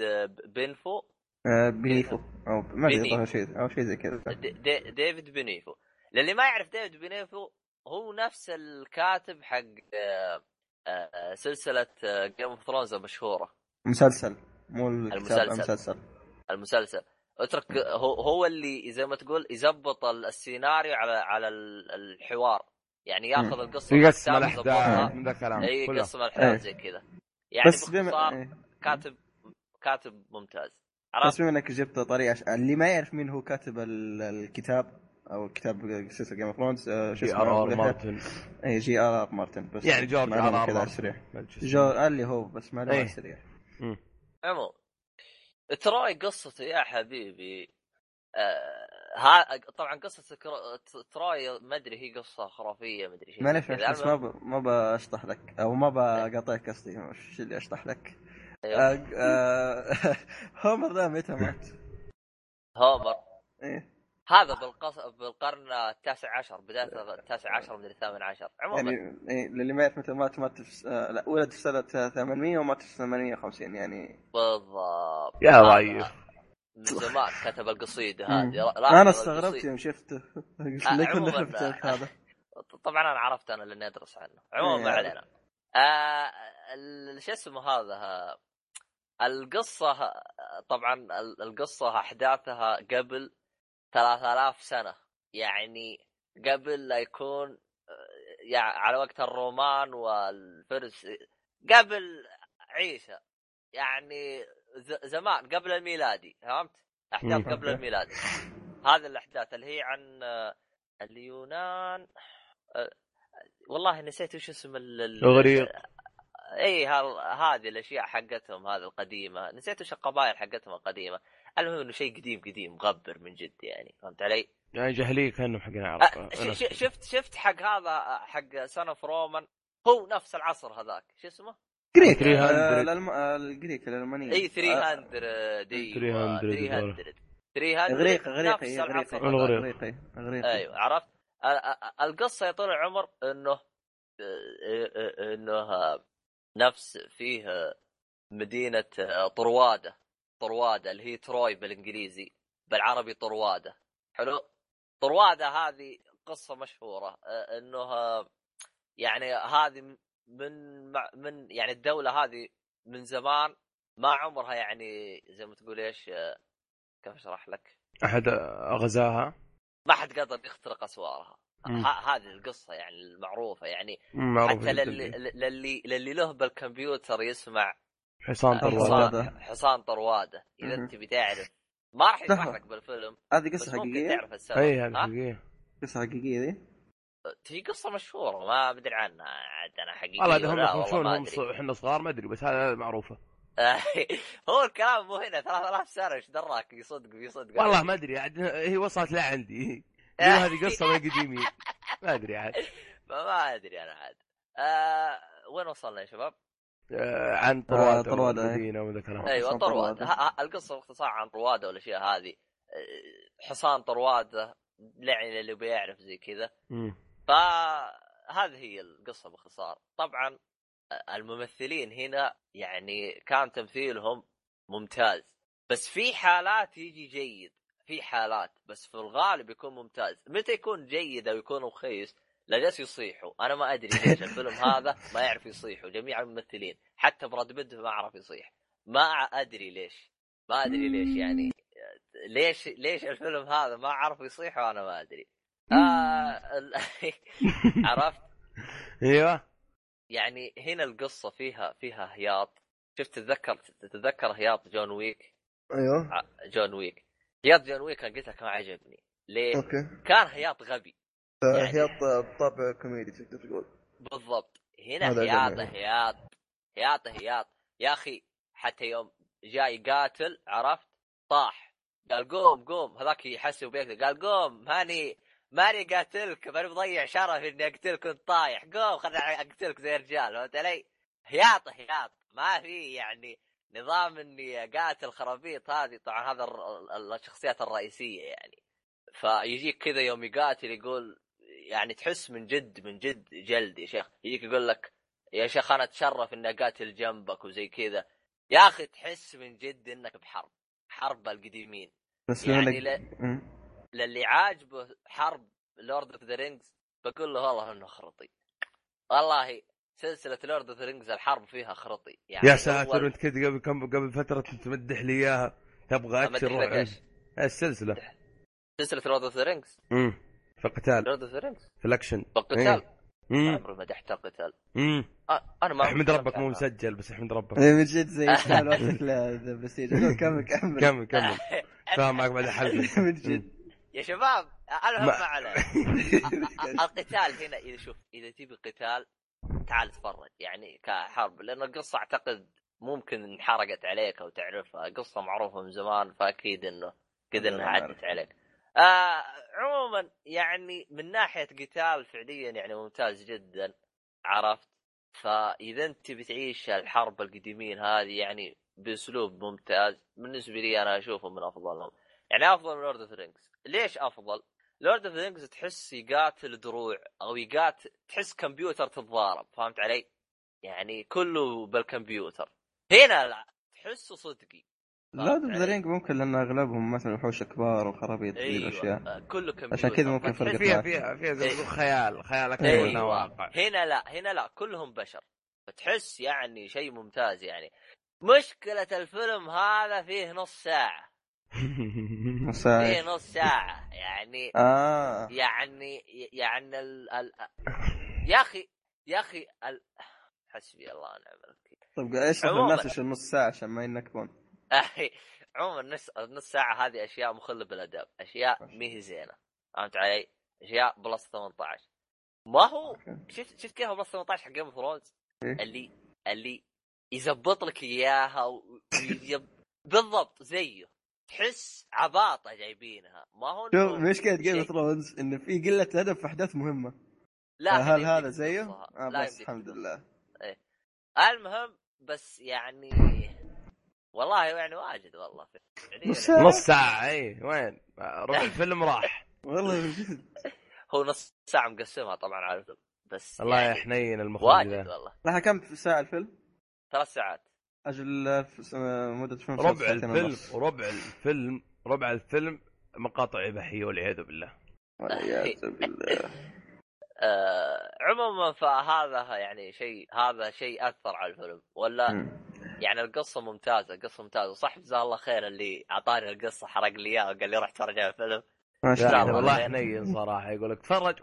ديفيد بينيفو للي ما يعرف ديفيد بينيفو هو نفس الكاتب حق سلسلة Game of Thrones المشهورة. مسلسل مو المسلسل اترك هو اللي زي ما تقول يزبط السيناريو على الحوار، يعني ياخذ القصة يقسم الأحداث من ذا كلام اي قسم الأحداث زي كذا يعني باختصار كاتب ممتاز. بس بما انك جبت طريقة اللي ما يعرف مين هو كاتب الكتاب او كتاب سلسلة جيم اوف ثرونز جي ار ار مارتن. اي جي ار ار مارتن بس يعني جورج ار ار جو اللي هو بس ما له سريع. عمو تروي قصته يا حبيبي طبعا قصة تروي ما ادري هي قصة خرافية ما ادري شيء ما بشطح لك او ما بقاطعك قصدي ايش اللي اشطح لك. هومر ذا متى مات؟ هومر ايه هذا بالقرن 19 بداية 19 من 18 عموما يعني اللي ما يعرف متى مات لا ولد في سنة 800 ومات في 850 يعني بالضبط يا ضعيف من زمان كتب القصيدة هذه انا استغربت يوم شفته لكن شفت هذا طبعا انا عرفت انا لاني ادرس عنه عموما ما علينا. شو اسمه هذا القصة طبعا القصة احداثها قبل 3000 سنة يعني قبل لا يكون يعني على وقت الرومان والفرس قبل عيسى يعني زمان قبل الميلادي فهمت؟ أحداث قبل الميلادي هذه الأحداث اللي هي عن اليونان والله نسيت وش اسم الإغريق اي هذه الأشياء حقتهم هذه القديمة نسيت وش القبائل حقتهم القديمة. المهم انه شيء قديم مغبر من جد يعني فهمت علي؟ يعني جهلي كانه حقنا عرفه. شفت حق هذا حق سنة رومان هو نفس العصر هذاك شو اسمه؟ جريك الجريك الالماني اي 300 دي 300 غريقي ايوه عرفت. القصة يا طول العمر انه نفس فيه مدينة طروادة اللي هي تروي بالانجليزي بالعربي طروادة. حلو طروادة هذه قصة مشهورة انه يعني هذه من يعني الدولة هذه من زمان ما عمرها يعني زي ما تقول ايش كيف اشرح لك احد غزاها ما حد قدر يخترق اسوارها. هذه القصة يعني المعروفة يعني حتى للي له بالكمبيوتر يسمع حصان طروادة اذا انت بتعرف ما راح يضحك بالفيلم هذه قصه حقيقيه اي هذه حقيقيه قصه حقيقيه دي هي قصه مشهوره ما بدري عنها عاد انا حقيقي والله احنا صغار ما ادري بس هذا معروفه. هو الكلام مو هنا 3000 سنه ايش دراك يصدق والله ما ادري عاد هي وصلت لا عندي هذه قصه ما قديمه ما ادري عاد ما ادري انا عاد وين وصلنا يا شباب؟ عن طروادة المدينة وذا كلام ايوه طروادة القصة باختصار عن طروادة والاشياء هذه حصان طروادة لعنة اللي بيعرف زي كذا فهذه هي القصة باختصار. طبعا الممثلين هنا يعني كان تمثيلهم ممتاز بس في حالات يجي جيد في حالات بس في الغالب يكون ممتاز. متى يكون جيد او يكون رخيص لجاس يصيحوا انا ما ادري ليش الفيلم هذا ما يعرف يصيحوا جميع الممثلين حتى براد بيت ما عرف يصيح ما ادري ليش يعني ليش الفيلم هذا ما عرف يصيحوا انا ما ادري عرفت ايوه يعني هنا القصه فيها هياط. شفت تتذكر هياط جون ويك؟ ايوه هياط جون ويك انا قلت لك ما عجبني ليه أوكي. كان هياط غبي هياط بطابع كوميدي تقدر تقول بالضبط هنا هياط يا أخي حتى يوم جاي قاتل عرفت طاح قال قوم هذاك يحسب بيك قال قوم هاني ماني قاتلك ماني بضيع شرفي إني أقتلك وأنت طايح قوم خذ أقتلك زي الرجال فهمت علي؟ هياط ما في يعني نظام إني قاتل خرابيط هذه طبعا هذا الشخصيات الرئيسية يعني فيجيك كذا يوم يقاتل يقول يعني تحس من جد من جد جلد يا شيخ. يجيك يقول لك يا شيخ انا اتشرف اني اقاتل جنبك وزي كذا يا اخي، تحس من جد انك بحرب، حرب القديمين يعني. للي عاجبه حرب لورد اوف ذا رينجز بقول له والله انه خرطي، والله سلسلة لورد اوف ذا رينجز الحرب فيها خرطي يعني. يا ساتر انت كده قبل فترة تمدح لي اياها، تبغى اكثر السلسلة سلسلة لورد اوف ذا رينجز في القتال، لورد اوف ذا رينجز في الاكشن في القتال عمره ما دحت القتال. انا ما احمد ربك مو مسجل، بس احمد ربك من جد زي كان وقتك ذا برستيج. كمل فاهم معك بعد الحلقة من جد يا شباب. انا ما على القتال هنا، اذا شوف اذا تبي قتال تعال تفرج يعني كحرب، لأن القصة أعتقد ممكن انحرقت عليك أو تعرفها، قصة معروفة من زمان فأكيد إنه كذا إنها عدت عليك. عموما يعني من ناحية قتال فعليا يعني ممتاز جدا، عرفت؟ فإذا أنت بتعيش الحرب القديمين هذه يعني بأسلوب ممتاز بالنسبة لي، أنا أشوفه من أفضلهم يعني، أفضل من لورد أوف رينجز. ليش أفضل؟ لورد اوف ذا رينجز تحس يقاتل دروع او يقاتل، تحس كمبيوتر تتضارب، فهمت علي؟ يعني كله بالكمبيوتر. هنا لا تحسه صدقي. لورد اوف ذا رينجز ممكن لان اغلبهم مثلا وحوش كبار وخرابيط أيوة. اشياء كله كمبيوتر، عشان كذا ممكن فرق فيها زي خيال اكثر أيوة. من واقع. هنا لا كلهم بشر، فتحس يعني شيء ممتاز يعني. مشكلة الفيلم هذا فيه نص ساعة نص ساعة يعني يعني يا أخي حسبي الله ونعم الوكيل. طب إيش الناس إيش النص ساعة عشان ما ينكبون؟ عموما النص ساعة هذه أشياء مخلة بالأدب، أشياء مهي زينة، فهمت علي؟ أشياء بلس 18. ما هو شفت كيف بلس 18 حق جيم اوف ثرونز اللي يزبط لك إياها بالضبط زيه، تحس عباطة جايبينها. ما هو شوف مشكلة جيم اوف ثرونز إن في قلة هدف في أحداث مهمة. لا هل هذا زيه؟ بس الحمد لله. إيه المهم بس يعني والله يعني واجد والله نص ساعة إيه وين ربع الفيلم راح والله هو نص ساعة مقسمها طبعا على الفيلم بس الله يعني يحنين المخرج ده والله. راح كم ساعة الفيلم؟ 3 ساعات. أجل مدة فيلم ربع الفيلم مقاطع إباحية والعياذ بالله عموما فهذا يعني شيء أثر على الفيلم ولا يعني القصة ممتازة، قصة ممتازة صح. جزاه الله خير اللي أعطاني القصة حرق لي إياها وقال لي روح تفرج على الفيلم والله حنين صراحة. يقول لك تفرج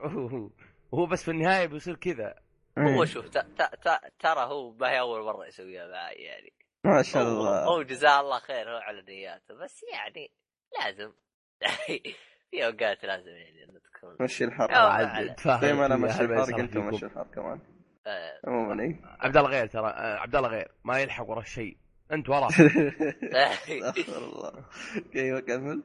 وهو بس في النهاية بيصير كذا. هو شوف ترى هو ما هي أول مرة يسويها معي يعني ما شاء الله. هو جزاه الله خير هو على نياته، بس يعني لازم في أوقات لازم يعني أن تكون مشي الحرق زي ما أنا مشي الحرق أنت مشي الحرق كمان. عبد الله غير ترى عبد الله غير ما يلحق ورا الشيء، أنت وراه أخبر الله كيف أكمل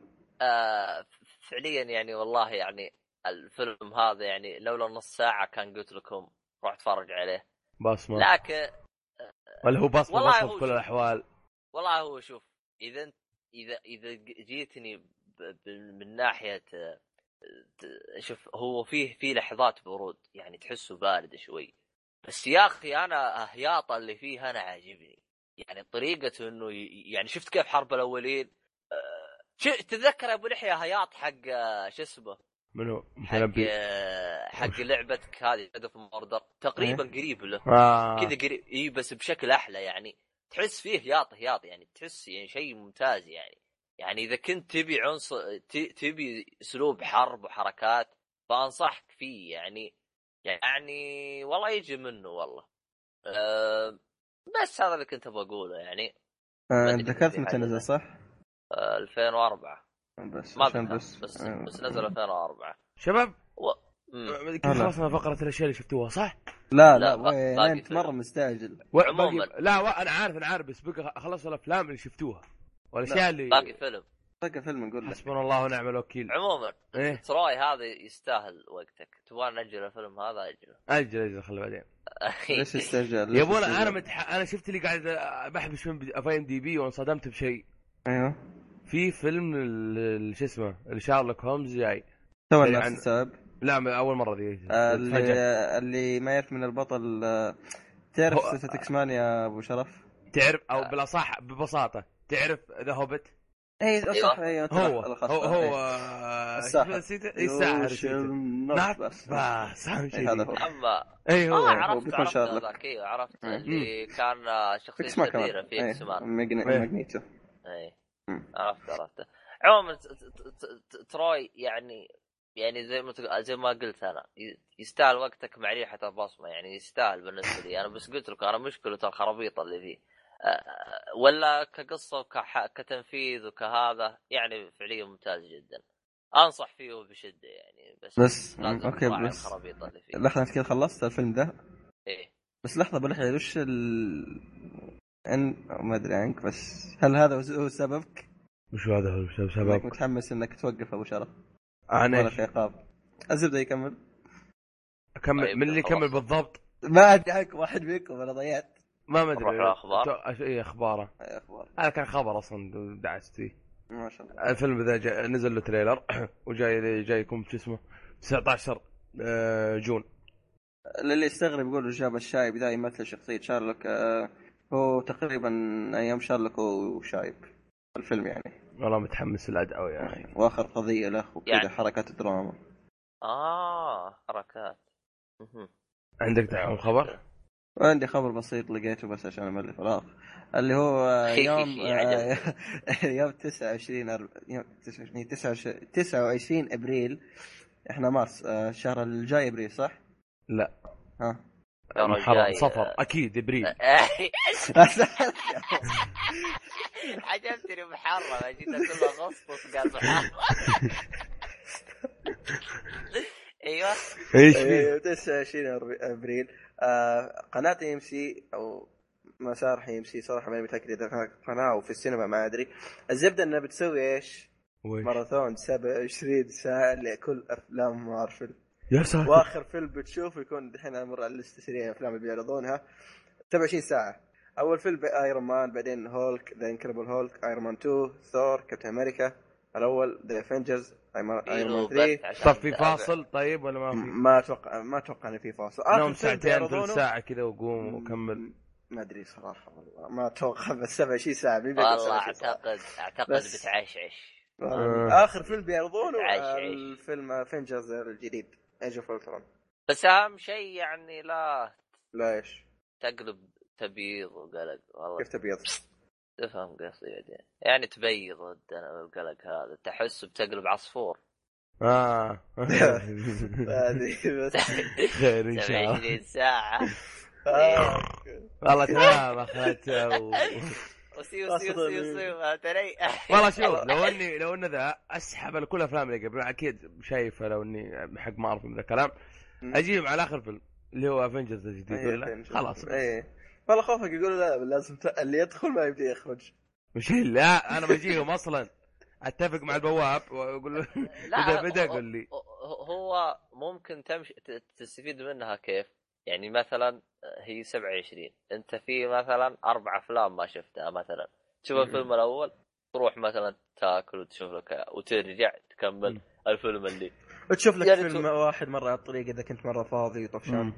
فعليا يعني والله يعني الفيلم هذا يعني لولا نص ساعة كان قلت لكم روح اتفرج عليه بصمة. لكن ولا هو بصمة في كل الأحوال والله. هو شوف إذا جيتني من ناحية شوف هو فيه لحظات برود يعني تحسه بارد شوي، بس يا أخي أنا هياطة اللي فيه أنا عاجبني يعني طريقة إنه يعني شفت كيف حرب الأولين. تتذكر أبو لحية هياط حق شو اسمه منو حق لعبتك هذه هدف الموردر تقريبا قريب له كذا قريب اي بس بشكل احلى يعني. تحس فيه ياط يعني تحس يعني شيء ممتاز يعني اذا كنت تبي عنصر تبي اسلوب حرب وحركات فانصحك فيه يعني والله يجي منه والله. بس هذا اللي كنت ابغى اقوله يعني. ذكرت متى نزل صح؟ 2004 بس نزل 2004 شباب خلصنا فقرة الأشياء اللي شفتوها صح؟ لا أنت مرة مستعجل لا أنا عارف بس بقى خلصوا الأفلام اللي شفتوها والأشياء اللي باقي فيلم نقول حسبنا الله ونعم الوكيل. عموما تروي هذا يستاهل وقتك، تبغى نأجل الفيلم هذا أجل خليه بعدين. ليش استعجل يا بولا؟ أنا شفت اللي قاعد بحبش من IMDb وانصدمت بشيء. أيوه في فيلم شو اسمه شارلوك هومز جاي سوى نفس السبب لا أول مرة دي اللي ما يعرف من البطل. تعرف سلسلة إكسمان يا أبو شرف؟ تعرف أو بلا صح ببساطة تعرف ذا هوبت؟ اي صح ايوه هو الساحر بس اهم شيء اما ايوه عرفت ذاك ايوه عرفت اللي كان شخصيه كبيره في اكسمان ماجنيتو اي عرفت عموما تروي يعني زي ما قلت انا يستاهل وقتك مع ريحه البصمه يعني يستاهل بالنسبه لي انا بس قلت لك انا مشكله الخرابيطه اللي فيه ولا كقصة وكتنفيذ وكهذا يعني فعليا ممتاز جدا أنصح فيه بشدة يعني بس أوكي بس لحظة أنت كده خلصت الفيلم ده إيه بس لحظة بلحظة وش ما أدري عنك بس هل هذا هو سببك؟ وش هذا هو سببك؟ متحمس إنك توقف أبو شرف أنا عقاب الزبدة يكمل أكمل من اللي يكمل بالضبط ما أدري عنك واحد منكم أنا ضيعت ما ادري ايه اخباره هذا كان خبر اصلا دعست فيه ما شاء الله الفيلم ذا نزل له تريلر وجاي يكون شو اسمه 19 جون اللي يستغرب يقول جاب الشايب ذا يمثل شخصيه شارلوك هو تقريبا ايام شارلوك وشايب الفيلم يعني والله متحمس للادعوه يعني واخر قضيه له وكذا يعني. حركات دراما حركات عندك دعوه خبر عندي خبر بسيط لقيته بس عشان املي فراغ اللي هو يوم 29 ابريل احنا مارس الشهر الجاي ابريل صح لا ها محرم صفر اكيد ابريل عجبتني محرم اجيت كل اغسطس قال محرم ايوه ايش في 29 ابريل قناة ام سي او مسار ام سي صراحه ماني متاكد اذا كانت قناه او في السينما ما ادري الزبده انها بتسوي ايش ماراثون 27 ساعه لكل افلام مارفل يا ساتر واخر فيلم بتشوفه يكون دحين امر على الاستسريع الافلام اللي بيعرضونها 27 ساعه اول فيلم ايرون مان بعدين هولك ذا انكريدبل هولك ايرون مان 2 ثور كابتن امريكا الاول ذا افنجرز ايرون مان 3 طب في فاصل طيب ولا ما في ما اتوقع ان في فاصل نوم ساعتين كل ساعه كذا وقوم وكمل ما ادري صراحه والله ما اتوقع بس 27 ساعه بيبي والله اعتقد بتعشعش اخر فيلم بيعرضونه الفيلم افنجرز الجديد ايج اوف الترون بس اهم شيء يعني لا ايش تقلب تبيض وقلق والله كيف تبيض تفهم قصدي يعني تبيض القلق هذا تحس بتقلب عصفور خير ان شاء الله 20 ساعه والله تمام اخذتها وسيو ترى والله شوف لو ان ذا اسحب لكل افلام اللي قبل اكيد شايفها لو اني حق ما اعرف من ذا كلام اجيب على اخر فيلم اللي هو افنجرز الجديد خلاص والله خوفك يقولوا لا لازم اللي يدخل ما يبدأ يخرج مش لا أنا بجيهم أصلاً أتفق مع البواب وأقول له بدأ قل لي هو ممكن تستفيد منها كيف يعني مثلاً هي 27 أنت في مثلاً 4 أفلام ما شفتها مثلاً تشوف الفيلم الأول تروح مثلاً تأكل وتشوف لك وترجع تكمل الفيلم اللي وتشوف لك فيلم واحد مرة على الطريق إذا كنت مرة فاضي وطفشان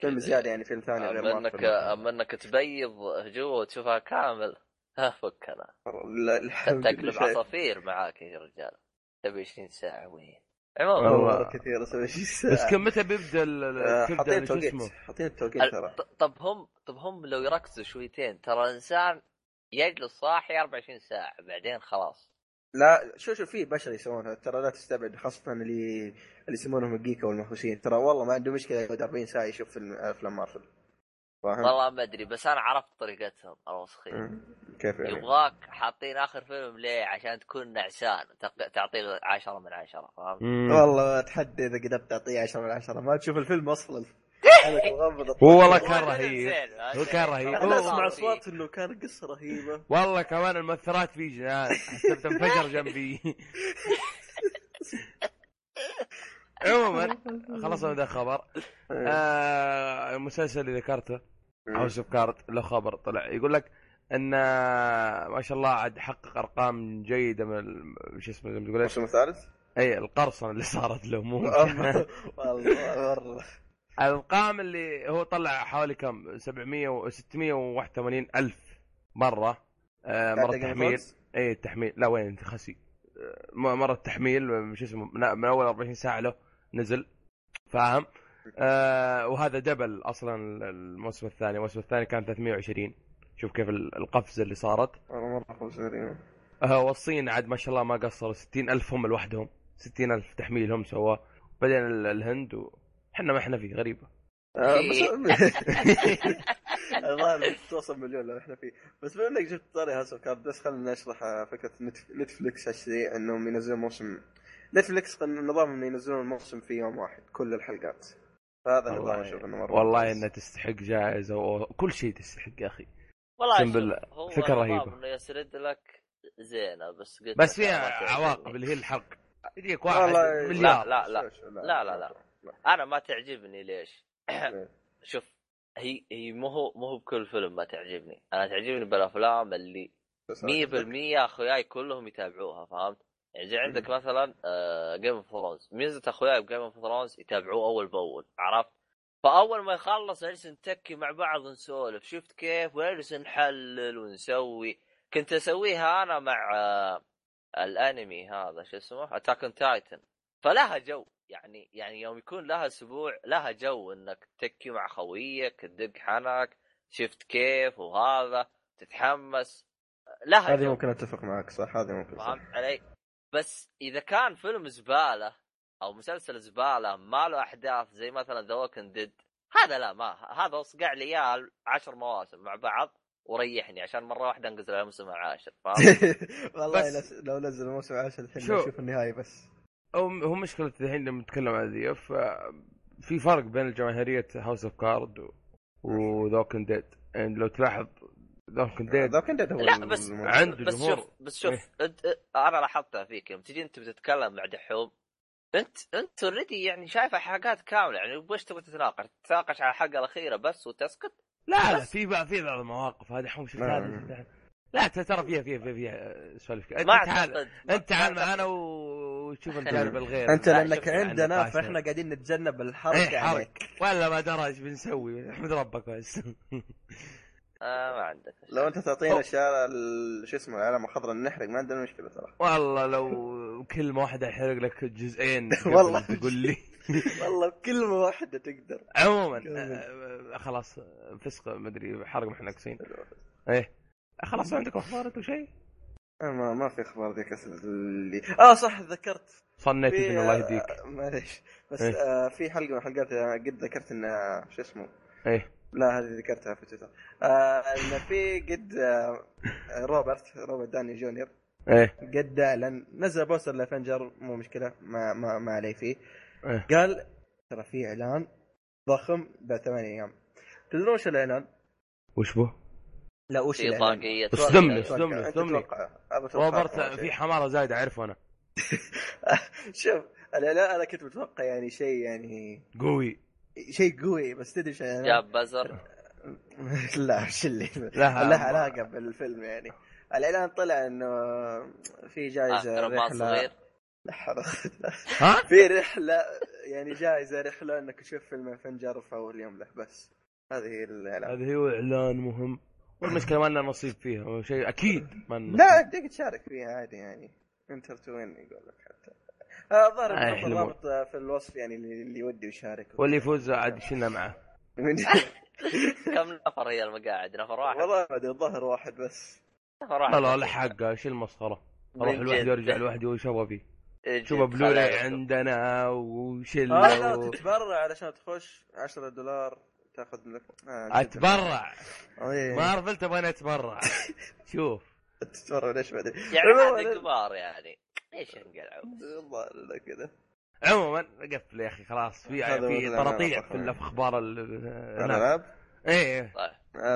فيلم زيادة يعني فيلم ثاني غير ما أما أنك تبيض جوه وتشوفها كامل فك أنا تقلب عصافير معاك يا رجال 27 ساعة وين عموما كثير 27 ساعة بس كم متى بيبدأ تبدأ الجسمه حاطين التوقيت ترى طب هم لو يركزوا شويتين ترى الإنسان يجلس صاحي 24 ساعة بعدين خلاص لا شو في بشر يسوونها ترى لا تستبعد خاصة اللي يسمونهم الجيكة والمحوسين ترى والله ما عنده مشكلة يقعد 40 ساعة يشوف فيلم مارفل والله ما أدري بس أنا عرفت طريقتهم الوسخين كيف يعني يبغاك حاطين آخر فيلم ليه عشان تكون نعسان تعطيه 10 من 10 فهمت والله أتحدى إذا قدرت تعطيه 10 من 10 ما تشوف الفيلم أصلا والله كان رهيب أنا أسمع أصوات إنه كان قصة رهيبة والله كمان المؤثرات فيه جنان حسبت انفجر جنبي عموما خلصنا من ذا خبر المسلسل اللي ذكرته House of Cards له خبر طلع يقول لك أن ما شاء الله عاد حقق أرقام جيدة من شو اسمه الموسم الثالث اي القرصنه اللي صارت له مو والله. الارقام اللي هو طلع حوالي كم 700 و681 الف مره مره تحميل. اي التحميل لا وين انت خسي مره التحميل مش اسمه من اول 24 ساعه له نزل فاهم. وهذا دبل اصلا الموسم الثاني. الموسم الثاني كان 320. شوف كيف القفزه اللي صارت مره 25. والصين عاد ما شاء الله ما قصروا 60,000 هم لوحدهم 60,000 تحميلهم سوا. بعدين الهند وحنا ما احنا فيه غريبه الظاهر توصل مليون لو احنا فيه. بس بما انك جبت طاري هاوس اوف كارد بس خلينا نشرح فكره نتفليكس هالشيء انهم ينزلون موسم. نتفليكس النظام انه ينزلون الموسم في يوم واحد كل الحلقات. هذا نظام اشوف انه مره والله انها تستحق جائزه وكل شيء تستحق يا اخي والله. فكره رهيبه انه يسرد لك زينه بس قلت بس فيها عواقب اللي هي الحق يجيك واحد مليار. لا لا لا لا لا لا انا ما تعجبني. ليش؟ شوف هي مو بكل فيلم ما تعجبني. انا تعجبني بالافلام اللي 100% اخوياي كلهم يتابعوها فهمت يعني. زي عندك مثلا جيم اوف ثرونز. ميزه اخوياي بجيم اوف ثرونز يتابعوه اول باول عرفت. فاول ما يخلص نجلس نتكي مع بعض نسولف شفت كيف ونجلس نحلل ونسوي. كنت اسويها انا مع الانمي هذا شو اسمه اتاك اون تايتن. فلها جو يعني يوم يكون لها اسبوع لها جو انك تكي مع خويك تدق حنك شفت كيف وهذا تتحمس لها. هذه ممكن اتفق معك صح. هذه ممكن فهمت علي. بس اذا كان فيلم زباله او مسلسل زباله ما له احداث زي مثلا ذا ووكن ديد هذا لا ما هذا وصقع لي اياه 10 مواسم مع بعض وريحني عشان مره واحده انقز على الموسم العاشر والله لو نزل الموسم العاشر الحين نشوف النهايه. بس هو مشكله الحين لما نتكلم عن ذيف في فرق بين الجماهيريه هاوس اوف كارد وذوكن ديد. يعني لو تلاحظ ذوكن ديد لا بس عنده جمهور. بس شوف انا لاحظتها فيك يوم تجي انت بتتكلم مع دحوم انت اوريدي يعني شايفه حلقات كامله يعني وش تبغى تتناقش على الحلقه الاخيره بس وتسكت. لا في بعض المواقف هذه حوم شغال لا ترى فيها سوالف. انت تعال معنا وشوف الجانب الغير انت لانك عندنا فاحنا قاعدين نتجنب الحركه عليك ولا ما درج بنسوي احمد ربك بس ما عندك. لو انت تعطينا اشاره شو اسمه العلامه الخضراء نحرق ما عندنا مشكله ترى والله. لو كلمه واحده يحرق لك جزئين والله تقول لي والله بكلمه واحده تقدر. عموما خلاص فسق مدري حرق احنا ناقصين ايه خلاص. عندك اخبار او شيء؟ ما في اخبار ذيك اللي صح ذكرت صنيتي ان الله يهديك معليش بس إيه؟ في حلقه من الحلقات قد ذكرت ان شو اسمه ايه لا هذه ذكرتها في تويتر ان في قد روبرت داني جونيور ايه قد اعلن نزل بوستر لافنجر مو مشكله ما عليه فيه إيه؟ قال ترى في اعلان ضخم بعد 8 ايام. تدرون وش الاعلان؟ وش به؟ لا وش الاعلان؟ استلمني روبرت في حماره زايده اعرفه انا شوف انا كنت متوقع يعني شيء يعني شيء قوي بس تدري شيء يعني جاب بزر لا مش اللي لها علاقه بالفيلم يعني. الاعلان طلع انه في جائزه رحله في رحله يعني جائزه رحله انك تشوف فيلم فنجر في اول يوم له. بس هذه الاعلان هذا هو اعلان مهم والمشكله ما لنا نصيب فيها شيء اكيد ما لا بدك تشارك فيها عادي يعني انتر توين يقول لك حتى الظاهر الرابط في الوصف يعني اللي يودي يشارك واللي يفوز عاد شلنا معه كم نفر هي المقاعد؟ نفر واحد والله الظاهر واحد بس والله لحقه شو المسخره اروح الواحد وارجع لوحدي وش ابغى فيه شوف بلوراي عندنا وشل تتبرع علشان تخش $10 تاخذ لك اتبرع ما عرفت ابغى اتبرع شوف تتبرع ليش بعدين يعني هذا كبار يعني ايش انقلعوا والله لا كذا. عموما قفل يا اخي خلاص في ترطيع في الاخبار الالعاب ايه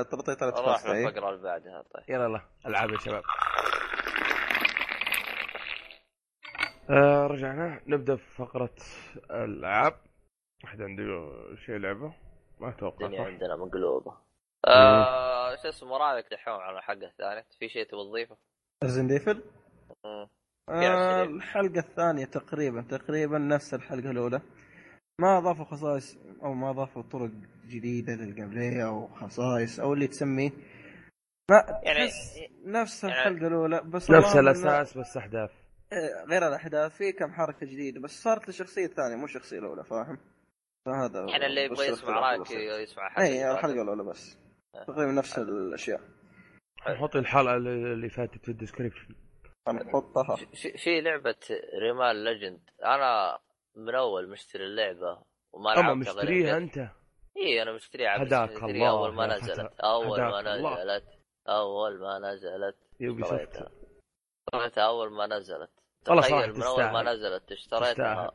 ترطيع 3 فصل راح اقرا اللي بعدها. طيب يلا العاب يا شباب. رجعنا نبدا في فقره الالعاب. واحد عنده شيء لعبه ما اتوقع عندنا مقلوبه شو اسمه رايك دحوم على الحلقه الثانيه في شيء توظيفه رزن ديفل الحلقة الثانية تقريبا نفس الحلقة الأولى. ما أضافوا خصائص أو ما أضافوا طرق جديدة للجيمبلاي أو خصائص أو اللي تسميه، ما يعني نفس الحلقة الأولى بس نفس الأساس بس أحداث غير الأحداث، في كم حركة جديدة بس صارت لشخصية ثانية مو شخصية الأولى، فاهم؟ فهذا يعني اللي يبغى يسمع رايك يسمع حلقة، أي الحلقة الأولى بس تقريبا نفس الأشياء. نحط الحلقة اللي فاتت في الديسكريبشن نحطها. في لعبة ريمال ليجند أنا من أول مشتري اللعبة وما لعبتها غير. أما مشتريها أنت؟ إيه أنا مشتريها. هداك الله. أول ما نزلت. اشتريتها أول ما نزلت. تخيل من أول ما نزلت اشتريتها.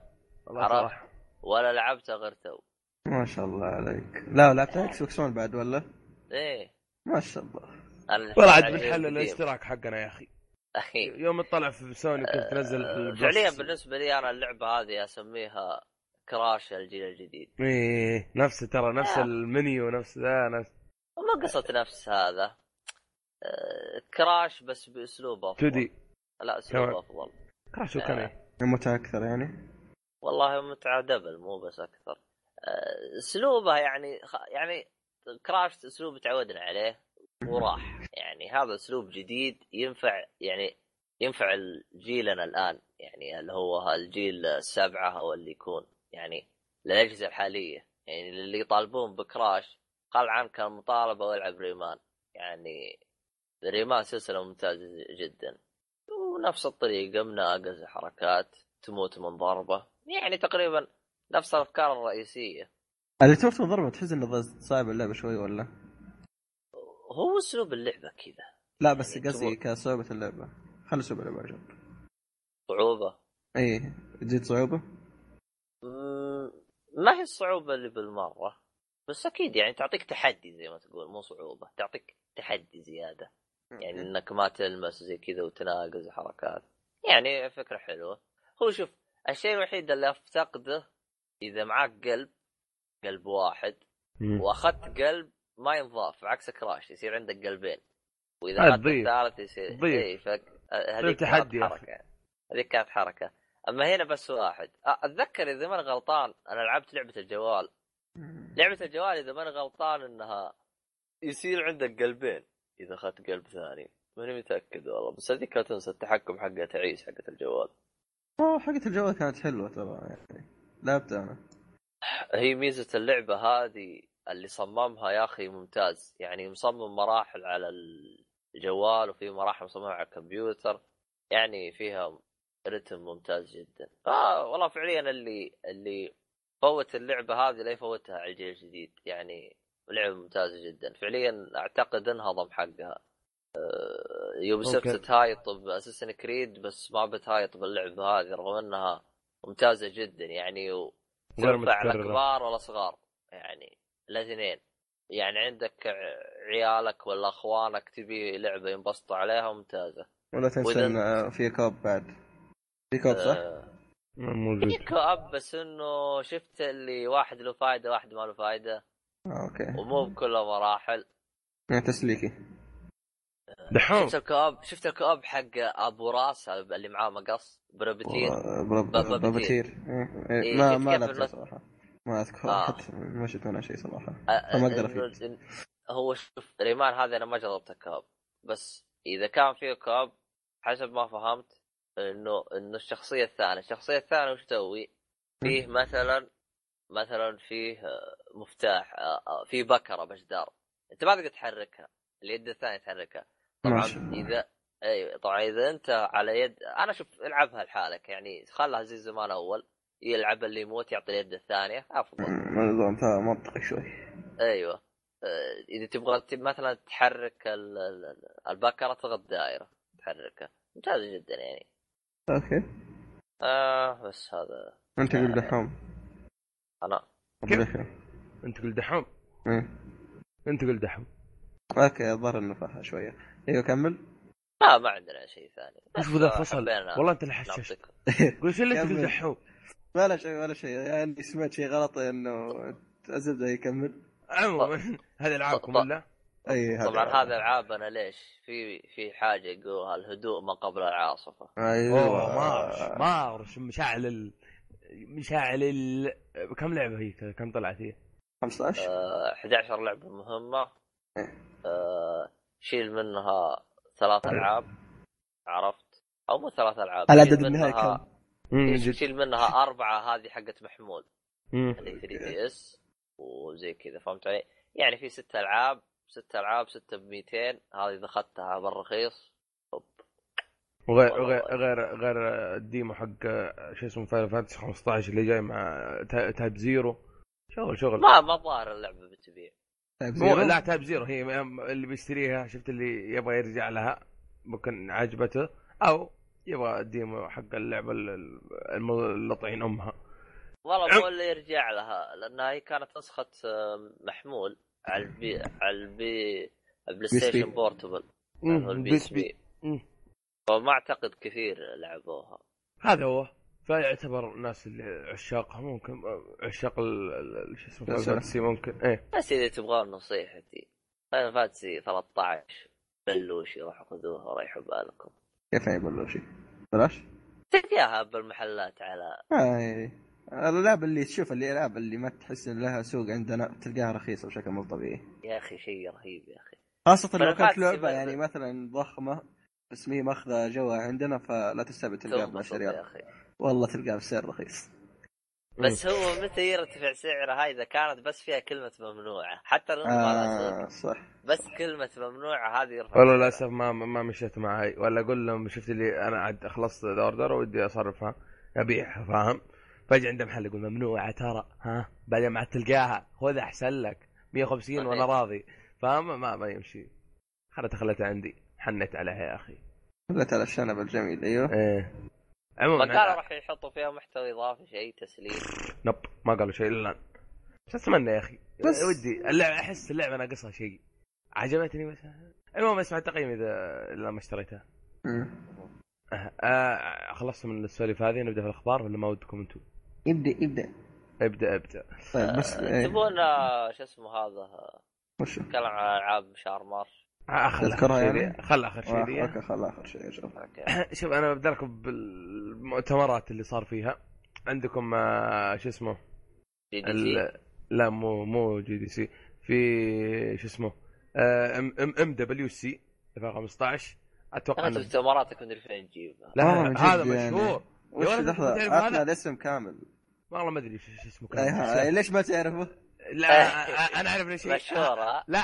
عرفت ولا لعبتها غير تو. ما شاء الله عليك. لا لعبتها إكس بوكس ون بعد ولا؟ إيه. ما شاء الله. ولا عاد بنحل الاشتراك حقنا يا أخي. يوم تطلع في سوني كنت تنزل فعليا. بالنسبه لي انا اللعبه هذه اسميها كراش الجيل الجديد. ايه نفس ترى نفس المنيو نفس ذا نفس ما قصت نفس هذا كراش بس باسلوب افضل تودي. لا اسلوب افضل كراش وكم متعه اكثر يعني والله متعه دبل مو بس اكثر. اسلوبها يعني كراش اسلوب تعودنا عليه وراح يعني هذا اسلوب جديد ينفع يعني ينفع الجيلنا الان يعني اللي هو الجيل السبعة او اللي يكون يعني للاجهزة الحالية يعني اللي يطالبون بكراش قال عنك المطالبة والعب ريمان. يعني ريمان سلسلة ممتازة جدا ونفس الطريقة من اقز حركات تموت من ضربة يعني تقريبا نفس الافكار الرئيسية اللي تموت من ضربة. تحس ان صعب اللعبة شوي ولا هو اسلوب اللعبه كذا؟ لا بس قصدي كصعوبه اللعبه خلي اسلوب اللعبه اجل صعوبه. ايه تزيد صعوبه ما هي الصعوبه اللي بالمره بس اكيد يعني تعطيك تحدي زي ما تقول مو صعوبه تعطيك تحدي زياده يعني انك ما تلمس زي كذا وتناقز حركات يعني فكره حلوه. هو شوف الشيء الوحيد اللي افتقده اذا معك قلب واحد واخذت قلب ما ينضاف عكس كراش يصير عندك قلبين واذا اخذت الثالث يصير ضيفك. هذيك تحدي يعني. هذيك كانت حركه اما هنا بس واحد. اتذكر اذا ما انا غلطان انا لعبت لعبه الجوال اذا ما انا غلطان انها يصير عندك قلبين اذا اخذت قلب ثاني ماني متاكد والله بس هذيك لا تنسى التحكم حقها تعيس حقت الجوال. حقت الجوال كانت حلوه ترى يعني لعبتها انا. هي ميزه اللعبه هذه اللي صممها يا أخي ممتاز يعني مصمم مراحل على الجوال وفي مراحل مصممها على الكمبيوتر يعني فيها رتم ممتاز جدا. والله فعليا اللي فوت اللعبة هذه لا يفوتها على الجيل الجديد يعني لعبة ممتازة جدا فعليا أعتقد أنها ضم حقها. يوبيسوفت تهايط بأساسن كريد بس ما بتهايط باللعبة هذه رغم أنها ممتازة جدا يعني وتنفع لكبار ولا صغار يعني الاثنين يعني عندك عيالك ولا اخوانك تبي لعبه ينبسطوا عليها ممتازه. ولا تنسى ان في كاب بعد في كاب صح موجود في كاب بس انه شفت اللي واحد له فايده واحد ما له فايده. اوكي ومو بكل مراحل تسليكي دحوم. شفت الكاب حق ابو راس اللي معاه مقص بربتير إيه. ما له صراحه ما أذكر حتى ما شفت منها شيء صراحة ما أقدر أفيد. هو شوف ريمان هذا أنا ما جربت كاب بس إذا كان فيه كاب حسب ما فهمت إنه الشخصية الثانية وش تسوي فيه مثلا فيه مفتاح فيه بكرة بجدار أنت ما تقدر تحركها اليد الثانية تحركها طبعا إذا أنت على يد أنا شوف العبها لحالك يعني خلها زي زمان أول يلعب اللي يموت يعطي اليد الثانية أفضل نظام منطقي شوي. أيوة إذا تبغى مثلا تحرك البكرة تضغط دائرة تحركها ممتاز جدا يعني. أوكي بس هذا أنت قل دحوم أنا أنت قل دحوم أوكي ضر النفاحة شوية. أيوة كمل. ما عندنا شيء ثاني وش ذا فصل والله أنت اللي حششت قلت اللي أنت قل دحوم ولا شيء يعني سمعت شيء غلط انه الزبده يكمل عموما هذه العابكم ولا طبعا هذا العاب انا ليش في حاجه يقولها الهدوء ما قبل العاصفه. ايوه ما اعرف مشاعل كم لعبه هي كم طلعت هي 15 11 لعبه مهمه شيل منها 3 ألعاب عرفت او مو 3 ألعاب العدد النهائي كم شيل منها 4 هذه حقت محمود اللي 3DS وزي كذا فهمت علي يعني في 6 ألعاب 6 ألعاب 6 ب200 هذه إذا أخذتها بالرخيص غير الديمو حق شو اسمه فاينل فانتسي 15 اللي جاي مع تايب زيرو شغل ما ظاهر اللعبة بتبيع لا تايب زيرو هي اللي بيشتريها شفت اللي يبغى يرجع لها ممكن عجبته أو يبغى الديمو حق اللعبة اللي طعين أمها والله مو اللي يرجع لها لأنها هي كانت نسخة محمول على البي البلايستيشن بورتبل البي وما اعتقد كثير لعبوها هذا هو فيعتبر الناس اللي عشاقها ممكن عشاق شو اسمه فاينل فانتسي ممكن ايه بس اذا تبغون نصيحتي فاينل فانتسي 13 بلوشي روحوا خذوها وريحوا بالكم كيف يعني بلوشي بلاش تلقاها بالمحلات على الألعاب اللي تشوف اللي الألعاب اللي ما تحس لها سوق عندنا تلقاها رخيصة بشكل مو طبيعي يا أخي شيء رهيب يا أخي خاصة لو كانت لعبة يعني مثلا ضخمة اسمي ماخذة جوها عندنا فلا تستبعد تلقاها ب10 ريال والله تلقاها بسعر رخيص بس هو متى يرتفع سعرها إذا كانت بس فيها كلمة ممنوعة حتى صح بس كلمة ممنوعة هذه يرفع والله للأسف ما مشيت معي ولا أقول لهم شفت لي أنا عد أخلصت الأوردر ودي أصرفها أبيعها فاهم فجأة عند محل يقول ممنوعة ترى ها بعدين ما تلقاها خذ أحسن لك 150 وأنا راضي فاهم ما يمشي حرت خلتها عندي حنت عليها يا أخي خلت على الشنب الجميل أيوه إيه عموما قالوا راح يحطوا فيها محتوى إضافي شيء تسليم نب ما قالوا شيء إلا بس أتمنى يا أخي بس ودي اللعبة أحس اللعبة ناقصها شيء عجبتني بس المهم اسمع التقييم إذا ما اشتريتها خلصت من السوالف هذه نبدأ في الأخبار ولا ما ودكم أنتم ابدا طيب بس تبون شو اسمه هذا وش كلام عن العاب مشار مار خل اخر شيء شوف انا ببدا لكم بالمؤتمرات اللي صار فيها عندكم شو اسمه لا مو جي دي سي في شو اسمه ام دبليو سي 15 اتوقع انت مؤتمراتك من 2000 نجيب هذا مشهور يا ولد هذا الاسم كامل والله ما ادري ايش اسمه ليش ما تعرفه لا انا اعرف ليش مشهوره لا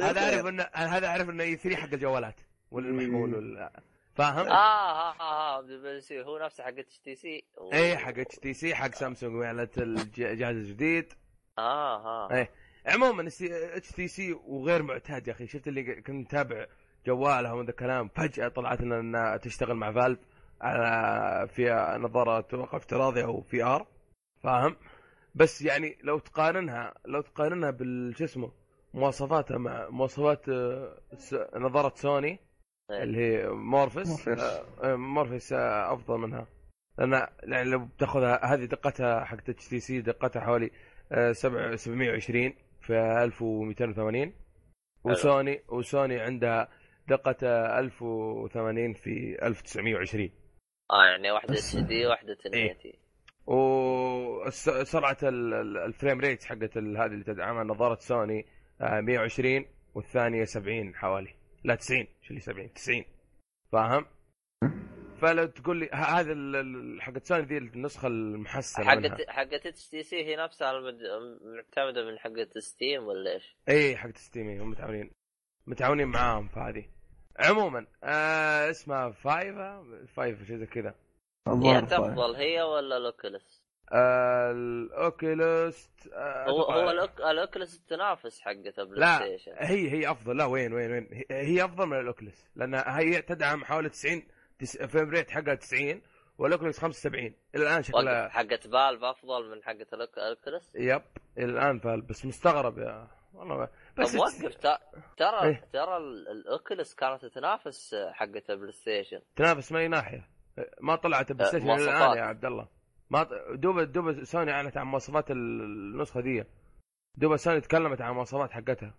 هذا اعرف انه هذا اعرف انه يثري حق الجوالات والمحمول ولا فاهم هو نفسه حق اتش تي سي اي حق اتش تي سي حق سامسونج اعلنت الجهاز الجديد اي عموما اتش تي سي وغير معتاد يا اخي شفت اللي كنت تابع جوالها وذا الكلام فجاه طلعت لنا انها تشتغل مع فالف على في نظارات واقع افتراضي او في ار فاهم بس يعني لو تقارنها بالجسم مواصفاتها مع مواصفات نظارة سوني اللي هي مورفيس افضل منها لان يعني لو بتاخذها هذه دقتها حق اتش تي سي دقتها حوالي 720 في 1280 وسوني عندها دقة 1080 في 1920 يعني واحدة اتش دي واحدة تنيتي وسرعه الفريم ريت حقت هذه اللي تدعمها نظاره سوني 120 والثانيه 70 حوالي لا 90 شو اللي 70 90 فاهم فلو تقول لي هذا حقت سوني ذي النسخه المحسنه حقت اتش تي سي هي نفسها المعتمده من حقت ستيم ولا ايش اي حقت ستيم هم متعاونين معاهم فهذه عموما اسمها فايفا شيء زي كذا يعني تفضل هي ولا الأوكيلس؟ الأوكيلس هو الأوكيلس تنافس حقتها بلايستيشن لا هي أفضل لا وين هي أفضل من الأوكيلس لأنها هي تدعم حوالي 90 فريم ريت حقها 90 والأوكيلس 75 إلى الآن شكلها حقت فالف أفضل من حقت الأوكيلس يب إلى الآن فالف بس مستغرب يا والله بس وقف ترى الأوكيلس كانت تنافس حقت بلايستيشن تنافس من أي ناحية ما طلعت بلايستيشن الان يا عبد الله ما دوب سوني اعلنت عن مواصفات النسخه دي دوب سوني تكلمت عن مواصفات حقتها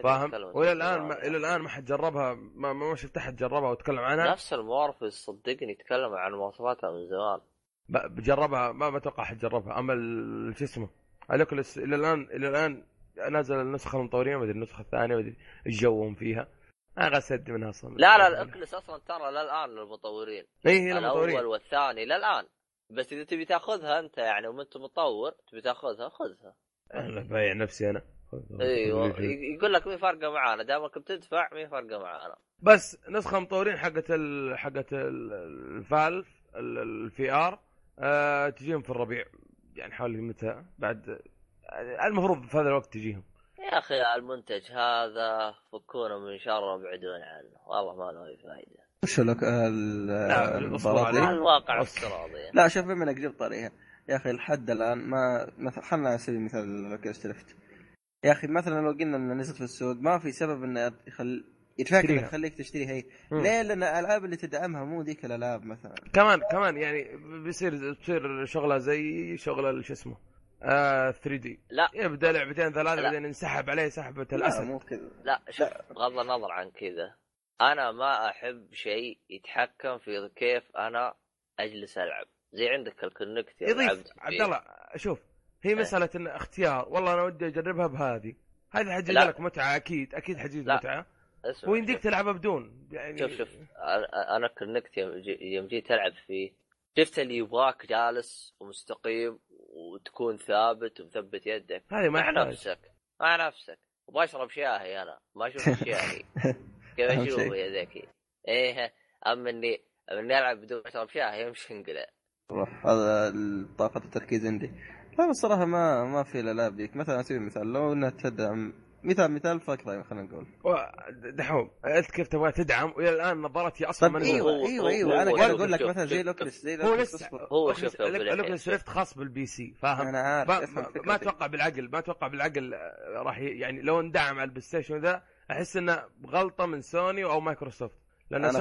فاهم؟ والى الان الى الان ما حد جربها، ما شفت احد جربها وتكلم عنها. نفس المورفيس صدقني تكلم عن مواصفاتها من زمان، بجربها ما بتوقع حد جربها. اما شو اسمه الاوكيولس الى الان الى الان نازل النسخه المطوريه، ما ادري النسخه الثانيه ما ادري الجوهم فيها، انا غسد منها اصلا. لا لا الاوكيولس اصلا ترى لا الان للمطورين، ايه للمطورين الاول والثاني لا الان، بس اذا تبي تاخذها انت يعني وانت مطور تبي تاخذها خذها. انا بايع نفسي انا. ايوه يقول لك مين فرقه معانا دامك بتدفع، مين فرقه معانا. بس نسخه مطورين حقت الفالف الفي ار تجيهم في الربيع، يعني حوالي متى بعد المفروض في هذا الوقت تجيهم. يا اخي المنتج هذا فكونا من شره وابعدون عنه، والله ما له فايده. وش لك الواقع الافتراضي؟ لا شوف من اقرب طريقه يا اخي لحد الان ما خلنا نسوي مثل الأوكيولس ريفت يا اخي. مثلا لو قلنا ان نزل في السوق ما في سبب ان يتفاكر يخليك تشتريها. هي ليه؟ لان الالعاب اللي تدعمها مو ذيك الالعاب مثلا. كمان يعني بيصير شغله زي شغله اللي شو اسمه 3D، لا يبدا لعبتين ثلاثه بعدين انسحب عليه سحبه الاسد. مو كذا، لا شوف بغض النظر عن كذا انا ما احب شيء يتحكم في كيف انا اجلس العب. زي عندك الكونكت يا عبد الله، شوف هي مسألة إن اختيار، والله أنا ودي أجربها بهذه، هذه حتجيب لك متعة أكيد أكيد حتجيب متعة، وينديك تلعبها بدون يعني. شوف أنا كنكت يوم جيت ألعب فيه شفت اللي يبغاك جالس ومستقيم وتكون ثابت ومثبت يدك، هذه مع نفسك مع نفسك. وبشرب شاهي أنا ما أشوف شاهي كيف أشوفه يا ذكي؟ إيه أما إني ألعب بدون أشرب شاهي يمشي انقلع. هذا طاقة التركيز عندي. لا الصراحة ما في الألعاب ذيك. مثلا أسوي مثال لو أنها تدعم مثال فاكرة خلينا نقول دحوم أنت كيف تبغى تدعم، وإلى الآن نظرتي أصلا ما نقول. أيوه أنا قاعد أقول لك مثلا زي لوكلس هو شوف لوكلس ريفت خاص بالبي سي فاهم. أنا عارف ما أتوقع بالعقل راح يعني لو ندعم على البلايستيشن ذا أحس إنه غلطة من سوني أو مايكروسوفت، لأن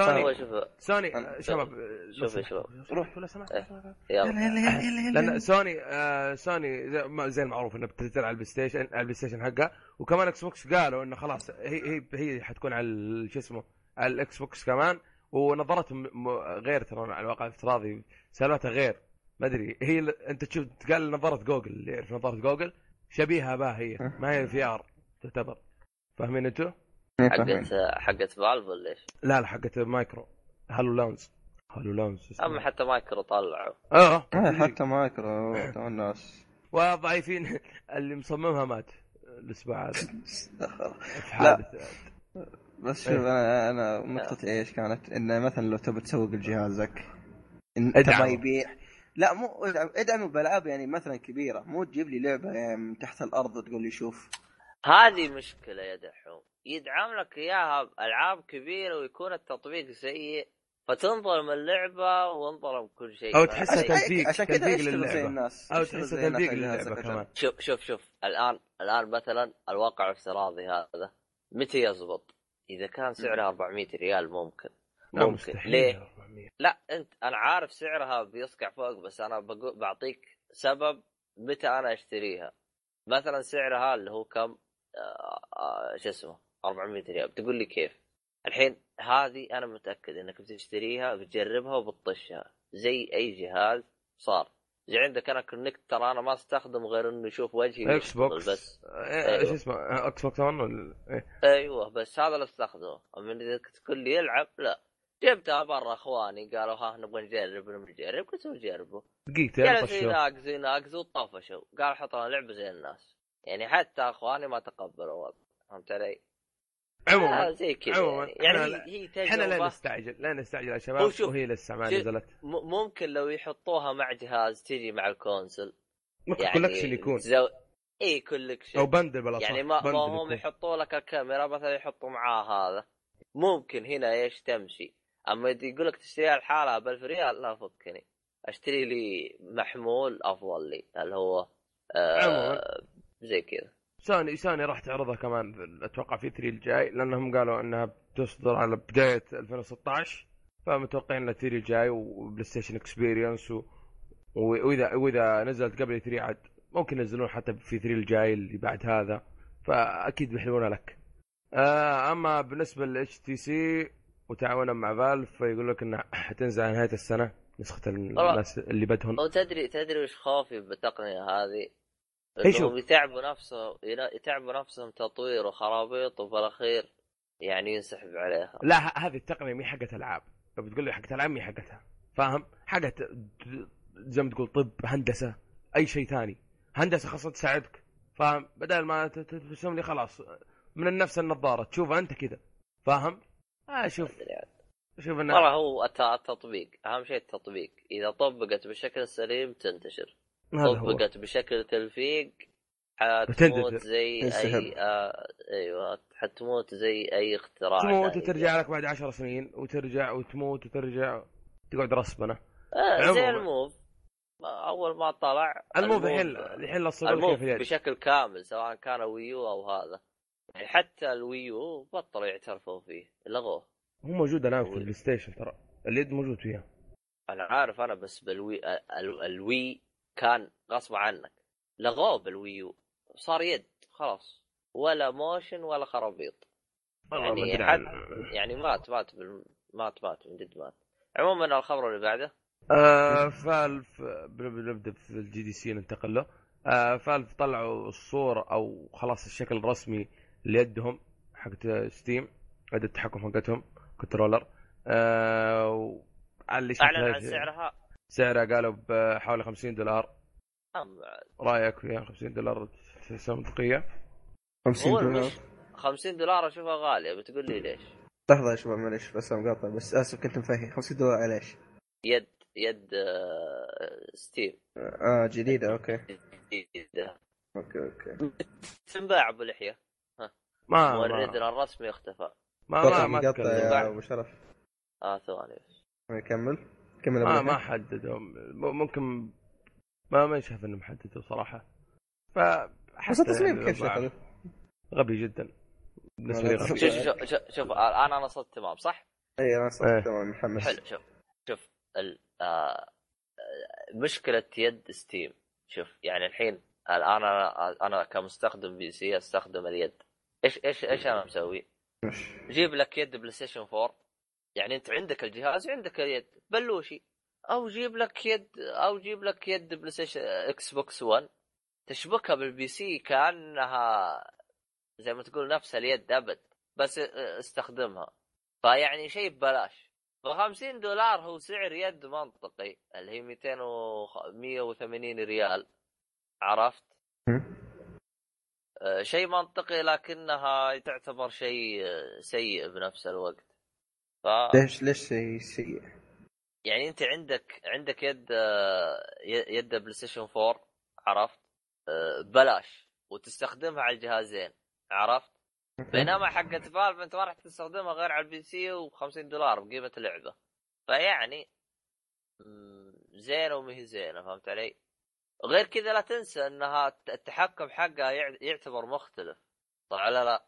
سوني شباب شوف روح ولا سمعت يلا لأن سوني زي المعروف إنه بتنزل على البلاي ستيشن حقها، وكمان اكس بوكس قالوا إنه خلاص هي حتكون على شو اسمه على الاكس بوكس كمان، ونظرتهم غير ترى على الواقع الافتراضي سالفته غير ما أدري. هي أنت تشوف قال نظرة جوجل، اللي يعرف نظرة جوجل شبيهة بها، هي ما هي في ار تعتبر فاهمين أنتوا؟ حقت فالف ولا ايش؟ لا حقت مايكرو هالو لانس اما حتى مايكرو طلعوا حتى مايكرو الناس وضعيفين اللي مصممها مات الاسبوع هذا في حادث. بس شوف انا نقطه ايش كانت، انه مثلا لو تبي تسوق لجهازك انت ما يبيع، لا مو ادعموا بالالعاب يعني مثلا كبيره، مو تجيب لي لعبه يعني من تحت الارض وتقول لي شوف. هذه مشكله يا دحوم، يدعم لك اياها العاب كبيره ويكون التطبيق سيء فتنظلم اللعبه وانظلم كل شيء، او تحس تلفيق للعبه او تحس تلفيق للعبه كمان. شوف الان مثلا الواقع الافتراضي هذا متى يزبط؟ اذا كان سعرها 400 ريال ممكن ليه؟ لا انا عارف سعرها بيصقع فوق، بس انا بعطيك سبب متى انا اشتريها. مثلا سعرها اللي هو كم شو اسمه 400 ريال، بتقول لي كيف الحين؟ هذه انا متاكد انك بتشتريها بتجربها وبتطشها زي اي جهاز. صار زي عندك انا كونكت، ترى انا ما استخدم غير انه يشوف وجهي اكس بوكس بس. ايش اسمه اكس بوكس ولا ايوه بس هذا اللي استخدمه. اما اذا كل يلعب لا جبتها برا، اخواني قالوا ها نبغى نجرب كنت اجربه دقيقتين ناقز وطفشوا قال حطوا لعبه زي الناس، يعني حتى اخواني ما تقبلوا وضع. فهمت علي؟ عموما زي كذا يعني احنا لا نستعجل يا شباب، وهي لسه ما نزلت. ممكن لو يحطوها مع جهاز تجي مع الكونسل يعني كولكشن يكون اي كولكشن او بندل بلا صح. يعني ما هم يحطوا لك الكاميرا مثلا يحطوا معاه هذا، ممكن هنا ايش تمشي. اما يقول لك تشتريها لحالها ب1000 ريال لا فكني، اشتري لي محمول افضل لي اللي هو زي كذا. سوني راح تعرضها كمان اتوقع في 3 الجاي، لانهم قالوا انها بتصدر على بدايه 2016، فمتوقعين ل 3 الجاي وبلاي ستيشن اكسبيرينس واذا نزلت قبل 3 عاد ممكن ينزلون حتى في 3 الجاي اللي بعد هذا، فاكيد بيحلونها لك اما بالنسبه للاتش تي سي وتعاونا مع فالف فيقول لك انها حتنزل على نهايه السنه نسخه الناس اللي بدهم. تدري وش خوفي بالتقنيه هذه؟ انهم يتعبوا نفسهم تطوير وخرابيط وفي الاخير يعني ينسحب عليها. لا هذه التقنيه مي حقت العاب، لو بتقول لي حقت العاب مي حقتها، فاهم؟ حقت زي ما تقول طب، هندسه، اي شيء ثاني، هندسه خاصه تساعدك، فاهم؟ بدل ما ترسم لي خلاص من نفس النظاره تشوف انت كذا، فاهم؟ شوف والله هو التطبيق اهم شيء، التطبيق اذا طبقت بشكل سليم تنتشر، طبقت بشكل تلفيق حتموت زي اي ايوه حتموت زي اي اختراع، تموت وترجع لك بعد 10 سنين وترجع وتموت وترجع تقعد رسبنا. زي الموف، اول ما طلع الموف الحين الصغير كيف بشكل كامل سواء كان ويو او هذا، يعني حتى الويو بطلوا يعترفوا فيه، لغوه. هو موجود الان في البلاي ستيشن ترى، اليد موجود فيها. انا عارف، انا بس بالوي الوي كان غصب عنك، لغوه بالويو صار يد خلاص، ولا موشن ولا خرابيط يعني يعني مات من جد مات. عموما الخبر اللي بعده فالف بنبدا في الجي دي سي ننتقل له. فالف طلعوا الصورة او خلاص الشكل الرسمي ليدهم حقت ستيم، أداة التحكم حقتهم كنترولر. على اعلن عن سعرها قالوا بحوالي $50. رايك فيها؟ $50 منطقية؟ $50 $50 اشوفها غالية. بتقول لي ليش؟ لحظة يا شباب معليش بس مقاطع، بس اسف كنت مفهي. $50 على ايش؟ يد ستيم جديدة. اوكي جديدة، اوكي تنباع ابو لحية. ما الريدر الرسمي اختفى. ما مقطع ابو شرف. ثواني كمل. ما حددهم، ممكن ما شاف انه محدده صراحه، فحسيت تصميم كل شيء غبي جدا بالنسبه لي. شوف انا صدت تمام صح؟ اي انا صدت تمام محمد. حلو، شوف مشكله يد ستيم. شوف يعني الحين انا كمستخدم بي سي استخدم اليد، ايش انا مسوي؟ جيب لك يد بلاي ستيشن 4، يعني انت عندك الجهاز وعندك اليد بلوشي، او جيب لك يد بلاي ستيشن اكس بوكس 1 تشبكها بالبي سي كانها زي ما تقول نفس اليد ابد، بس استخدمها. فيعني شيء ببلاش. $50 هو سعر يد منطقي اللي هي 280 ريال، عرفت؟ شيء منطقي، لكنها تعتبر شيء سيء بنفس الوقت. ليش سيء؟ يعني انت عندك يد بلاي ستيشن 4، عرفت؟ بلاش، وتستخدمها على الجهازين، عرفت؟ بينما حقت فالف انت ما راح تستخدمها غير على البي سي، $50 بقيمه اللعبه. فيعني زينه وما هي زينه، فهمت علي؟ غير كذا لا تنسى انها التحكم حقها يعتبر مختلف، طبعا. لا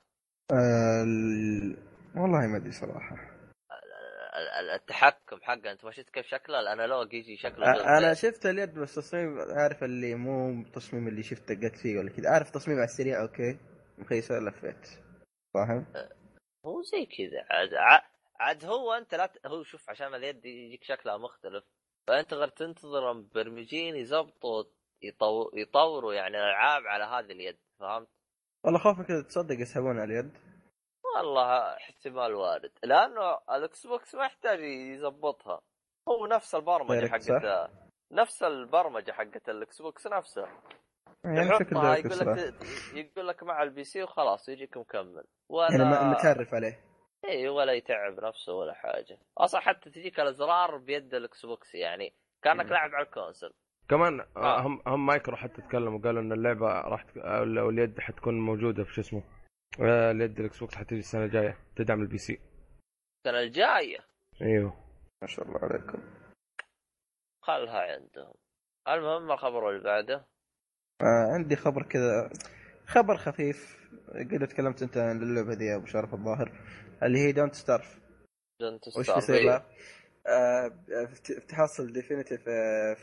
والله ما ادري صراحه التحكم حقه. انت ما شفت كيف شكله؟ الانالوج يجي شكله انا شفت اليد، بس التصميم عارف اللي مو تصميم اللي شفته قلت فيه ولا كذا، عارف تصميم على السريع اوكي مخيسه لفيت، فاهم؟ هو زي كذا عاد هو انت لا هو شوف، عشان اليد يجيك شكلها مختلف، فانت غير تنتظر مبرمجين يزبطوا يطوروا يعني العاب على هذه اليد، فهمت؟ والله خوفك اذا تصدق يسحبون على اليد. والله احتمال وارد، لانه الاكس بوكس ما يحتاج يزبطها، هو نفس البرمجه حقتها، نفس البرمجه حقت الاكس بوكس نفسها، يحطها يقول لك مع البي سي وخلاص يجيك مكمل، ولا متعرف عليه اي ولا يتعب نفسه ولا حاجه. اصلا حتى تجيك الازرار بيد الاكس بوكس، يعني كانك لاعب على الكونسل كمان. هم مايكرو حتى تكلموا قالوا ان اللعبه راح او اليد حتكون موجوده في شو اسمه اليد الاكس بوكس، حتيجي السنه الجايه تدعم البي سي السنه الجايه. ايوه ما شاء الله عليكم، خلها عندهم. المهم الخبر اللي بعده عندي خبر كذا، خبر خفيف قد تكلمت انت عن اللعبه دي يا ابو شرف الظاهر، اللي هي دونت ستارف. وش بيصير؟ بتحصل ديفينيتيف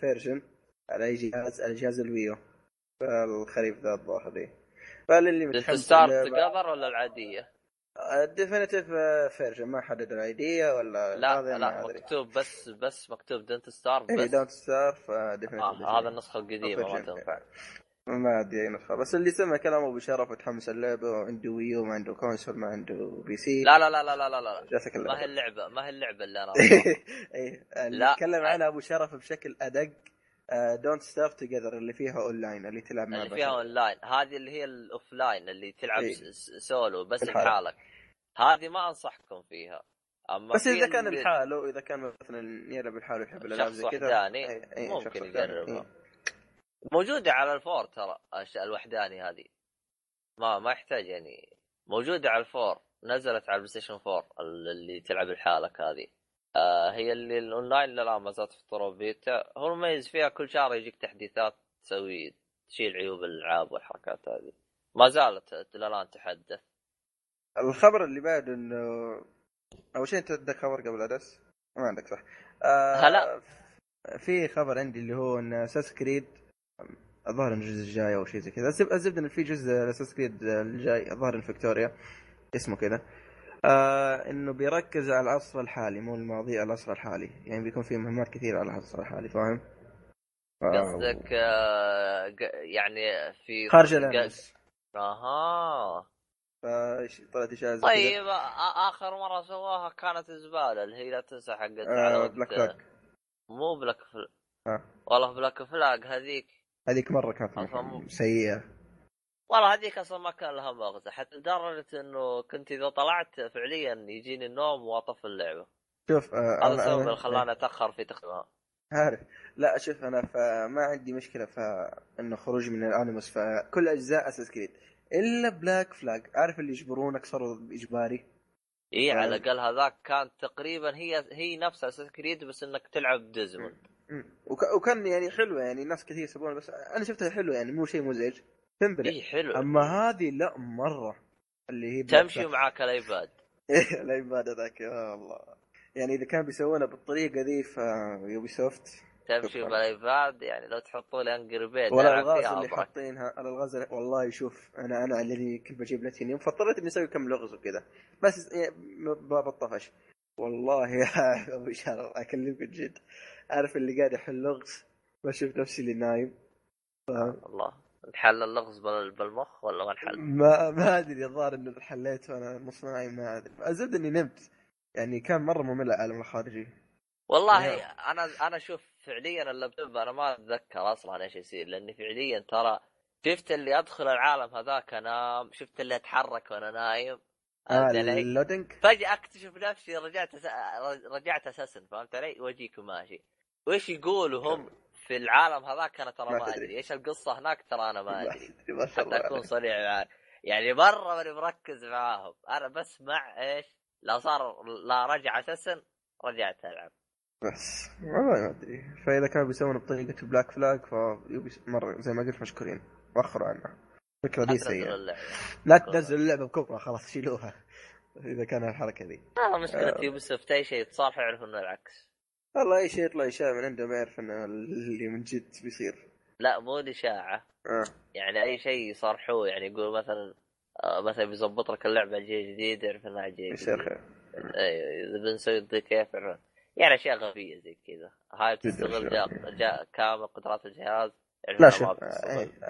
فيرجن على اي جهاز، على جهاز الويو الخريف ذا الظاهر. دي فاللي بتحب دونت ستارف تقدر ولا العاديه؟ ديفينيتيف فيرجن ما حدد الايديا ولا لا مكتوب بس مكتوب دنت ستار بس إيه دنت ستار ديفينيتيف هذا النسخة القديمة ما تنفع ما ادري نسخة بس اللي سمع كلامه بشرف وتحمس اللعبة وعنده ويو ما عنده كونسول ما عنده بي سي لا لا لا لا لا لا ما هي اللعبة اللي انا ايه نتكلم عنها ابو شرف بشكل ادق دونت ستارف توجذر اللي فيها اونلاين اللي تلعب مع اللي فيها اونلاين هذه اللي هي الاوفلاين اللي تلعب سولو بس لحالك هذه ما انصحكم فيها اما بس اذا كان لحاله اذا كان مثلا يلعب لحاله يحب الالعاب زي كذا ممكن يجربها موجوده على الفور ترى الوحداني هذه ما يحتاج يعني موجوده على الفور نزلت على البلاي ستيشن 4 اللي تلعب لحالك هذه هي اللي الاونلاين لا ما زالت في طور بيتا هو المميز فيها كل شهر يجيك تحديثات تسوي تشيل عيوب الالعاب والحركات هذه ما زالت الان تحدث الخبر اللي بعد انه اول شيء انت عندك خبر قبل ادس ما عندك صح هلا في خبر عندي اللي هو ان اساس كريد الظاهر الجزء الجاي او شيء زي كذا الزبد ان في جزء اساس كريد الجاي الظاهر الفيكتوريا اسمه كذا انه بيركز على العصر الحالي مو الماضي على العصر الحالي يعني بيكون في مهمات كثيره على العصر الحالي فاهم قصدك يعني في خارج الناس اها طلعت اشاعه طيب اخر مره سواها كانت زباله اللي هي لا تنسى حقت على بلاك فلاك مو بلاك فلاك والله بلاك فلاك هذيك مره كانت سيئه والله هذيك أصلا ما كان لها مغزى حتى لدرجة أنه كنت إذا طلعت فعليا يجيني النوم وأطفي اللعبة شوف هذا سبب اللي خلاني أتأخر في تقديمها عارف لا شوف أنا فما عندي مشكلة فإنه خروج من الأنيموس فكل أجزاء أساس كريد إلا بلاك فلاج عارف اللي يجبرونك صاروا إجباري إيه على الأقل هذاك كانت تقريبا هي نفس أساس كريد بس إنك تلعب ديزمون وكان يعني حلوة يعني ناس كثير يسبونها بس أنا شفتها حلوة يعني مو شيء مزعج إيه حلو اما هذه لا مره اللي هي تمشي معاك الايباد الايباد هذاك يا الله يعني اذا كان بيسوونها بالطريقه ذي في يوبي سوفت تمشي بالايباد يعني لو تحطوا لي انقربيت ولا الغاز اللي حاطينها على الغاز والله يشوف انا اللي كنت بجيب لك اليوم فاضطريت اني اسوي كم لغز وكذا بس باب الطفش والله يا ابو شرف اكلمك جد عارف اللي قاعد يحل لغز ما شفت نفسي اللي نايم الله نحل اللغز بالمخ ولا ما نحل ما ادري الظاهر انه حليته انا نص نايم ما ادري ازد اني نمت يعني كان مره ممل العالم الخارجي والله يعني. انا شوف فعليا اللابتوب انا ما اتذكر اصلا ايش يصير لاني فعليا ترى شفت اللي ادخل العالم هذاك انام شفت اللي اتحرك وانا نايم فجاه اكتشف نفسي رجعت اساسا فهمت علي واجيك ماشي وايش يقولوا هم في العالم هذاك انا ترى ما ادري ايش القصه هناك ترى انا ما ادري حتى اكون صريح معك يعني مره ماني مركز معاهم انا بس مع ايش لا صار لا رجع اساسا رجعت العب بس والله ما ادري فاذا كانوا بيسوون بطريقه بلاك فلاج فمره زي ما قلت مشكورين وأخروا عنها فكره دي سيئه لا تنزل اللعبه بكبره خلاص شيلوها اذا كان الحركه دي مشكلتي بس في اي شيء تصالح يعرفوا انه العكس والله أي شيء يطلع إشاعة من عنده ما يعرف إنه اللي من جد بيصير لا مو إشاعة يعني أي شيء صرحوه يعني يقول مثلا بيزبط لك اللعبة جي جديد يعرف إنها جي يصير خير إذا بنسوي ضد كيف يعني أشياء غبية زي كذا هاي بتستغل جاء كامل قدرات الجهاز لا شوف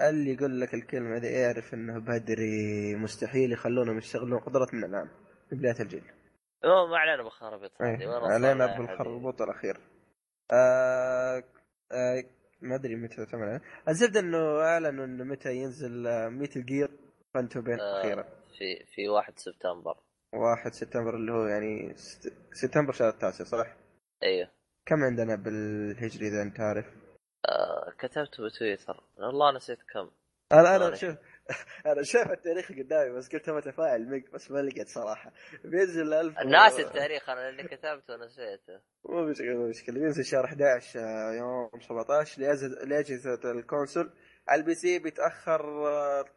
اللي يقول لك الكلمة هذه يعرف إنه بدري مستحيل يخلونهم يشتغلون قدرات من العام في بداية الجيل ما علينا بخربط علينا بالخربوط الأخير ما أدري متى تمام الزبدة إنه أعلنوا إنه متى ينزل ميتل جير فانتوم بين أخيرا في 1 سبتمبر اللي هو يعني سبتمبر شهر 9 صح؟ أيوه كم عندنا بالهجري إذا أنت عارف؟ كتبته بتويتر والله نسيت كم أنا شوف أنا شايف التاريخ قدامي بس قلت متفاعل منك بس ما لقيت صراحة بينزل 1000 الناس التاريخ أنا اللي كتبته ونسيته مو مشكلة بينزل شهر 11 يوم 17 لأجهزة الكونسول على البي سي بيتأخر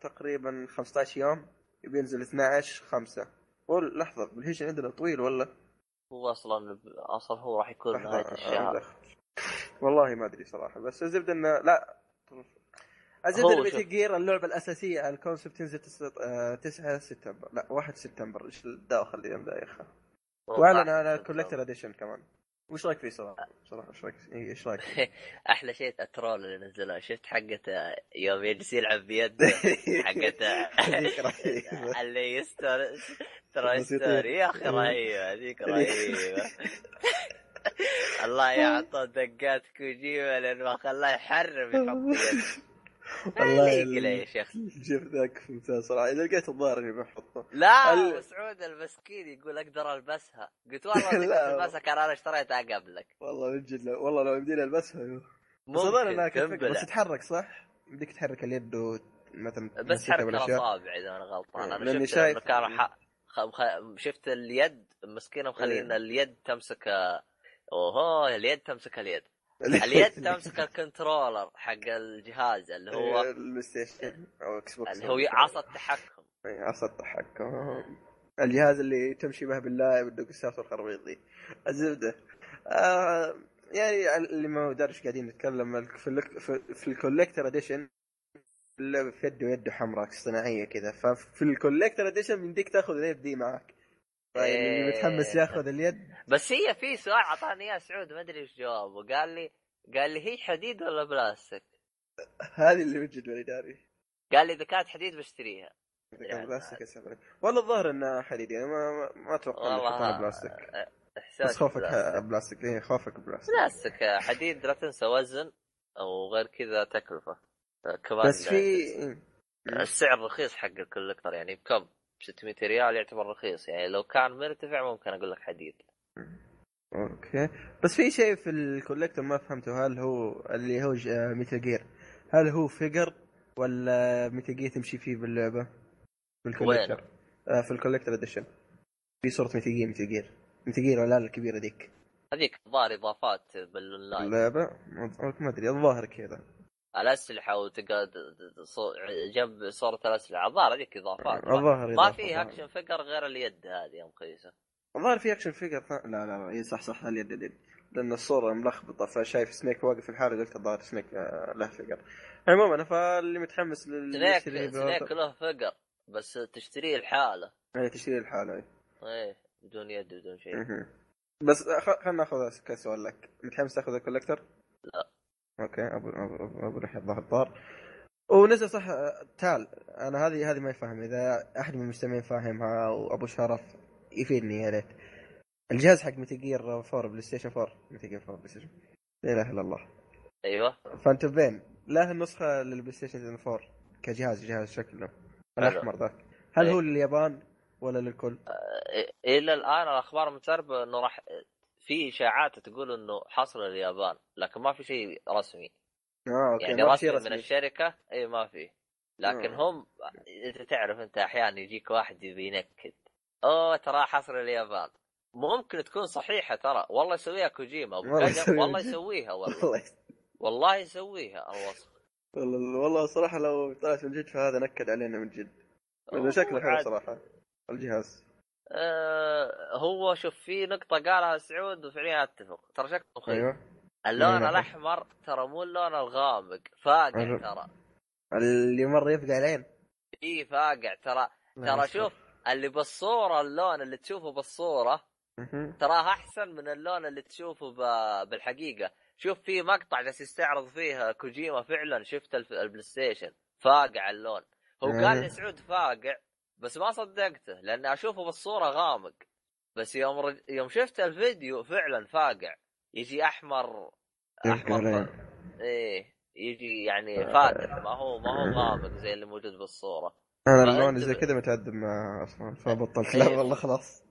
تقريبا 15 يوم بينزل 12/5 قول لحظة بالهيش عندنا طويل ولا هو أصلا هو راح يكون نهاية الشهر والله ما أدري صراحة بس الزبدة إنه لا أزيد ميتل جير اللعبة الأساسية الكونسبت تنزل 9 سبتمبر لا 1 سبتمبر. إيش الداخل اللي يمدأ يخا؟ وأعلن على كولكتر أديشن كمان. وش رايك فيه صراحة إيش رايك؟ أحلى شيء الترول اللي نزلها. شفت حقة يوم يجلس يلعب بيده حقة اللي يستر ترايستر يا أخي رهيبة هذيك رهيبة. الله يعطى دقات كوجيما لأنه ما خلاه يحرم يحط. والله يا شيخ جيب ذاك ممتاز صراحه. اذا لقيت الضارني بحطه. لا سعود المسكين يقول اقدر البسها. قلت والله البسها كان انا اشتريتها قبلك. والله من جد والله لو بدي البسها صدقني انا كيف بس تتحرك صح. بدك تحرك اليد مثلا بس حرك الاصابع اذا انا غلطان. انا شايف شفت اليد مسكينه مخلينا اليد تمسك. اوه اليد تمسك اليد. اليد تمسك الكنترولر حق الجهاز اللي هو البلايستيشن او اكس بوكس اللي هو عصا التحكم. اي عصا التحكم الجهاز اللي تمشي به باللاعب والدقسات والخرابيط دي الزبده. يعني اللي ما درش قاعدين نتكلم في الكولكتر اديشن اللي في يده حمراء اصطناعيه كذا. ففي الكولكتر اديشن بدك تاخذ اليد دي معك. طيب اللي متحمس ياخذ اليد. بس هي في سؤال عطاني اياه سعود ما ادري ايش جوابه. قال لي هي حديد ولا بلاستيك؟ هذه اللي وجد ولا داري. قال لي اذا كانت حديد بشتريها اذا كانت بلاستيك اسحبها. والله الظاهر انها حديد يعني ما اتوقع انها قطعه بلاستيك. بس خوفك بلاستيك. ايه خوفك بلاستيك. حديد لا تنسى وزن وغير كذا تكلفه كمان. بس في السعر رخيص حق الكولكتر يعني بكم 600 ريال يعتبر رخيص يعني. لو كان مرتفع ممكن اقول لك حديد. اوكي بس في شيء في الكولكتر ما فهمته. هل هو اللي هو ميتل جير هل هو فيجر ولا ميتل جير تمشي فيه باللعبه بالكولكتر؟ في الكولكتر اديشن في صوره ميتل جير ولا الكبيره ديك هذيك ظاهر اضافات باللاين اللعبه ما ادري الظاهر كذا الأسلحة وتقعد جنب صورة الأسلحة الظاهر هذيك إضافات. ما في أكشن فيجر غير اليد هذه يا مقيسة. الظاهر في أكشن فيجر لا هي صح اليد لأن الصورة ملخبطة. فشايف سنيك واقف في الحارة قلت الظاهر سنيك له فيجر. عموما أنا فاللي متحمس سنيك له فيجر بس تشتريه الحالة. أي تشتريه الحالة أي بدون يد بدون شيء. بس خلنا نأخذ كسؤال لك. متحمس تأخذ الكولكتر؟ لا اوكي ابو رح الظهر طار ونزل صح تعال. انا هذه ما يفهم اذا احد من المستمعين فاهمها وابو شرف يفيدني يا ريت. الجهاز حق ميتل جير 4 بلاي ستيشن 4 ميتل جير 4 بلاي ستيشن لا اله الا الله. ايوه فانت بين له النسخه للبلاي ستيشن 4 كجهاز شكله الاحمر ذاك. هل هو لليابان ولا للكل؟ الى الان الاخبار متسربه انه راح في إشاعات تقول إنه حصل اليابان لكن ما في شيء رسمي. أوكي. يعني رسمي من الشركة إيه ما في لكن هم أنت تعرف أنت أحيانا يجيك واحد ينكد ترى حصل اليابان ممكن تكون صحيحة ترى والله يسويها كوجيما والله يسويها والله يسويها الوصف والله صراحة لو طلعت من جد فهذا نكد علينا من جد. هذا شكله حلو صراحة الجهاز. هو شوف في نقطة قالها سعود وفعليا اتفق ترى شكله خير. أيوة. اللون الأحمر ترى مو اللون الغامق فاقع. أيوة. ترى اللي مرة يفقع العين إيه فاقع ترى شوف اللي بالصورة اللون اللي تشوفه بالصورة تراه أحسن من اللون اللي تشوفه بالحقيقة. شوف في مقطع جالس يستعرض فيه كوجيما فعلا شفت البلايستيشن فاقع اللون. هو قال لسعود فاقع بس ما صدقته لأن أشوفه بالصورة غامق بس يوم شفت الفيديو فعلا فاقع يجي أحمر إيه يجي يعني فاتح ما هو غامق زي اللي موجود بالصورة. أنا اللون زي كده متعذب مع أصلا فبطلت لا والله خلاص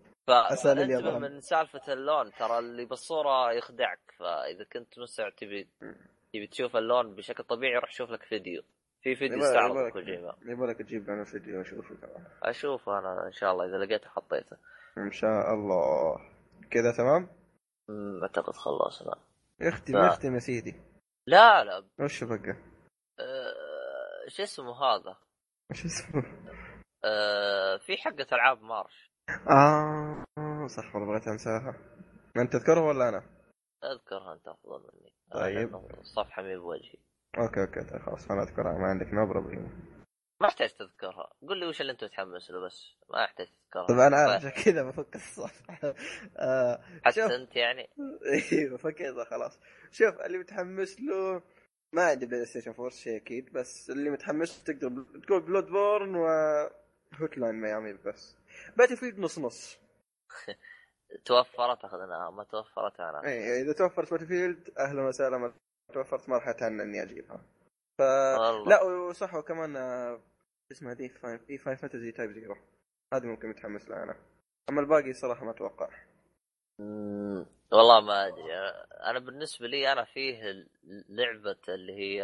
أنتبه من سالفة اللون ترى اللي بالصورة يخدعك. فإذا كنت مسع تبي تشوف اللون بشكل طبيعي روح شوف لك فيديو في فيديو استعرض كوجيما. يبغالك تجيب أنا فيديو أشوفه كمان. أشوفه أنا إن شاء الله إذا لقيته حطيته إن شاء الله كذا تمام. أعتقد خلصنا. اختم يا سيدي. لا وش بقى؟ إيش اسمه هذا؟ إيش اسمه؟ في حقة ألعاب مارش. صح والله بغيت أنساها. ما أنت تذكره ولا أنا؟ أذكرها أنت أفضل مني. طيب. صفحة مي بوجهي. اوكي خلاص انا اذكرها، ما عندك نبره باليوم، ما احتاج تذكرها، قل لي وش اللي انت متحمس له بس ما احتاج تذكرها. طبعا انا عشان كذا بفك الصفحه حتى انت يعني ايوه فكذا خلاص. شوف اللي متحمس له ما عندي بلاي ستيشن 4 شيء اكيد، بس اللي متحمس تقدر تقول بلود بورن و هوتلاين ميامي، بس باتل فيلد نص توفرت اخذناها، ما توفرت انا اي اذا توفرت باتل فيلد اهلا وسهلا، ما توفرت مرحله اني اجيبها ف والله. لا وصح، وكمان اسمها دي فاين فانتزي تايب زيرو، هذا ممكن متحمس له انا، اما الباقي صراحه ما اتوقع والله ما ادري. انا بالنسبه لي انا فيه لعبه اللي هي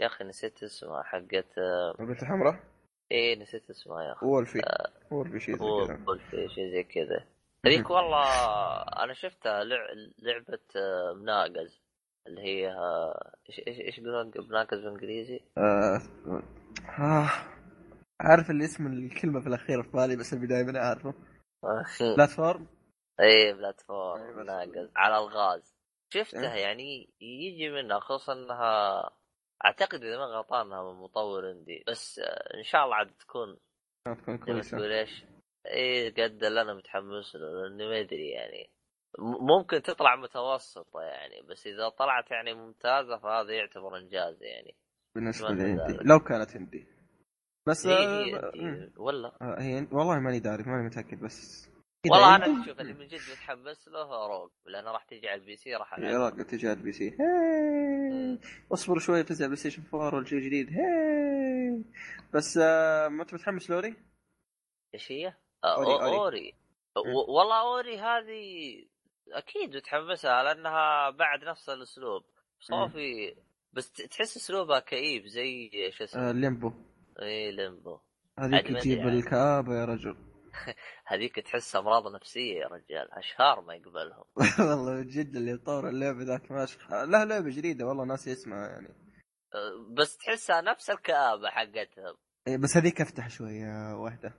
يا اخي نسيت اسمها، حقت البنت الحمراء، ايه نسيت اسمها يا اخي، وولفي شيء زي كذا، وولفي شيء زي كذا هذيك والله انا شفتها لعبه مناقز اللي هي ايش يقولون مناقز بالانجليزي، عارف الاسم الكلمه في الاخير في بالي بس البدايه ما عارفه بلاتفورم ايه بلاتفورم مناقز على الغاز شفتها يعني يجي منها، خصوصا انها اعتقد اذا ما غلطانها من مطور اندي، بس ان شاء الله عاد تكون كويسه. ليش ايه قد اللي انا متحمس له، لاني ما ادري يعني ممكن تطلع متوسطه يعني، بس اذا طلعت يعني ممتازه فهذا يعتبر انجاز يعني بالنسبه لي، لو كانت اندي بس هي ولا هي والله ماني داري، ماني متاكد، بس والله انا اشوف اللي من جد متحمس له روج، لان راح تجي على البي سي، راح روج تجي على البي سي، اصبر شويه تنزل بلاي ستيشن 4 والجيل الجديد. بس ما انت متحمس لوري؟ ايش هي؟ اوري. والله اوري هذه اكيد متحمسها، لانها بعد نفس الاسلوب صافي، بس تحس اسلوبها كئيب زي ايش اسمه الليمبو، اي ليمبو هذيك تجيب الكابه يا رجل هذيك تحس امراض نفسيه يا رجال، اشهار ما يقبلهم والله جد اللي طور اللعبه ذاك ماشخ، لا لعبه جديده والله ناس اسمها يعني، بس تحسها نفس الكآبه حقتهم، بس هذيك افتح شويه واحده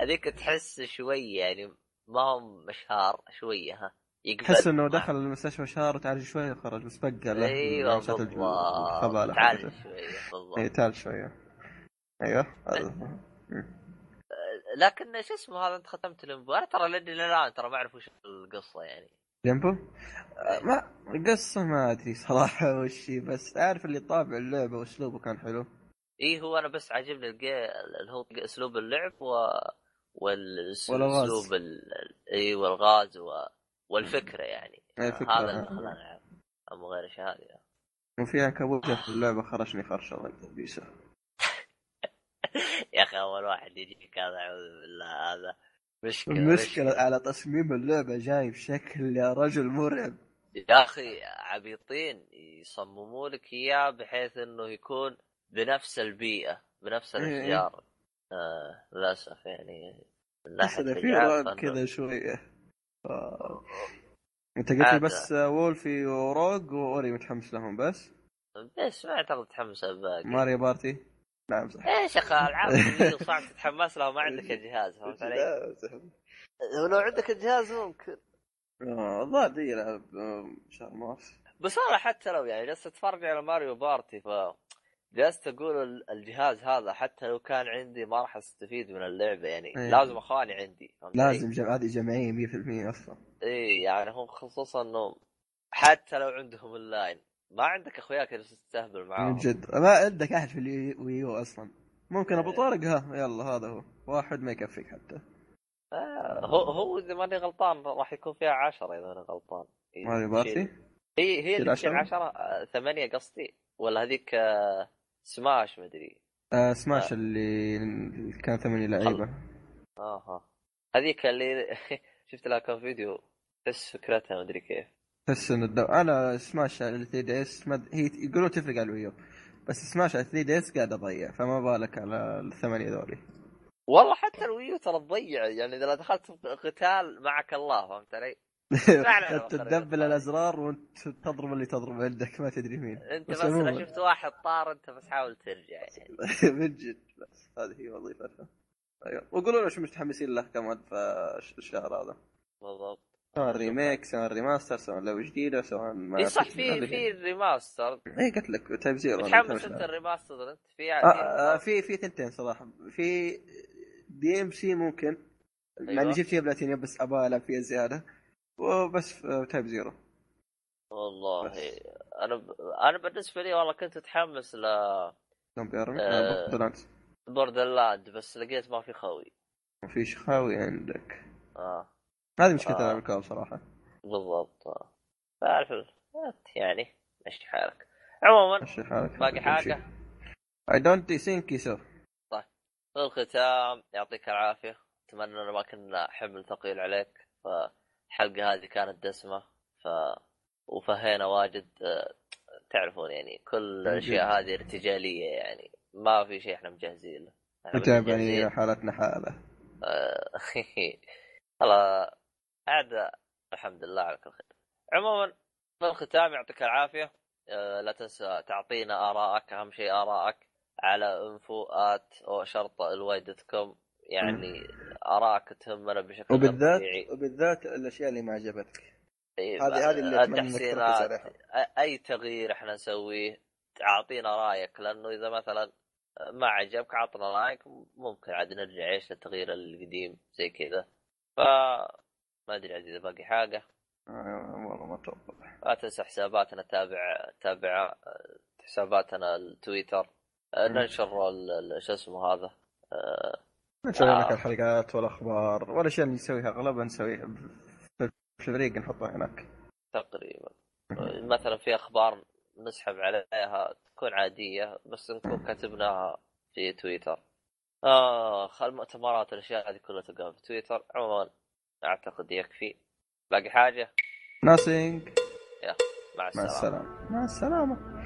هذيك تحس شوي يعني ما هم مشهار شويه، ها تحس انه دخل المستشفى شهر وتعالج شويه وخرج، بس بقى له ايوه والله تعالج شويه والله اي تعالج شويه ايوه لكن ايش اسمه هذا، انت ختمت ليمبو؟ انا ترى لاني الان ترى ما اعرف وش القصه يعني ليمبو، ما القصه ما ادري صراحه وش، بس اعرف اللي طابع اللعبه واسلوبه كان حلو، ايه هو انا بس عجبني اللي هو اسلوب اللعب والاسلوب والغاز والفكره يعني هذا انا ابو غير شهاده، وفيها كابوس في اللعبه خرجني خرشه بيسه يا اخي اول واحد يجيك هذا، اعوذ بالله، هذا مشكله على تصميم اللعبه جاي بشكل يا رجل مرعب يا اخي، عبيطين يصمموا لك اياه بحيث انه يكون بنفس البيئه بنفس الاشجار، للاسف يعني الناحيه كذا شويه انت قلت لي بس وولفي وروج واوري متحمس لهم، بس ما اعتقد متحمس الباقي. ماريو بارتي نعم صح، ايش يا اخي العاب صعب تتحمس لها ما عندك الجهاز، فهمت علي؟ لو عندك الجهاز ممكن والله دي العب شهر مارس، بس والله حتى لو يعني جلست اتفرج على ماريو بارتي فجلست اقول الجهاز هذا حتى لو كان عندي ما راح استفيد من اللعبه يعني لازم اخواني عندي، لازم هذه جمعيه 100% اصلا اي يعني هم، خصوصا انه حتى لو عندهم اللاين ما عندك اخوياك اللي تستهبل معاهم جد، ما عندك احد في الويو اصلا، ممكن ابو طارق يلا هذا هو واحد ما يكفيك حتى هو اذا ماني غلطان راح يكون فيها 10 اذا انا غلطان ماريو بارتي، هي اللي 10 8 قصدي، ولا هذيك سماش مدري سماش اللي كان 8 لعيبه هذيك اللي شفت لها كان فيديو بس فكرتها ما ادري كيف، بس انا سماش على 3 دي اس هي يقولون تفرق على الويو، بس سماش على 3 دي اس قاعد اضيع، فما بالك على الثمانيه ذولي، والله حتى الويو ترى تضيع يعني اذا دخلت قتال معك الله، فهمت علي؟ تدبل الازرار وانت تضرب اللي تضرب عندك ما تدري مين انت، بس انا شفت واحد طار انت بس حاول ترجع يعني من جد، بس هذه هي وظيفتها. ايوه وقولوا لنا شو متحمسين له كمان في الشهر هذا بالضبط. سواء ريميك سواء ريماستر سواء لو جديده سواء ما صح في الريماستر اي قلت لك تايب زيرو متحمس انت الريماستر انت في ثنتين صراحه في دي ام سي ممكن أيوة. يعني جبت فيها بلاتينيوم بس ابالغ فيها زياده وبس تايب زيرو والله بس. انا بالنسبه لي والله كنت اتحمس ل بوردرلاند بس لقيت ما في خاوي ما فيش خاوي عندك هذه مشكلة الكاب صراحة بالضبط بعرف يعني ماشي حالك عموما باقي حاجة I don't think so طيب في الختام يعطيك العافية أتمنى أنه ما كنا حمل ثقيل عليك فالحلقة هذه كانت دسمة وفهينا واجد تعرفون يعني كل الأشياء هذه ارتجالية يعني ما في شيء احنا مجهزين له متعبني حالتنا حالة الله عاد الحمد لله على كل خير عموما بالختام يعطيك العافية لا تنسى تعطينا آرائك أهم شيء آرائك على info@shartailway.com يعني آرائك تهمنا بشكل طبيعي وبالذات الأشياء اللي ما عجبتك هذه اللي تحسينات أي تغيير احنا نسويه تعطينا رأيك لأنه إذا مثلا ما عجبك عطنا رأيك ممكن عاد نرجع ايش للتغيير القديم زي كذا ما أدري عزيزي باقي حاجة والله ما توقع لا تنسى حساباتنا تابع حساباتنا التويتر ننشر شو اسمه هذا ننشر لك الحلقات والأخبار والأشياء اللي نسويها أغلبها نسويها في الفريق نحطها هناك تقريبا مثلا في أخبار نسحب عليها تكون عادية بس نكون كتبناها في تويتر المؤتمرات الأشياء هذه كلها تلقاها في تويتر عموما أعتقد يكفي باقي حاجة nothing يلا مع السلامة